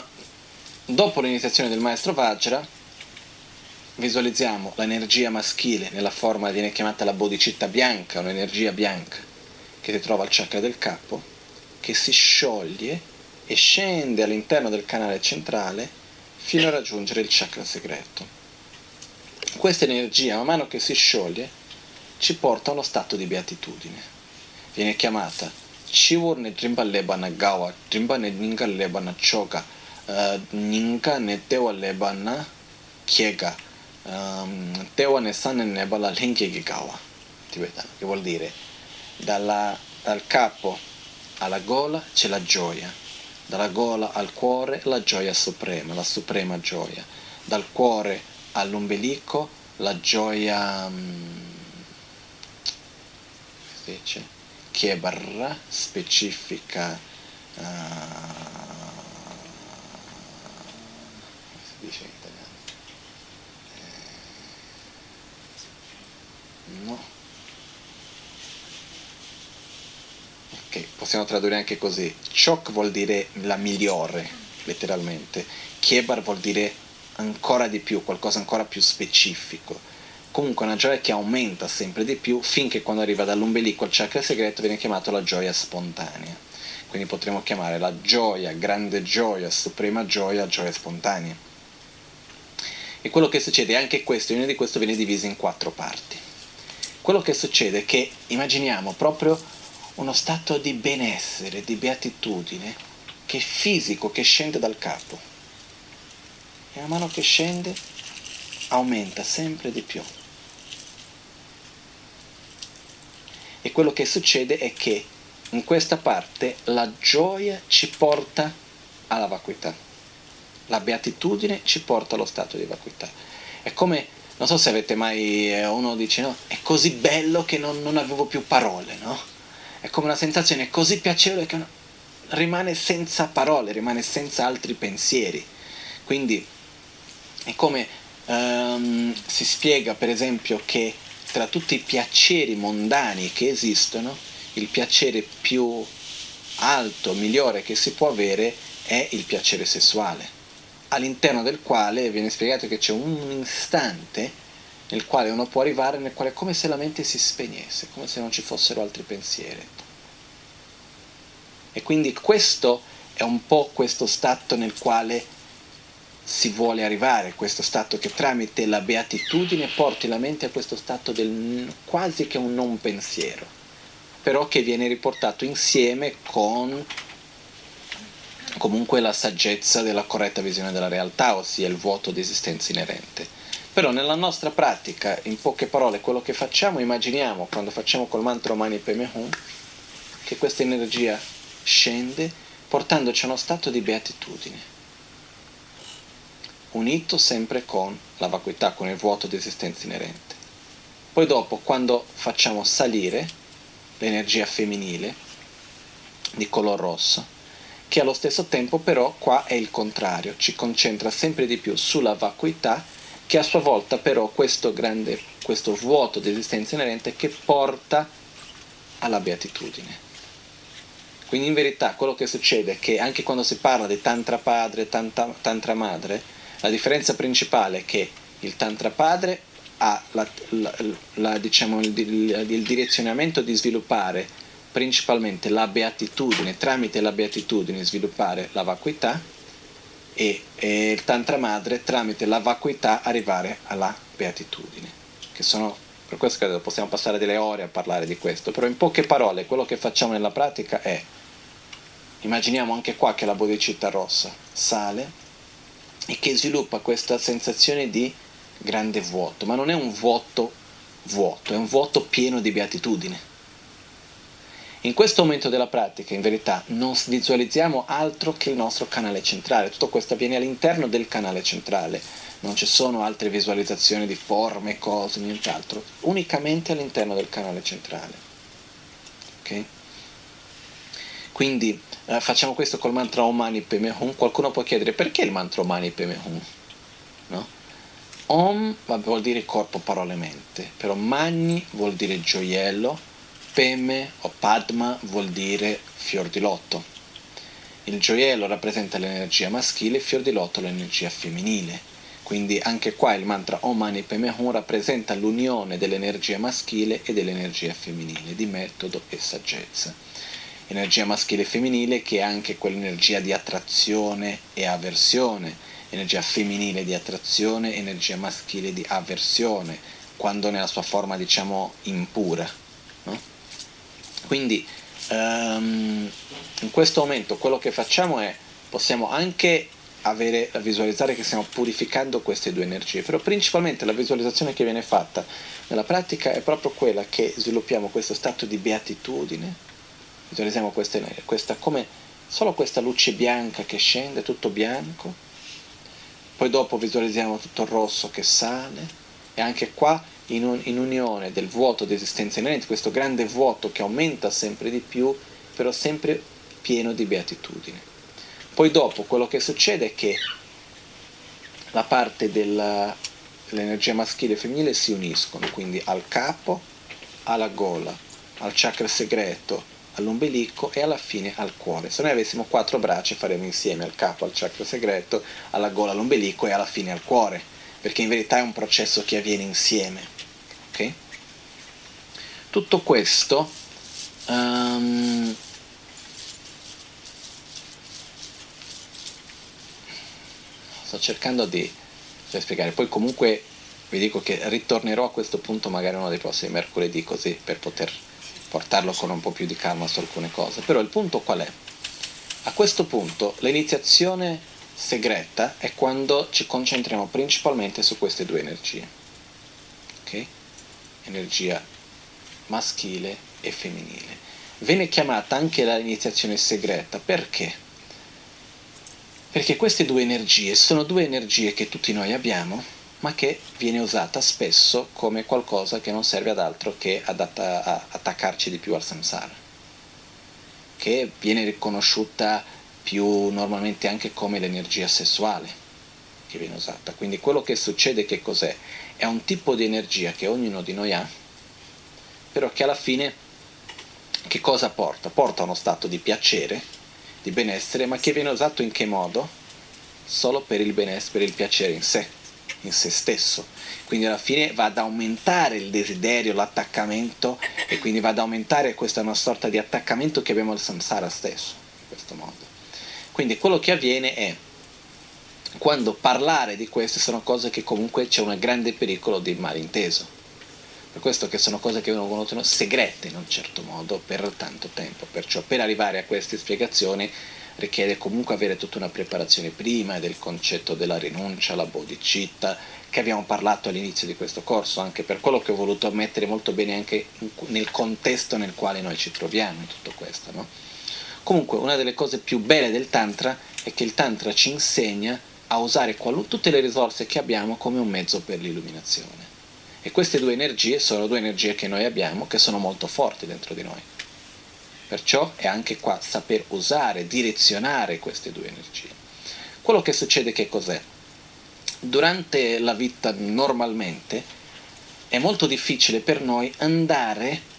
dopo l'iniziazione del maestro Vajra, visualizziamo l'energia maschile nella forma che viene chiamata la bodhicitta bianca, un'energia bianca che si trova al chakra del capo, che si scioglie e scende all'interno del canale centrale fino a raggiungere il chakra segreto. Questa energia, man mano che si scioglie, ci porta a uno stato di beatitudine. Viene chiamata Chivurne Drimbaleba Nagawa, Drimbane Ningaleba Nachoga, Ningane Tewaleba Na Kiega, Tewane Saneneba La Linkigawa, tibetano, che vuol dire dalla, dal capo alla gola c'è la gioia, dalla gola al cuore la gioia suprema, la suprema gioia, dal cuore all'ombelico la gioia, si dice? Che barra specifica, uh, come si dice in italiano? Eh, no. Ok, possiamo tradurre anche così. Chok vuol dire la migliore, letteralmente. Kiebar vuol dire ancora di più, qualcosa ancora più specifico. Comunque una gioia che aumenta sempre di più finché quando arriva dall'ombelico al chakra segreto viene chiamato la gioia spontanea. Quindi potremmo chiamare la gioia, grande gioia, suprema gioia, gioia spontanea. E quello che succede, anche questo, ognuno di questo viene diviso in quattro parti. Quello che succede è che immaginiamo proprio uno stato di benessere, di beatitudine, che è fisico, che scende dal capo. E man mano che scende, aumenta sempre di più. E quello che succede è che in questa parte la gioia ci porta alla vacuità. La beatitudine ci porta allo stato di vacuità. È come, non so se avete mai, uno dice no, è così bello che non, non avevo più parole, no? È come una sensazione così piacevole che rimane senza parole, rimane senza altri pensieri. Quindi è come um, si spiega per esempio che tra tutti i piaceri mondani che esistono, il piacere più alto, migliore che si può avere è il piacere sessuale, all'interno del quale viene spiegato che c'è un istante nel quale uno può arrivare, nel quale è come se la mente si spegnesse, come se non ci fossero altri pensieri. E quindi questo è un po' questo stato nel quale si vuole arrivare, questo stato che tramite la beatitudine porti la mente a questo stato del quasi che un non pensiero, però che viene riportato insieme con comunque la saggezza della corretta visione della realtà, ossia il vuoto di esistenza inerente. Però nella nostra pratica, in poche parole, quello che facciamo, immaginiamo quando facciamo col mantra Mani Padme Hum, che questa energia scende portandoci a uno stato di beatitudine, unito sempre con la vacuità, con il vuoto di esistenza inerente. Poi dopo, quando facciamo salire l'energia femminile di color rosso, che allo stesso tempo però qua è il contrario, ci concentra sempre di più sulla vacuità, che a sua volta però questo grande, questo vuoto di esistenza inerente che porta alla beatitudine. Quindi in verità quello che succede è che anche quando si parla di tantra padre, tantra, tantra madre, la differenza principale è che il tantra padre ha la, la, la, diciamo, il, il, il direzionamento di sviluppare principalmente la beatitudine, tramite la beatitudine sviluppare la vacuità, e, e il tantra madre tramite la vacuità arrivare alla beatitudine, che sono, per questo credo possiamo passare delle ore a parlare di questo, però in poche parole quello che facciamo nella pratica è, immaginiamo anche qua che la bodhicitta rossa sale e che sviluppa questa sensazione di grande vuoto, ma non è un vuoto vuoto, è un vuoto pieno di beatitudine. In questo momento della pratica, in verità, non visualizziamo altro che il nostro canale centrale. Tutto questo avviene all'interno del canale centrale. Non ci sono altre visualizzazioni di forme, cose, nient'altro. Unicamente all'interno del canale centrale. Ok? Quindi eh, facciamo questo col mantra Om Mani Padme Hum. Qualcuno può chiedere perché il mantra Om Mani Padme Hum? No? Om vuol dire corpo, parole, mente. Però Mani vuol dire gioiello. Peme o Padma vuol dire fior di lotto. Il gioiello rappresenta l'energia maschile, il fior di lotto l'energia femminile. Quindi anche qua il mantra Om Mani Padme Hum rappresenta l'unione dell'energia maschile e dell'energia femminile, di metodo e saggezza. Energia maschile e femminile che è anche quell'energia di attrazione e avversione, energia femminile di attrazione, energia maschile di avversione, quando nella sua forma diciamo impura. Quindi um, in questo momento quello che facciamo è, possiamo anche avere, visualizzare che stiamo purificando queste due energie, però principalmente la visualizzazione che viene fatta nella pratica è proprio quella che sviluppiamo questo stato di beatitudine, visualizziamo questa, questa come solo questa luce bianca che scende, tutto bianco, poi dopo visualizziamo tutto il rosso che sale, e anche qua In, un, in unione del vuoto di esistenza inerente, questo grande vuoto che aumenta sempre di più, però sempre pieno di beatitudine. Poi dopo quello che succede è che la parte della, dell'energia maschile e femminile si uniscono, quindi al capo, alla gola, al chakra segreto, all'ombelico e alla fine al cuore. Se noi avessimo quattro braccia faremo insieme al capo, al chakra segreto, alla gola, all'ombelico e alla fine al cuore, perché in verità è un processo che avviene insieme. Okay? Tutto questo um, sto cercando di, di spiegare, poi comunque vi dico che ritornerò a questo punto magari uno dei prossimi mercoledì, così per poter portarlo con un po' più di calma su alcune cose. Però il punto qual è? A questo punto l'iniziazione segreta è quando ci concentriamo principalmente su queste due energie, ok? Energia maschile e femminile. Viene chiamata anche l'iniziazione segreta, perché? Perché queste due energie sono due energie che tutti noi abbiamo, ma che viene usata spesso come qualcosa che non serve ad altro che ad atta- a attaccarci di più al samsara, che viene riconosciuta più normalmente anche come l'energia sessuale che viene usata. Quindi quello che succede, che cos'è? È un tipo di energia che ognuno di noi ha, però che alla fine che cosa porta? Porta a uno stato di piacere, di benessere, ma che viene usato in che modo? Solo per il benessere, per il piacere in sé, in se stesso. Quindi alla fine va ad aumentare il desiderio, l'attaccamento, e quindi va ad aumentare, questa è una sorta di attaccamento che abbiamo al samsara stesso, in questo modo. Quindi quello che avviene è quando parlare di queste sono cose che comunque c'è un grande pericolo di malinteso, per questo che sono cose che vengono segrete in un certo modo per tanto tempo. Perciò per arrivare a queste spiegazioni richiede comunque avere tutta una preparazione prima del concetto della rinuncia, la bodhicitta, che abbiamo parlato all'inizio di questo corso, anche per quello che ho voluto mettere molto bene anche nel contesto nel quale noi ci troviamo in tutto questo, no? Comunque una delle cose più belle del Tantra è che il Tantra ci insegna a usare qual- tutte le risorse che abbiamo come un mezzo per l'illuminazione, e queste due energie sono due energie che noi abbiamo, che sono molto forti dentro di noi. Perciò è anche qua saper usare, direzionare queste due energie. Quello che succede, che cos'è? Durante la vita normalmente è molto difficile per noi andare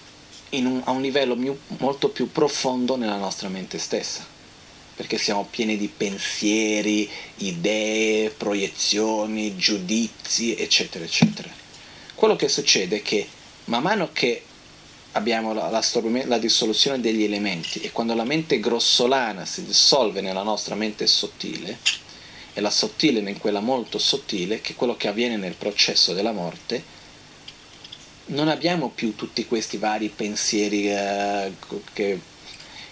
in un, a un livello mio, molto più profondo nella nostra mente stessa, perché siamo pieni di pensieri, idee, proiezioni, giudizi, eccetera, eccetera. Quello che succede è che man mano che abbiamo la, la, la dissoluzione degli elementi, e quando la mente grossolana si dissolve nella nostra mente sottile, e la sottile in quella molto sottile, che è quello che avviene nel processo della morte, non abbiamo più tutti questi vari pensieri, eh, che,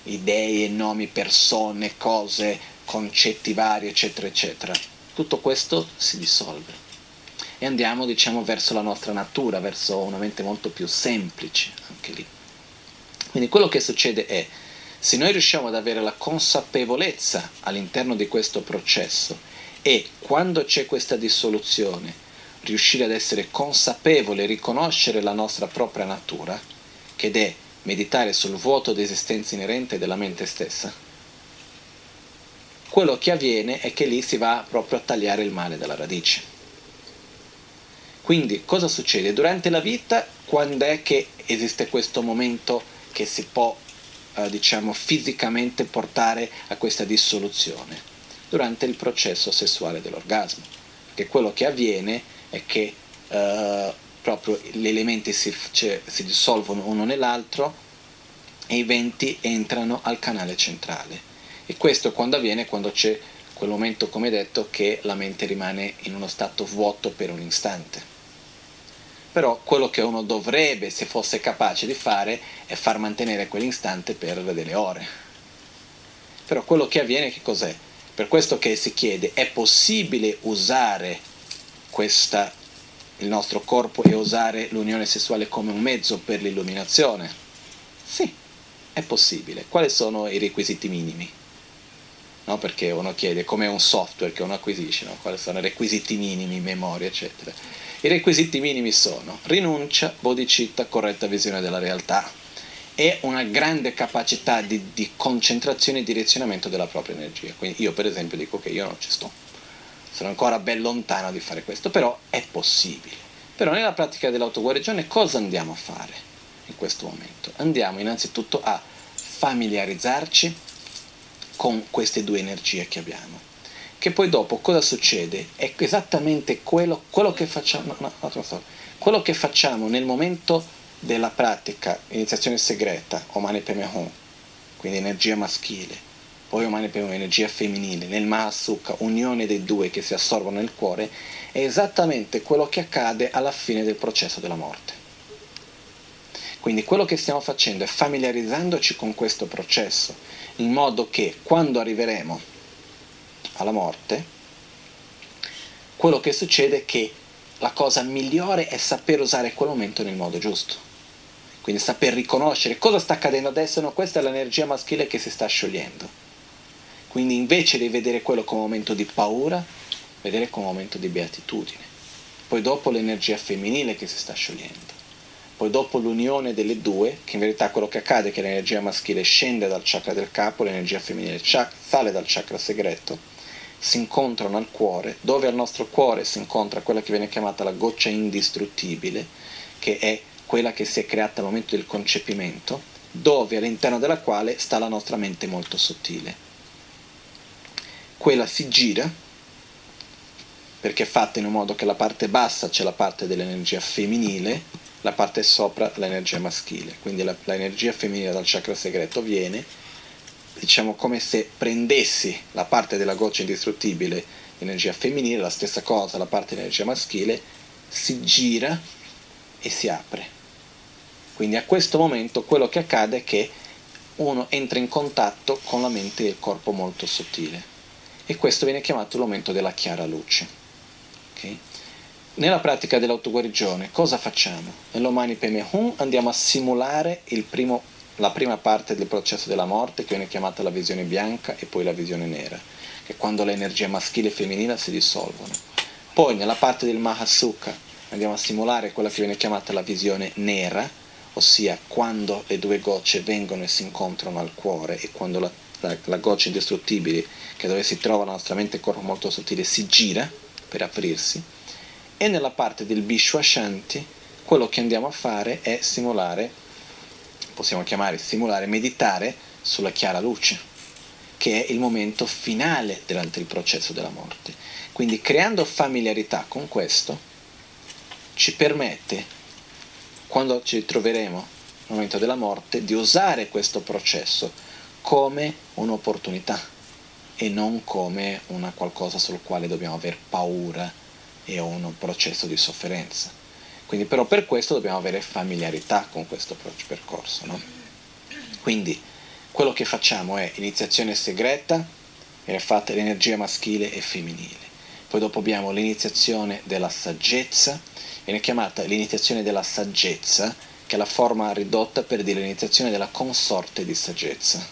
idee, nomi, persone, cose, concetti vari, eccetera, eccetera. Tutto questo si dissolve e andiamo, diciamo, verso la nostra natura, verso una mente molto più semplice anche lì. Quindi quello che succede è, se noi riusciamo ad avere la consapevolezza all'interno di questo processo, e quando c'è questa dissoluzione riuscire ad essere consapevole, riconoscere la nostra propria natura, che è meditare sul vuoto di esistenza inerente della mente stessa, quello che avviene è che lì si va proprio a tagliare il male dalla radice. Quindi cosa succede? Durante la vita, quando è che esiste questo momento che si può, eh, diciamo, fisicamente portare a questa dissoluzione? Durante il processo sessuale dell'orgasmo. Perché quello che avviene è che eh, proprio gli elementi si, cioè, si dissolvono uno nell'altro e i venti entrano al canale centrale. E questo quando avviene? Quando c'è quel momento, come detto, che la mente rimane in uno stato vuoto per un istante. Però quello che uno dovrebbe, se fosse capace di fare, è far mantenere quell'istante per delle ore. Però quello che avviene, che cos'è? Per questo che si chiede, è possibile usare questa, il nostro corpo, e usare l'unione sessuale come un mezzo per l'illuminazione? Sì, è possibile. Quali sono i requisiti minimi? No, perché uno chiede come un software che uno acquisisce, no? Quali sono i requisiti minimi, memoria, eccetera. I requisiti minimi sono rinuncia, bodhicitta, corretta visione della realtà e una grande capacità di, di concentrazione e direzionamento della propria energia. Quindi io per esempio dico che io non ci sto, sono ancora ben lontano di fare questo, però è possibile. Però nella pratica dell'autoguarigione cosa andiamo a fare in questo momento? Andiamo innanzitutto a familiarizzarci con queste due energie che abbiamo, che poi dopo cosa succede? È esattamente quello, quello, che, facciamo, no, no, no, quello che facciamo nel momento della pratica iniziazione segreta, Omane Pemehon, quindi energia maschile, poi Omane Pemehon, energia femminile, nel Mahasukha, unione dei due che si assorbono nel cuore, è esattamente quello che accade alla fine del processo della morte. Quindi quello che stiamo facendo è familiarizzandoci con questo processo, in modo che quando arriveremo alla morte, quello che succede è che la cosa migliore è saper usare quel momento nel modo giusto. Quindi saper riconoscere cosa sta accadendo adesso, no, questa è l'energia maschile che si sta sciogliendo. Quindi invece di vedere quello come un momento di paura, vedere come un momento di beatitudine. Poi dopo l'energia femminile che si sta sciogliendo. Poi dopo l'unione delle due, che in verità quello che accade è che l'energia maschile scende dal chakra del capo, l'energia femminile sale dal chakra segreto, si incontrano al cuore, dove al nostro cuore si incontra quella che viene chiamata la goccia indistruttibile, che è quella che si è creata al momento del concepimento, dove all'interno della quale sta la nostra mente molto sottile. Quella si gira, perché è fatta in un modo che la parte bassa c'è la parte dell'energia femminile, la parte sopra l'energia maschile, quindi la, l'energia femminile dal chakra segreto viene, diciamo come se prendessi la parte della goccia indistruttibile, l'energia femminile, la stessa cosa, la parte dell'energia maschile, si gira e si apre. Quindi a questo momento quello che accade è che uno entra in contatto con la mente e il corpo molto sottile. E questo viene chiamato il momento della chiara luce. Okay? Nella pratica dell'autoguarigione cosa facciamo? Nell'Omani Padme Hum andiamo a simulare il primo, la prima parte del processo della morte, che viene chiamata la visione bianca e poi la visione nera, che è quando l'energia maschile e femminile si dissolvono. Poi nella parte del Mahasukha andiamo a simulare quella che viene chiamata la visione nera, ossia quando le due gocce vengono e si incontrano al cuore e quando la La, la goccia indistruttibile, che è dove si trova la nostra mente e corpo molto sottile, si gira per aprirsi. E nella parte del Vishwashanti quello che andiamo a fare è simulare, possiamo chiamare simulare, meditare sulla chiara luce, che è il momento finale durante il processo della morte. Quindi creando familiarità con questo ci permette, quando ci ritroveremo al momento della morte, di usare questo processo come un'opportunità e non come una qualcosa sul quale dobbiamo aver paura e un processo di sofferenza. Quindi però per questo dobbiamo avere familiarità con questo percorso, no? Quindi quello che facciamo è iniziazione segreta, è fatta l'energia maschile e femminile. Poi dopo abbiamo l'iniziazione della saggezza, viene chiamata l'iniziazione della saggezza, che è la forma ridotta per dire l'iniziazione della consorte di saggezza,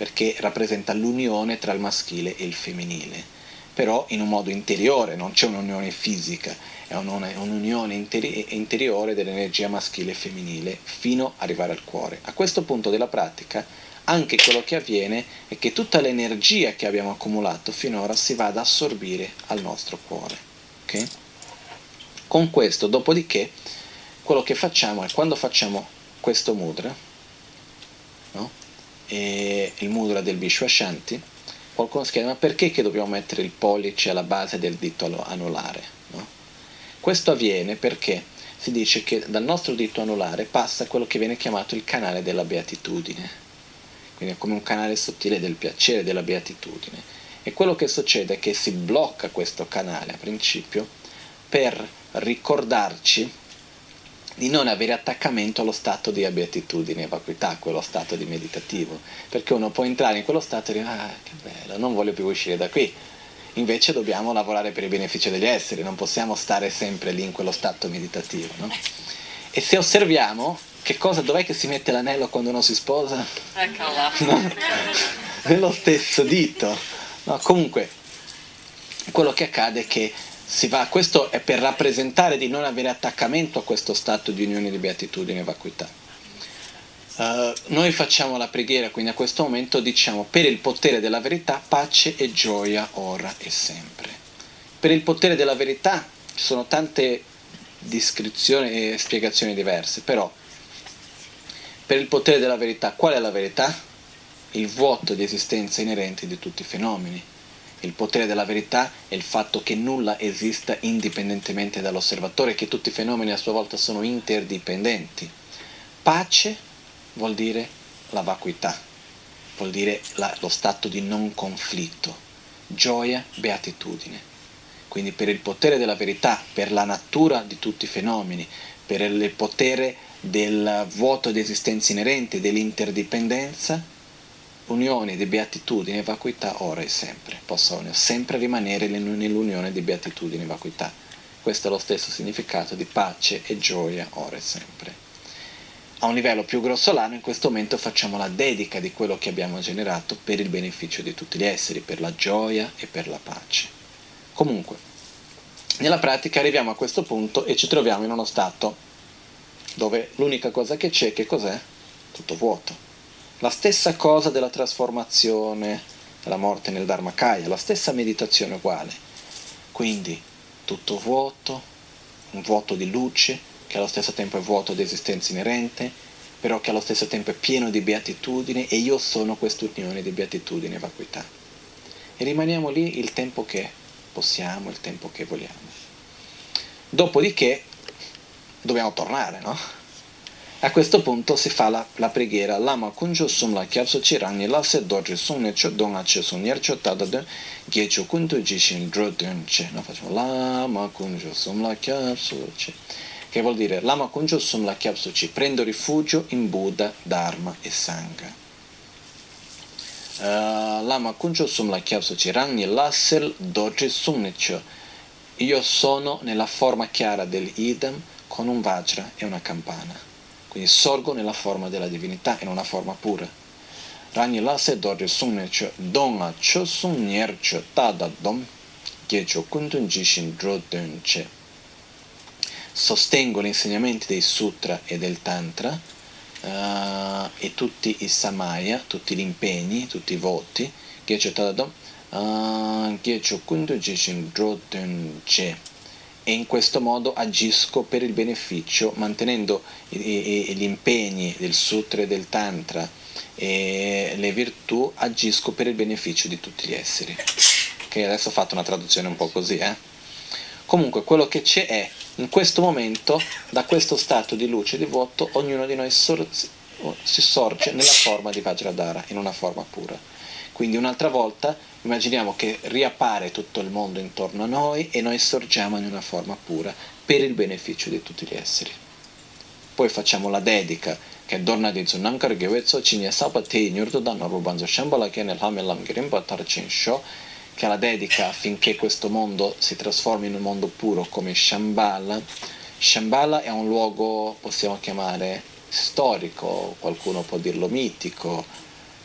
perché rappresenta l'unione tra il maschile e il femminile, però in un modo interiore, non c'è un'unione fisica, è un'unione interi- interiore dell'energia maschile e femminile fino ad arrivare al cuore. A questo punto della pratica anche quello che avviene è che tutta l'energia che abbiamo accumulato finora si va ad assorbire al nostro cuore. Okay? Con questo, dopodiché, quello che facciamo è, quando facciamo questo mudra, no? E il mudra del Vishwashanti, qualcuno si chiede: ma perché che dobbiamo mettere il pollice alla base del dito anulare? No? Questo avviene perché si dice che dal nostro dito anulare passa quello che viene chiamato il canale della beatitudine, quindi è come un canale sottile del piacere, della beatitudine, e quello che succede è che si blocca questo canale a principio per ricordarci di non avere attaccamento allo stato di beatitudine e vacuità, quello stato di meditativo, perché uno può entrare in quello stato e dire: ah, che bello, non voglio più uscire da qui. Invece dobbiamo lavorare per il beneficio degli esseri, non possiamo stare sempre lì in quello stato meditativo, no? E se osserviamo, che cosa, dov'è che si mette l'anello quando uno si sposa? Eccola. No? Nello stesso dito. No, comunque, quello che accade è che si va, questo è per rappresentare di non avere attaccamento a questo stato di unione di beatitudine e vacuità. Uh, noi facciamo la preghiera, quindi a questo momento diciamo: per il potere della verità, pace e gioia ora e sempre. Per il potere della verità ci sono tante descrizioni e spiegazioni diverse, però per il potere della verità qual è la verità? Il vuoto di esistenza inerente di tutti i fenomeni. Il potere della verità è il fatto che nulla esista indipendentemente dall'osservatore, che tutti i fenomeni a sua volta sono interdipendenti. Pace vuol dire la vacuità, vuol dire la, lo stato di non conflitto. Gioia, beatitudine. Quindi per il potere della verità, per la natura di tutti i fenomeni, per il potere del vuoto di esistenza inerente, dell'interdipendenza, unione di beatitudine e vacuità ora e sempre. Possono sempre rimanere nell'unione di beatitudine e vacuità. Questo è lo stesso significato di pace e gioia ora e sempre. A un livello più grossolano, in questo momento facciamo la dedica di quello che abbiamo generato per il beneficio di tutti gli esseri, per la gioia e per la pace. Comunque, nella pratica arriviamo a questo punto e ci troviamo in uno stato dove l'unica cosa che c'è, che cos'è? Tutto vuoto. La stessa cosa della trasformazione, della morte nel Dharmakaya, la stessa meditazione uguale. Quindi tutto vuoto, un vuoto di luce, che allo stesso tempo è vuoto di esistenza inerente, però che allo stesso tempo è pieno di beatitudine, e io sono quest'unione di beatitudine e vacuità. E rimaniamo lì il tempo che possiamo, il tempo che vogliamo. Dopodiché dobbiamo tornare, no? A questo punto si fa la, la preghiera Lama Kunjo Sum La Kyapso Cirani La Sedorji Sum Necho Don Ace Sum Nercho Tadadun Ghecho Kunto Jishin Drodunce. No, facciamo Lama Kunjo Sum La Kyapso Ci, che vuol dire Lama Kunjo Sum La Kyapso Ci, prendo rifugio in Buddha, Dharma e Sangha. Uh, Lama Kunjo Sum La Kyapso Cirani La Sedorji Sum Necho, io sono nella forma chiara dell'Idam con un Vajra e una campana. Quindi sorgo nella forma della divinità, in una forma pura. Ragni lase dorje sunnecho, dona cho sunniercho tadadom, ghecho kuntunjishin drodunce. Sostengo gli insegnamenti dei sutra e del tantra, uh, e tutti i samaya, tutti gli impegni, tutti i voti, ghecho tadadom, uh, ghecho kuntunjishin drodunce. E in questo modo agisco per il beneficio, mantenendo i, i, gli impegni del sutra e del tantra e le virtù, agisco per il beneficio di tutti gli esseri. Che adesso ho fatto una traduzione un po' così, eh? Comunque quello che c'è è, in questo momento, da questo stato di luce e di vuoto, ognuno di noi sor- si sorge nella forma di Vajradhara, in una forma pura. Quindi un'altra volta immaginiamo che riappare tutto il mondo intorno a noi e noi sorgiamo in una forma pura per il beneficio di tutti gli esseri. Poi facciamo la dedica che Dorna di Zunankar Gevezzo Cinesapati Nurdudan Rubanzo Shambhala che nel Hamelam Girimbatar Cinsho, che è la dedica affinché questo mondo si trasformi in un mondo puro come Shambhala. Shambhala è un luogo, possiamo chiamare storico, qualcuno può dirlo mitico,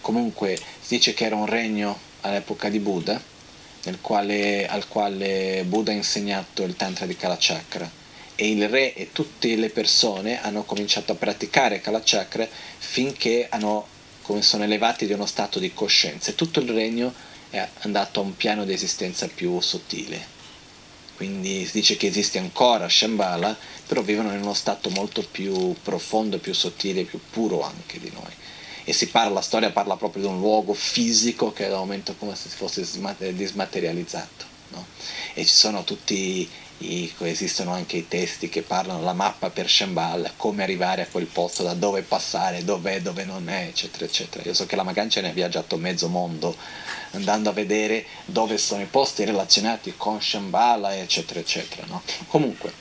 comunque si dice che era un regno all'epoca di Buddha, nel quale, al quale Buddha ha insegnato il tantra di Kalachakra, e il re e tutte le persone hanno cominciato a praticare Kalachakra finché hanno, come sono elevati di uno stato di coscienza, e tutto il regno è andato a un piano di esistenza più sottile. Quindi si dice che esiste ancora Shambhala, però vivono in uno stato molto più profondo, più sottile, più puro anche di noi. E si parla, la storia parla proprio di un luogo fisico che da un momento come se fosse dismaterializzato, no? E ci sono tutti i, esistono anche i testi che parlano, la mappa per Shambhala, come arrivare a quel posto, da dove passare, dov'è, dove non è, eccetera eccetera. Io so che la Magancia ne ha viaggiato mezzo mondo andando a vedere dove sono i posti relazionati con Shambhala, eccetera eccetera, no? Comunque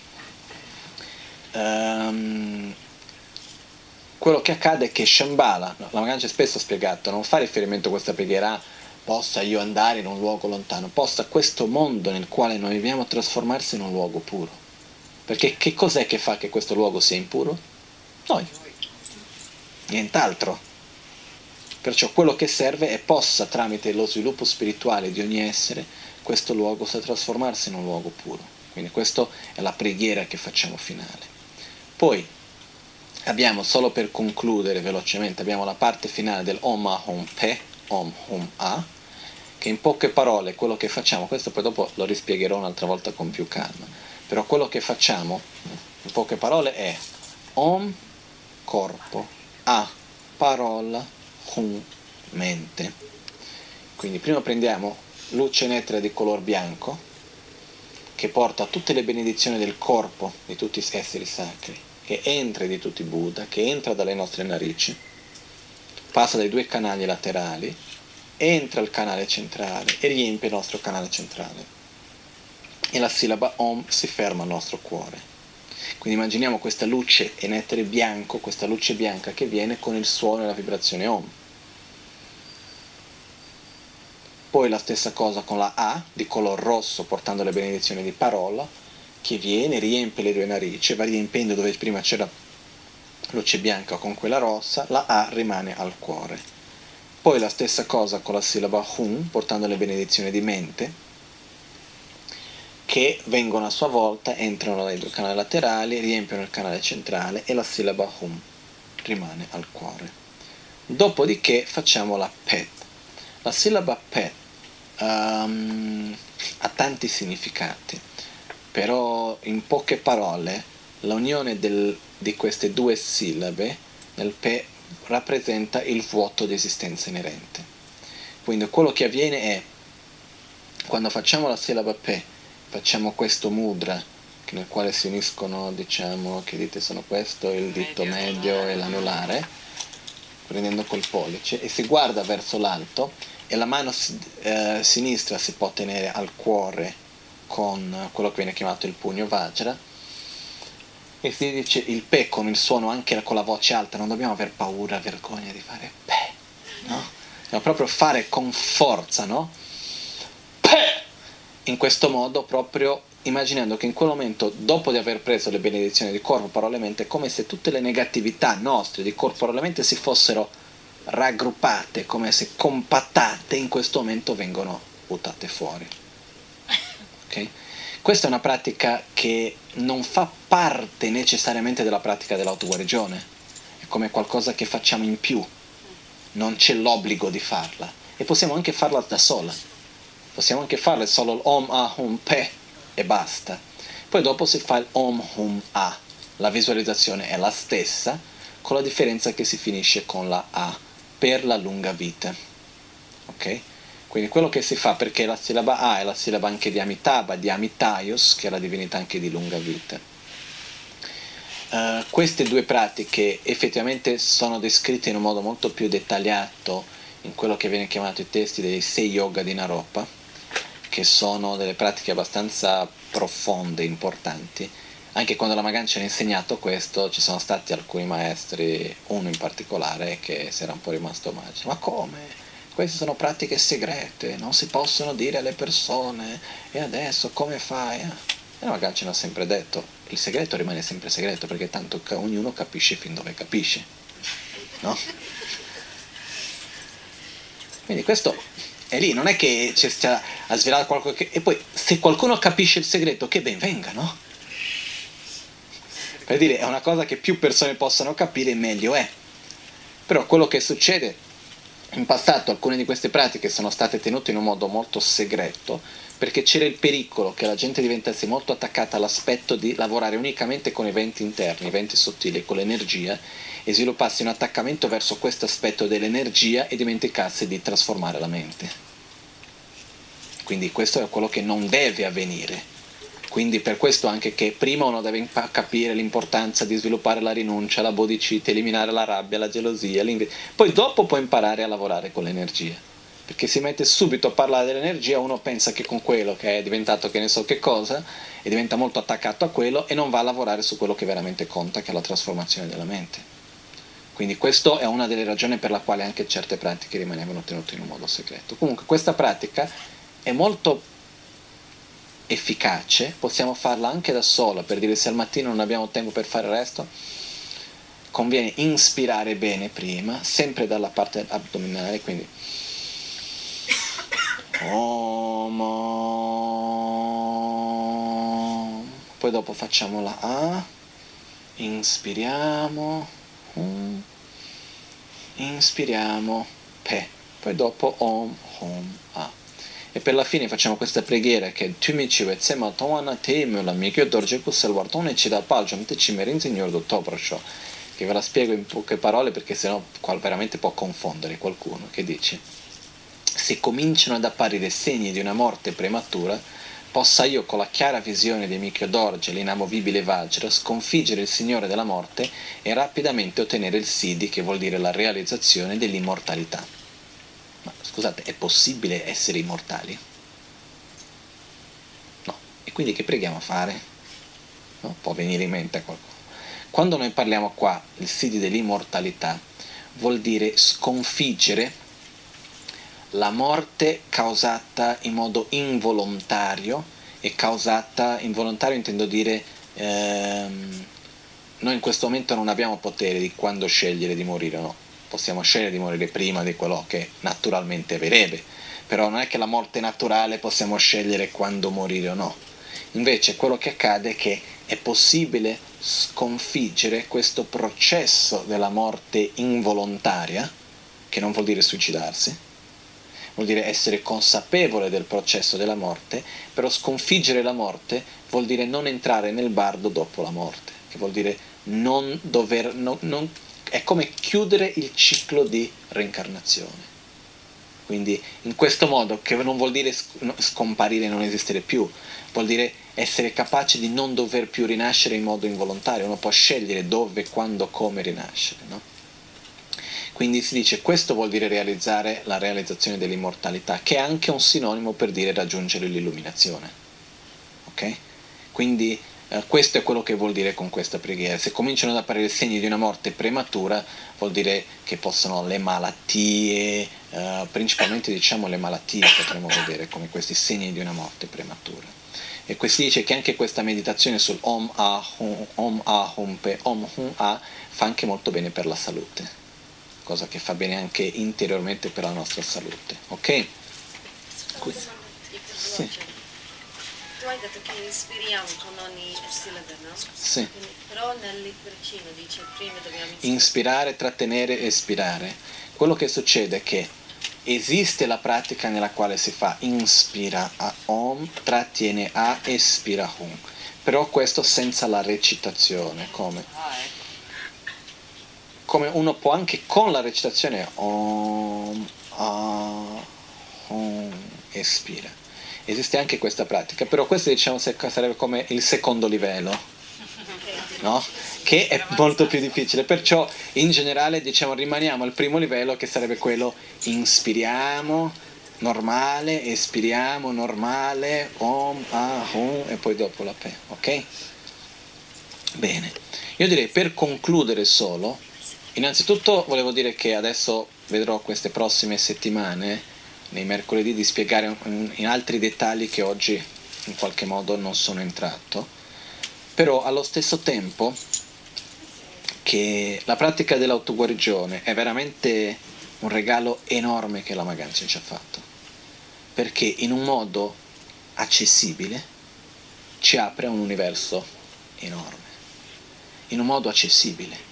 um, quello che accade è che Shambhala, la Magancia spesso ha spiegato, non fa riferimento a questa preghiera, possa io andare in un luogo lontano, possa questo mondo nel quale noi viviamo trasformarsi in un luogo puro. Perché che cos'è che fa che questo luogo sia impuro? Noi. Nient'altro. Perciò quello che serve è possa, tramite lo sviluppo spirituale di ogni essere, questo luogo sa trasformarsi in un luogo puro. Quindi questa è la preghiera che facciamo finale. Poi, abbiamo, solo per concludere velocemente, abbiamo la parte finale del Om Ahum Pe, Om Hum A, che in poche parole è quello che facciamo. Questo poi dopo lo rispiegherò un'altra volta con più calma, però quello che facciamo in poche parole è Om corpo, A parola, Hum mente. Quindi prima prendiamo luce netra di color bianco che porta tutte le benedizioni del corpo di tutti gli esseri sacri, che entra di tutti i Buddha, che entra dalle nostre narici, passa dai due canali laterali, entra al canale centrale e riempie il nostro canale centrale. E la sillaba Om si ferma al nostro cuore. Quindi immaginiamo questa luce e nettare bianco, questa luce bianca che viene con il suono e la vibrazione ohm. Poi la stessa cosa con la A di color rosso, portando le benedizioni di parola, che viene, riempie le due narici, va riempiendo dove prima c'era luce bianca con quella rossa, la A rimane al cuore. Poi la stessa cosa con la sillaba HUN, portando le benedizioni di mente, che vengono a sua volta, entrano nei due canali laterali, riempiono il canale centrale e la sillaba HUN rimane al cuore. Dopodiché facciamo la PET. La sillaba PET Um, ha tanti significati, però in poche parole l'unione del, di queste due sillabe nel P rappresenta il vuoto di esistenza inerente. Quindi quello che avviene è, quando facciamo la sillaba P, facciamo questo mudra nel quale si uniscono, diciamo, che dite sono questo, il dito medio e l'anulare, prendendo col pollice, e si guarda verso l'alto. E la mano eh, sinistra si può tenere al cuore con quello che viene chiamato il pugno Vajra, e si dice il P con il suono, anche con la voce alta. Non dobbiamo aver paura, vergogna di fare P, no? Dobbiamo proprio fare con forza, no? P! In questo modo, proprio immaginando che in quel momento, dopo di aver preso le benedizioni di corpo, parola e mente, è come se tutte le negatività nostre di corpo, parola e mente si fossero raggruppate, come se compattate, in questo momento vengono buttate fuori. Okay? Questa è una pratica che non fa parte necessariamente della pratica dell'autoguarigione, è come qualcosa che facciamo in più, non c'è l'obbligo di farla, e possiamo anche farla da sola, possiamo anche farla solo l'om ah hum pe e basta. Poi dopo si fa il om hum ah, la visualizzazione è la stessa, con la differenza che si finisce con la A, per la lunga vita. Ok? Quindi quello che si fa, perché la sillaba A è la sillaba anche di Amitabha, di Amitaios, che è la divinità anche di lunga vita. Uh, queste due pratiche effettivamente sono descritte in un modo molto più dettagliato in quello che viene chiamato i testi dei sei yoga di Naropa, che sono delle pratiche abbastanza profonde, importanti. Anche quando la Magan ci ha insegnato questo, ci sono stati alcuni maestri, uno in particolare, che si era un po' rimasto magico. Ma come? Queste sono pratiche segrete, non si possono dire alle persone, e adesso come fai? E la Magan ce l'ha sempre detto, il segreto rimane sempre segreto, perché tanto ognuno capisce fin dove capisce, no? Quindi questo è lì, non è che ci stia a svelare qualcosa che... E poi, se qualcuno capisce il segreto, che ben venga, no? Per dire, è una cosa che più persone possano capire, meglio è. Però quello che succede, in passato alcune di queste pratiche sono state tenute in un modo molto segreto, perché c'era il pericolo che la gente diventasse molto attaccata all'aspetto di lavorare unicamente con eventi interni, eventi sottili, con l'energia, e sviluppasse un attaccamento verso questo aspetto dell'energia e dimenticasse di trasformare la mente. Quindi questo è quello che non deve avvenire. Quindi per questo anche che prima uno deve impa- capire l'importanza di sviluppare la rinuncia, la bodhicitta, eliminare la rabbia, la gelosia, l'invidia. Poi dopo può imparare a lavorare con l'energia. Perché si mette subito a parlare dell'energia, uno pensa che con quello che è diventato che ne so che cosa, e diventa molto attaccato a quello e non va a lavorare su quello che veramente conta, che è la trasformazione della mente. Quindi questa è una delle ragioni per la quale anche certe pratiche rimanevano tenute in un modo segreto. Comunque questa pratica è molto efficace, possiamo farla anche da sola, per dire se al mattino non abbiamo tempo per fare il resto, conviene inspirare bene prima, sempre dalla parte addominale, quindi Om. Poi dopo facciamo la A, inspiriamo, um. inspiriamo, P, poi dopo Om, Om, A. E per la fine facciamo questa preghiera che è Tumici Vetsema Towana Temula Mikyo Dorje Kussel Wartone Cida Paljom Te Cimerin Signor Dottobrocio. Che ve la spiego in poche parole perché sennò qua veramente può confondere qualcuno. Che dice: se cominciano ad apparire segni di una morte prematura, possa io con la chiara visione di Mikyo Dorje, l'inamovibile Vajra, sconfiggere il Signore della morte e rapidamente ottenere il Siddhi, che vuol dire la realizzazione dell'immortalità. Ma scusate, è possibile essere immortali? No. E quindi che preghiamo a fare? no? Può venire in mente qualcosa. Quando noi parliamo qua, il sito dell'immortalità, vuol dire sconfiggere la morte causata in modo involontario, e causata, involontario intendo dire, ehm, noi in questo momento non abbiamo potere di quando scegliere di morire o no, possiamo scegliere di morire prima di quello che naturalmente avverrebbe, però non è che la morte naturale possiamo scegliere quando morire o no, invece quello che accade è che è possibile sconfiggere questo processo della morte involontaria, che non vuol dire suicidarsi, vuol dire essere consapevole del processo della morte, però sconfiggere la morte vuol dire non entrare nel bardo dopo la morte, che vuol dire non dover, non, non, è come chiudere il ciclo di reincarnazione. Quindi in questo modo, che non vuol dire scomparire e non esistere più, vuol dire essere capace di non dover più rinascere in modo involontario, uno può scegliere dove, quando, come rinascere, no? Quindi si dice, questo vuol dire realizzare la realizzazione dell'immortalità, che è anche un sinonimo per dire raggiungere l'illuminazione, ok? Quindi eh, questo è quello che vuol dire con questa preghiera. Se cominciano ad apparire segni di una morte prematura, vuol dire che possono le malattie, eh, principalmente diciamo le malattie potremmo vedere come questi segni di una morte prematura. E si dice che anche questa meditazione sul Om Ahum, Om Ahum Pe, Om Hum A fa anche molto bene per la salute, cosa che fa bene anche interiormente per la nostra salute, ok? Sì. Tu hai detto che inspiriamo con ogni sillabe, no? Sì. Quindi, però nel libricino dice prima dobbiamo inspirare. Inspirare, trattenere, espirare. Quello che succede è che esiste la pratica nella quale si fa inspira a Om, trattiene a espira Hum, però questo senza la recitazione, come? Ah, ecco. Come uno può anche con la recitazione Om, Ahum, espira. Esiste anche questa pratica, però questo diciamo sarebbe come il secondo livello, no? Che è molto più difficile, perciò in generale diciamo rimaniamo al primo livello, che sarebbe quello inspiriamo, normale, espiriamo, normale, Om, Ahum e poi dopo la Pe, ok? Bene, io direi per concludere solo, innanzitutto volevo dire che adesso vedrò queste prossime settimane, nei mercoledì, di spiegare in altri dettagli che oggi in qualche modo non sono entrato, però allo stesso tempo che la pratica dell'autoguarigione è veramente un regalo enorme che la Magancia ci ha fatto, perché in un modo accessibile ci apre un universo enorme, in un modo accessibile.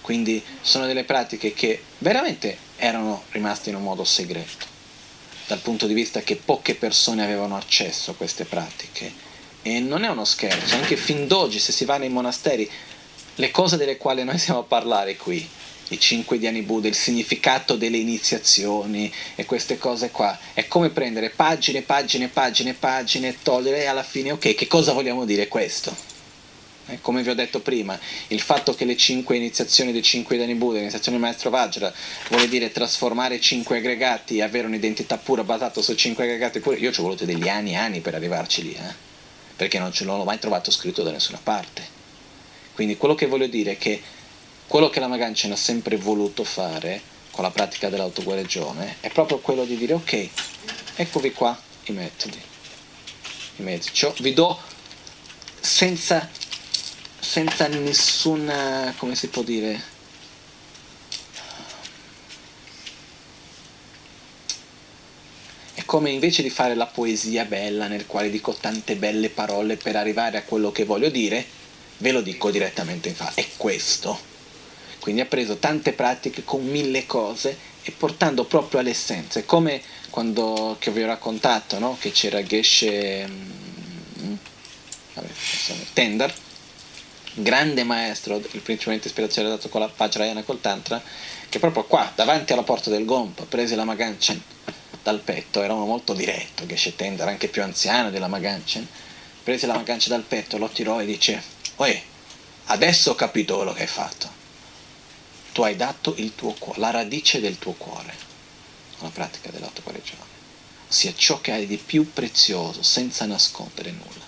Quindi sono delle pratiche che veramente erano rimaste in un modo segreto, dal punto di vista che poche persone avevano accesso a queste pratiche. E non è uno scherzo, anche fin d'oggi se si va nei monasteri, le cose delle quali noi stiamo a parlare qui, i cinque diani Buddha, il significato delle iniziazioni e queste cose qua, è come prendere pagine, pagine, pagine, pagine, togliere e alla fine, ok, che cosa vogliamo dire questo? Come vi ho detto prima, il fatto che le cinque iniziazioni dei cinque Dani Buddha, l'iniziazione del maestro Vajra, vuole dire trasformare cinque aggregati e avere un'identità pura basata su cinque aggregati pure, io ci ho voluto degli anni e anni per arrivarci lì, eh? Perché non ce l'ho mai trovato scritto da nessuna parte. Quindi quello che voglio dire è che quello che la Magancia ha sempre voluto fare con la pratica dell'autoguarigione è proprio quello di dire, ok, eccovi qua i metodi, i metodi, cioè, vi do senza... senza nessuna, come si può dire, è come invece di fare la poesia bella nel quale dico tante belle parole per arrivare a quello che voglio dire, ve lo dico direttamente in faccia, è questo. Quindi ha preso tante pratiche con mille cose e portando proprio all'essenza, è come quando, che vi ho raccontato, no? Che c'era Geshe Tendar, grande maestro, il principalmente ispirazione dato con la Vajrayana e col Tantra, che proprio qua, davanti alla porta del Gompa, prese la Magancia dal petto, era uno molto diretto, Geshe Tendar, anche più anziano della Magancia, prese la Magancia dal petto, lo tirò e dice, oye, adesso ho capito quello che hai fatto, tu hai dato il tuo cuore, la radice del tuo cuore, alla pratica dell'autoguarigione, ossia ciò che hai di più prezioso, senza nascondere nulla.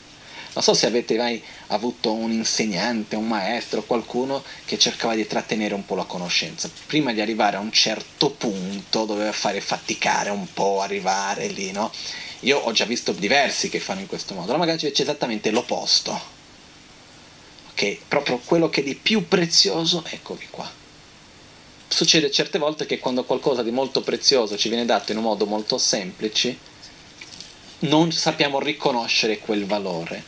Non so se avete mai avuto un insegnante, un maestro, qualcuno che cercava di trattenere un po' la conoscenza. Prima di arrivare a un certo punto doveva fare faticare un po', arrivare lì, no? Io ho già visto diversi che fanno in questo modo, ma magari c'è esattamente l'opposto. Ok? Proprio quello che è di più prezioso, eccovi qua. Succede certe volte che quando qualcosa di molto prezioso ci viene dato in un modo molto semplice, non sappiamo riconoscere quel valore.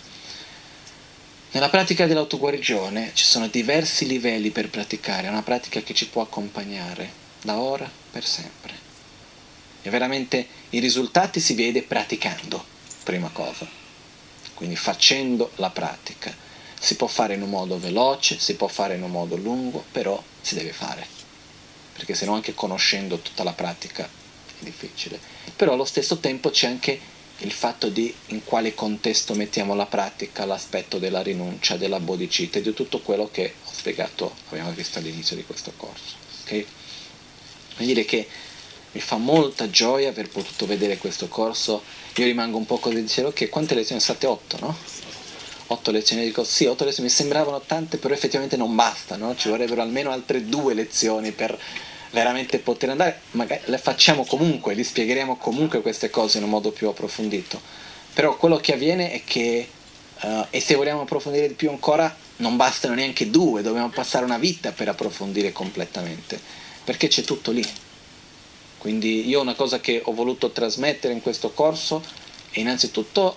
Nella pratica dell'autoguarigione ci sono diversi livelli per praticare, è una pratica che ci può accompagnare da ora per sempre. E veramente i risultati si vede praticando, prima cosa. Quindi facendo la pratica. Si può fare in un modo veloce, si può fare in un modo lungo, però si deve fare. Perché se no anche conoscendo tutta la pratica è difficile. Però allo stesso tempo c'è anche il fatto di in quale contesto mettiamo la pratica, l'aspetto della rinuncia, della bodhicitta e di tutto quello che ho spiegato, abbiamo visto all'inizio di questo corso. Okay? Vuol dire che mi fa molta gioia aver potuto vedere questo corso. Io rimango un po' così, dicevo che quante lezioni sono state? Otto, no? Otto lezioni, dico sì, otto lezioni mi sembravano tante, però effettivamente non bastano, ci vorrebbero almeno altre due lezioni per veramente poter andare, magari le facciamo comunque, li spiegheremo comunque queste cose in un modo più approfondito, però quello che avviene è che uh, e se vogliamo approfondire di più ancora non bastano neanche due, dobbiamo passare una vita per approfondire completamente, perché c'è tutto lì. Quindi io una cosa che ho voluto trasmettere in questo corso è innanzitutto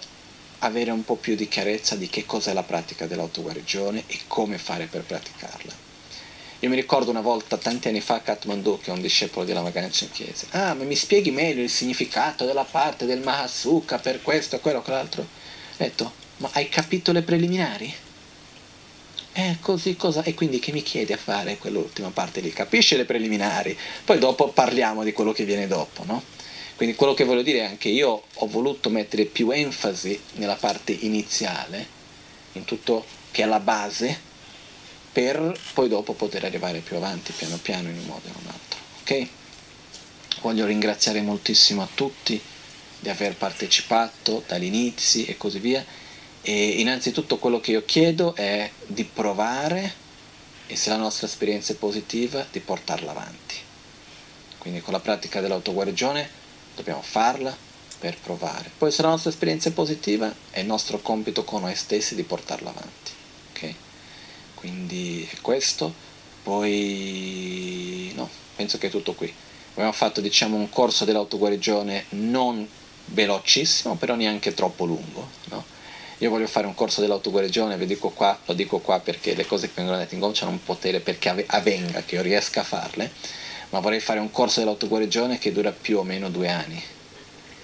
avere un po' più di chiarezza di che cos'è la pratica dell'autoguarigione e come fare per praticarla. Io mi ricordo una volta, tanti anni fa, a Kathmandu, che è un discepolo di Lama Gana Chenkyese, ah, ma mi spieghi meglio il significato della parte del Mahasukha per questo, quello, quell'altro? Ho detto, ma hai capito le preliminari? Eh, così, cosa? E quindi che mi chiedi a fare quell'ultima parte lì? Capisci le preliminari? Poi dopo parliamo di quello che viene dopo, no? Quindi quello che voglio dire è anche io ho voluto mettere più enfasi nella parte iniziale, in tutto che è la base, per poi dopo poter arrivare più avanti, piano piano, in un modo o in un altro. Ok? Voglio ringraziare moltissimo a tutti di aver partecipato dagli inizi e così via. E innanzitutto quello che io chiedo è di provare, e se la nostra esperienza è positiva, di portarla avanti. Quindi con la pratica dell'autoguarigione dobbiamo farla per provare. Poi se la nostra esperienza è positiva, è il nostro compito con noi stessi di portarla avanti. Ok? Quindi è questo, poi no, penso che è tutto qui. Abbiamo fatto, diciamo, un corso dell'autoguarigione non velocissimo, però neanche troppo lungo, no? Io voglio fare un corso dell'autoguarigione, vi dico qua, lo dico qua perché le cose che vengono dette in gomma hanno un potere perché av- avvenga, che io riesca a farle, ma vorrei fare un corso dell'autoguarigione che dura più o meno due anni,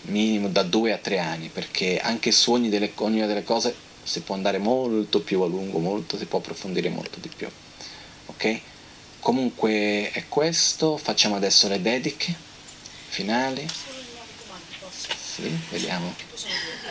minimo da due a tre anni, perché anche su ogni delle, ognuna delle cose si può andare molto più a lungo, molto, si può approfondire molto di più. Ok? Comunque è questo, facciamo adesso le dediche finali. Sì, vediamo.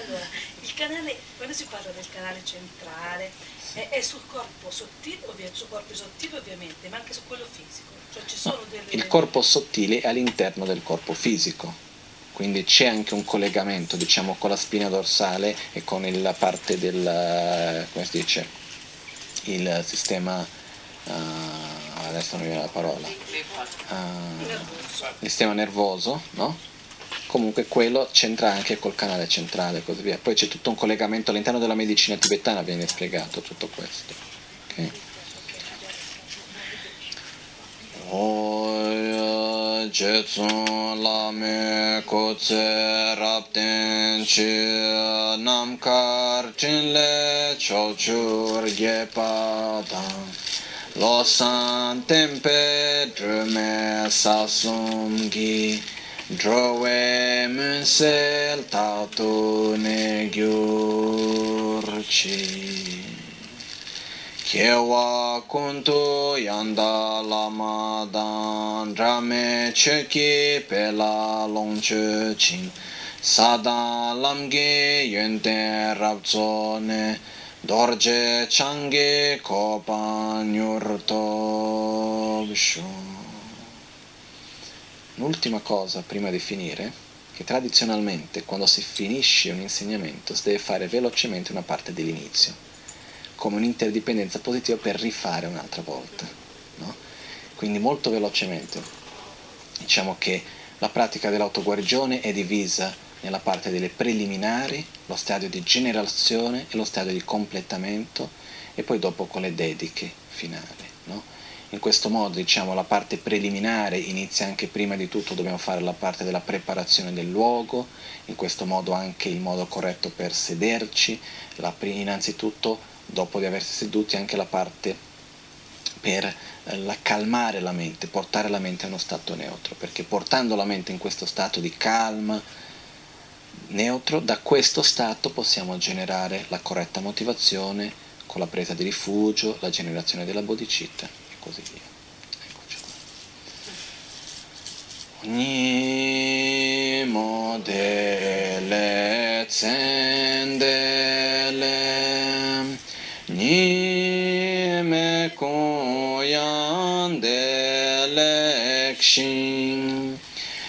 Allora, il canale, quando si parla del canale centrale, sì, è, è sul corpo sottile, ovvia, sul corpo sottile ovviamente, ma anche su quello fisico. Cioè ci sono no, delle... Il corpo sottile è all'interno del corpo fisico. Quindi c'è anche un collegamento, diciamo, con la spina dorsale e con il, la parte del, come si dice, il sistema, uh, adesso non mi viene la parola, uh, il sistema nervoso, no? Comunque quello c'entra anche col canale centrale e così via. Poi c'è tutto un collegamento all'interno della medicina tibetana, viene spiegato tutto questo. Okay. Oya jetsun lame kutse rapten chi namkar chin le chauchur ye padam losan tempe drume sasum gi drowe munsel tatu ne gyur chi Khewa kuntu yanda lama dan drame cheki pela longche chin sada lamge yente rabzone dorje change kopan yurtobshu. L'ultima cosa prima di finire che tradizionalmente quando si finisce un insegnamento si deve fare velocemente una parte dell'inizio, come un'interdipendenza positiva per rifare un'altra volta, no? Quindi molto velocemente. Diciamo che la pratica dell'autoguarigione è divisa nella parte delle preliminari, lo stadio di generazione e lo stadio di completamento, e poi dopo con le dediche finali, no? In questo modo, diciamo, la parte preliminare inizia anche prima di tutto, dobbiamo fare la parte della preparazione del luogo, in questo modo anche il modo corretto per sederci, la, innanzitutto dopo di aversi seduti anche la parte per eh, la, calmare la mente, portare la mente a uno stato neutro, perché portando la mente in questo stato di calma, neutro, da questo stato possiamo generare la corretta motivazione con la presa di rifugio, la generazione della bodhicitta. Così via. Eccoci qua. Ogni modele zendele, ni me koyandele kshin,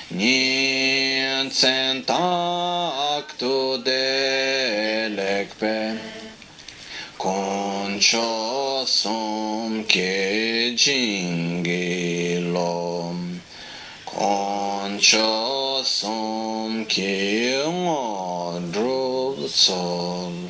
ni zentaktu delekpe, koncho som ke jingilom, koncho som ke modrutsol,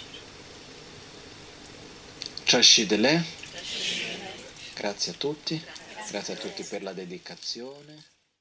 Grazie a tutti, grazie a tutti per la dedicazione.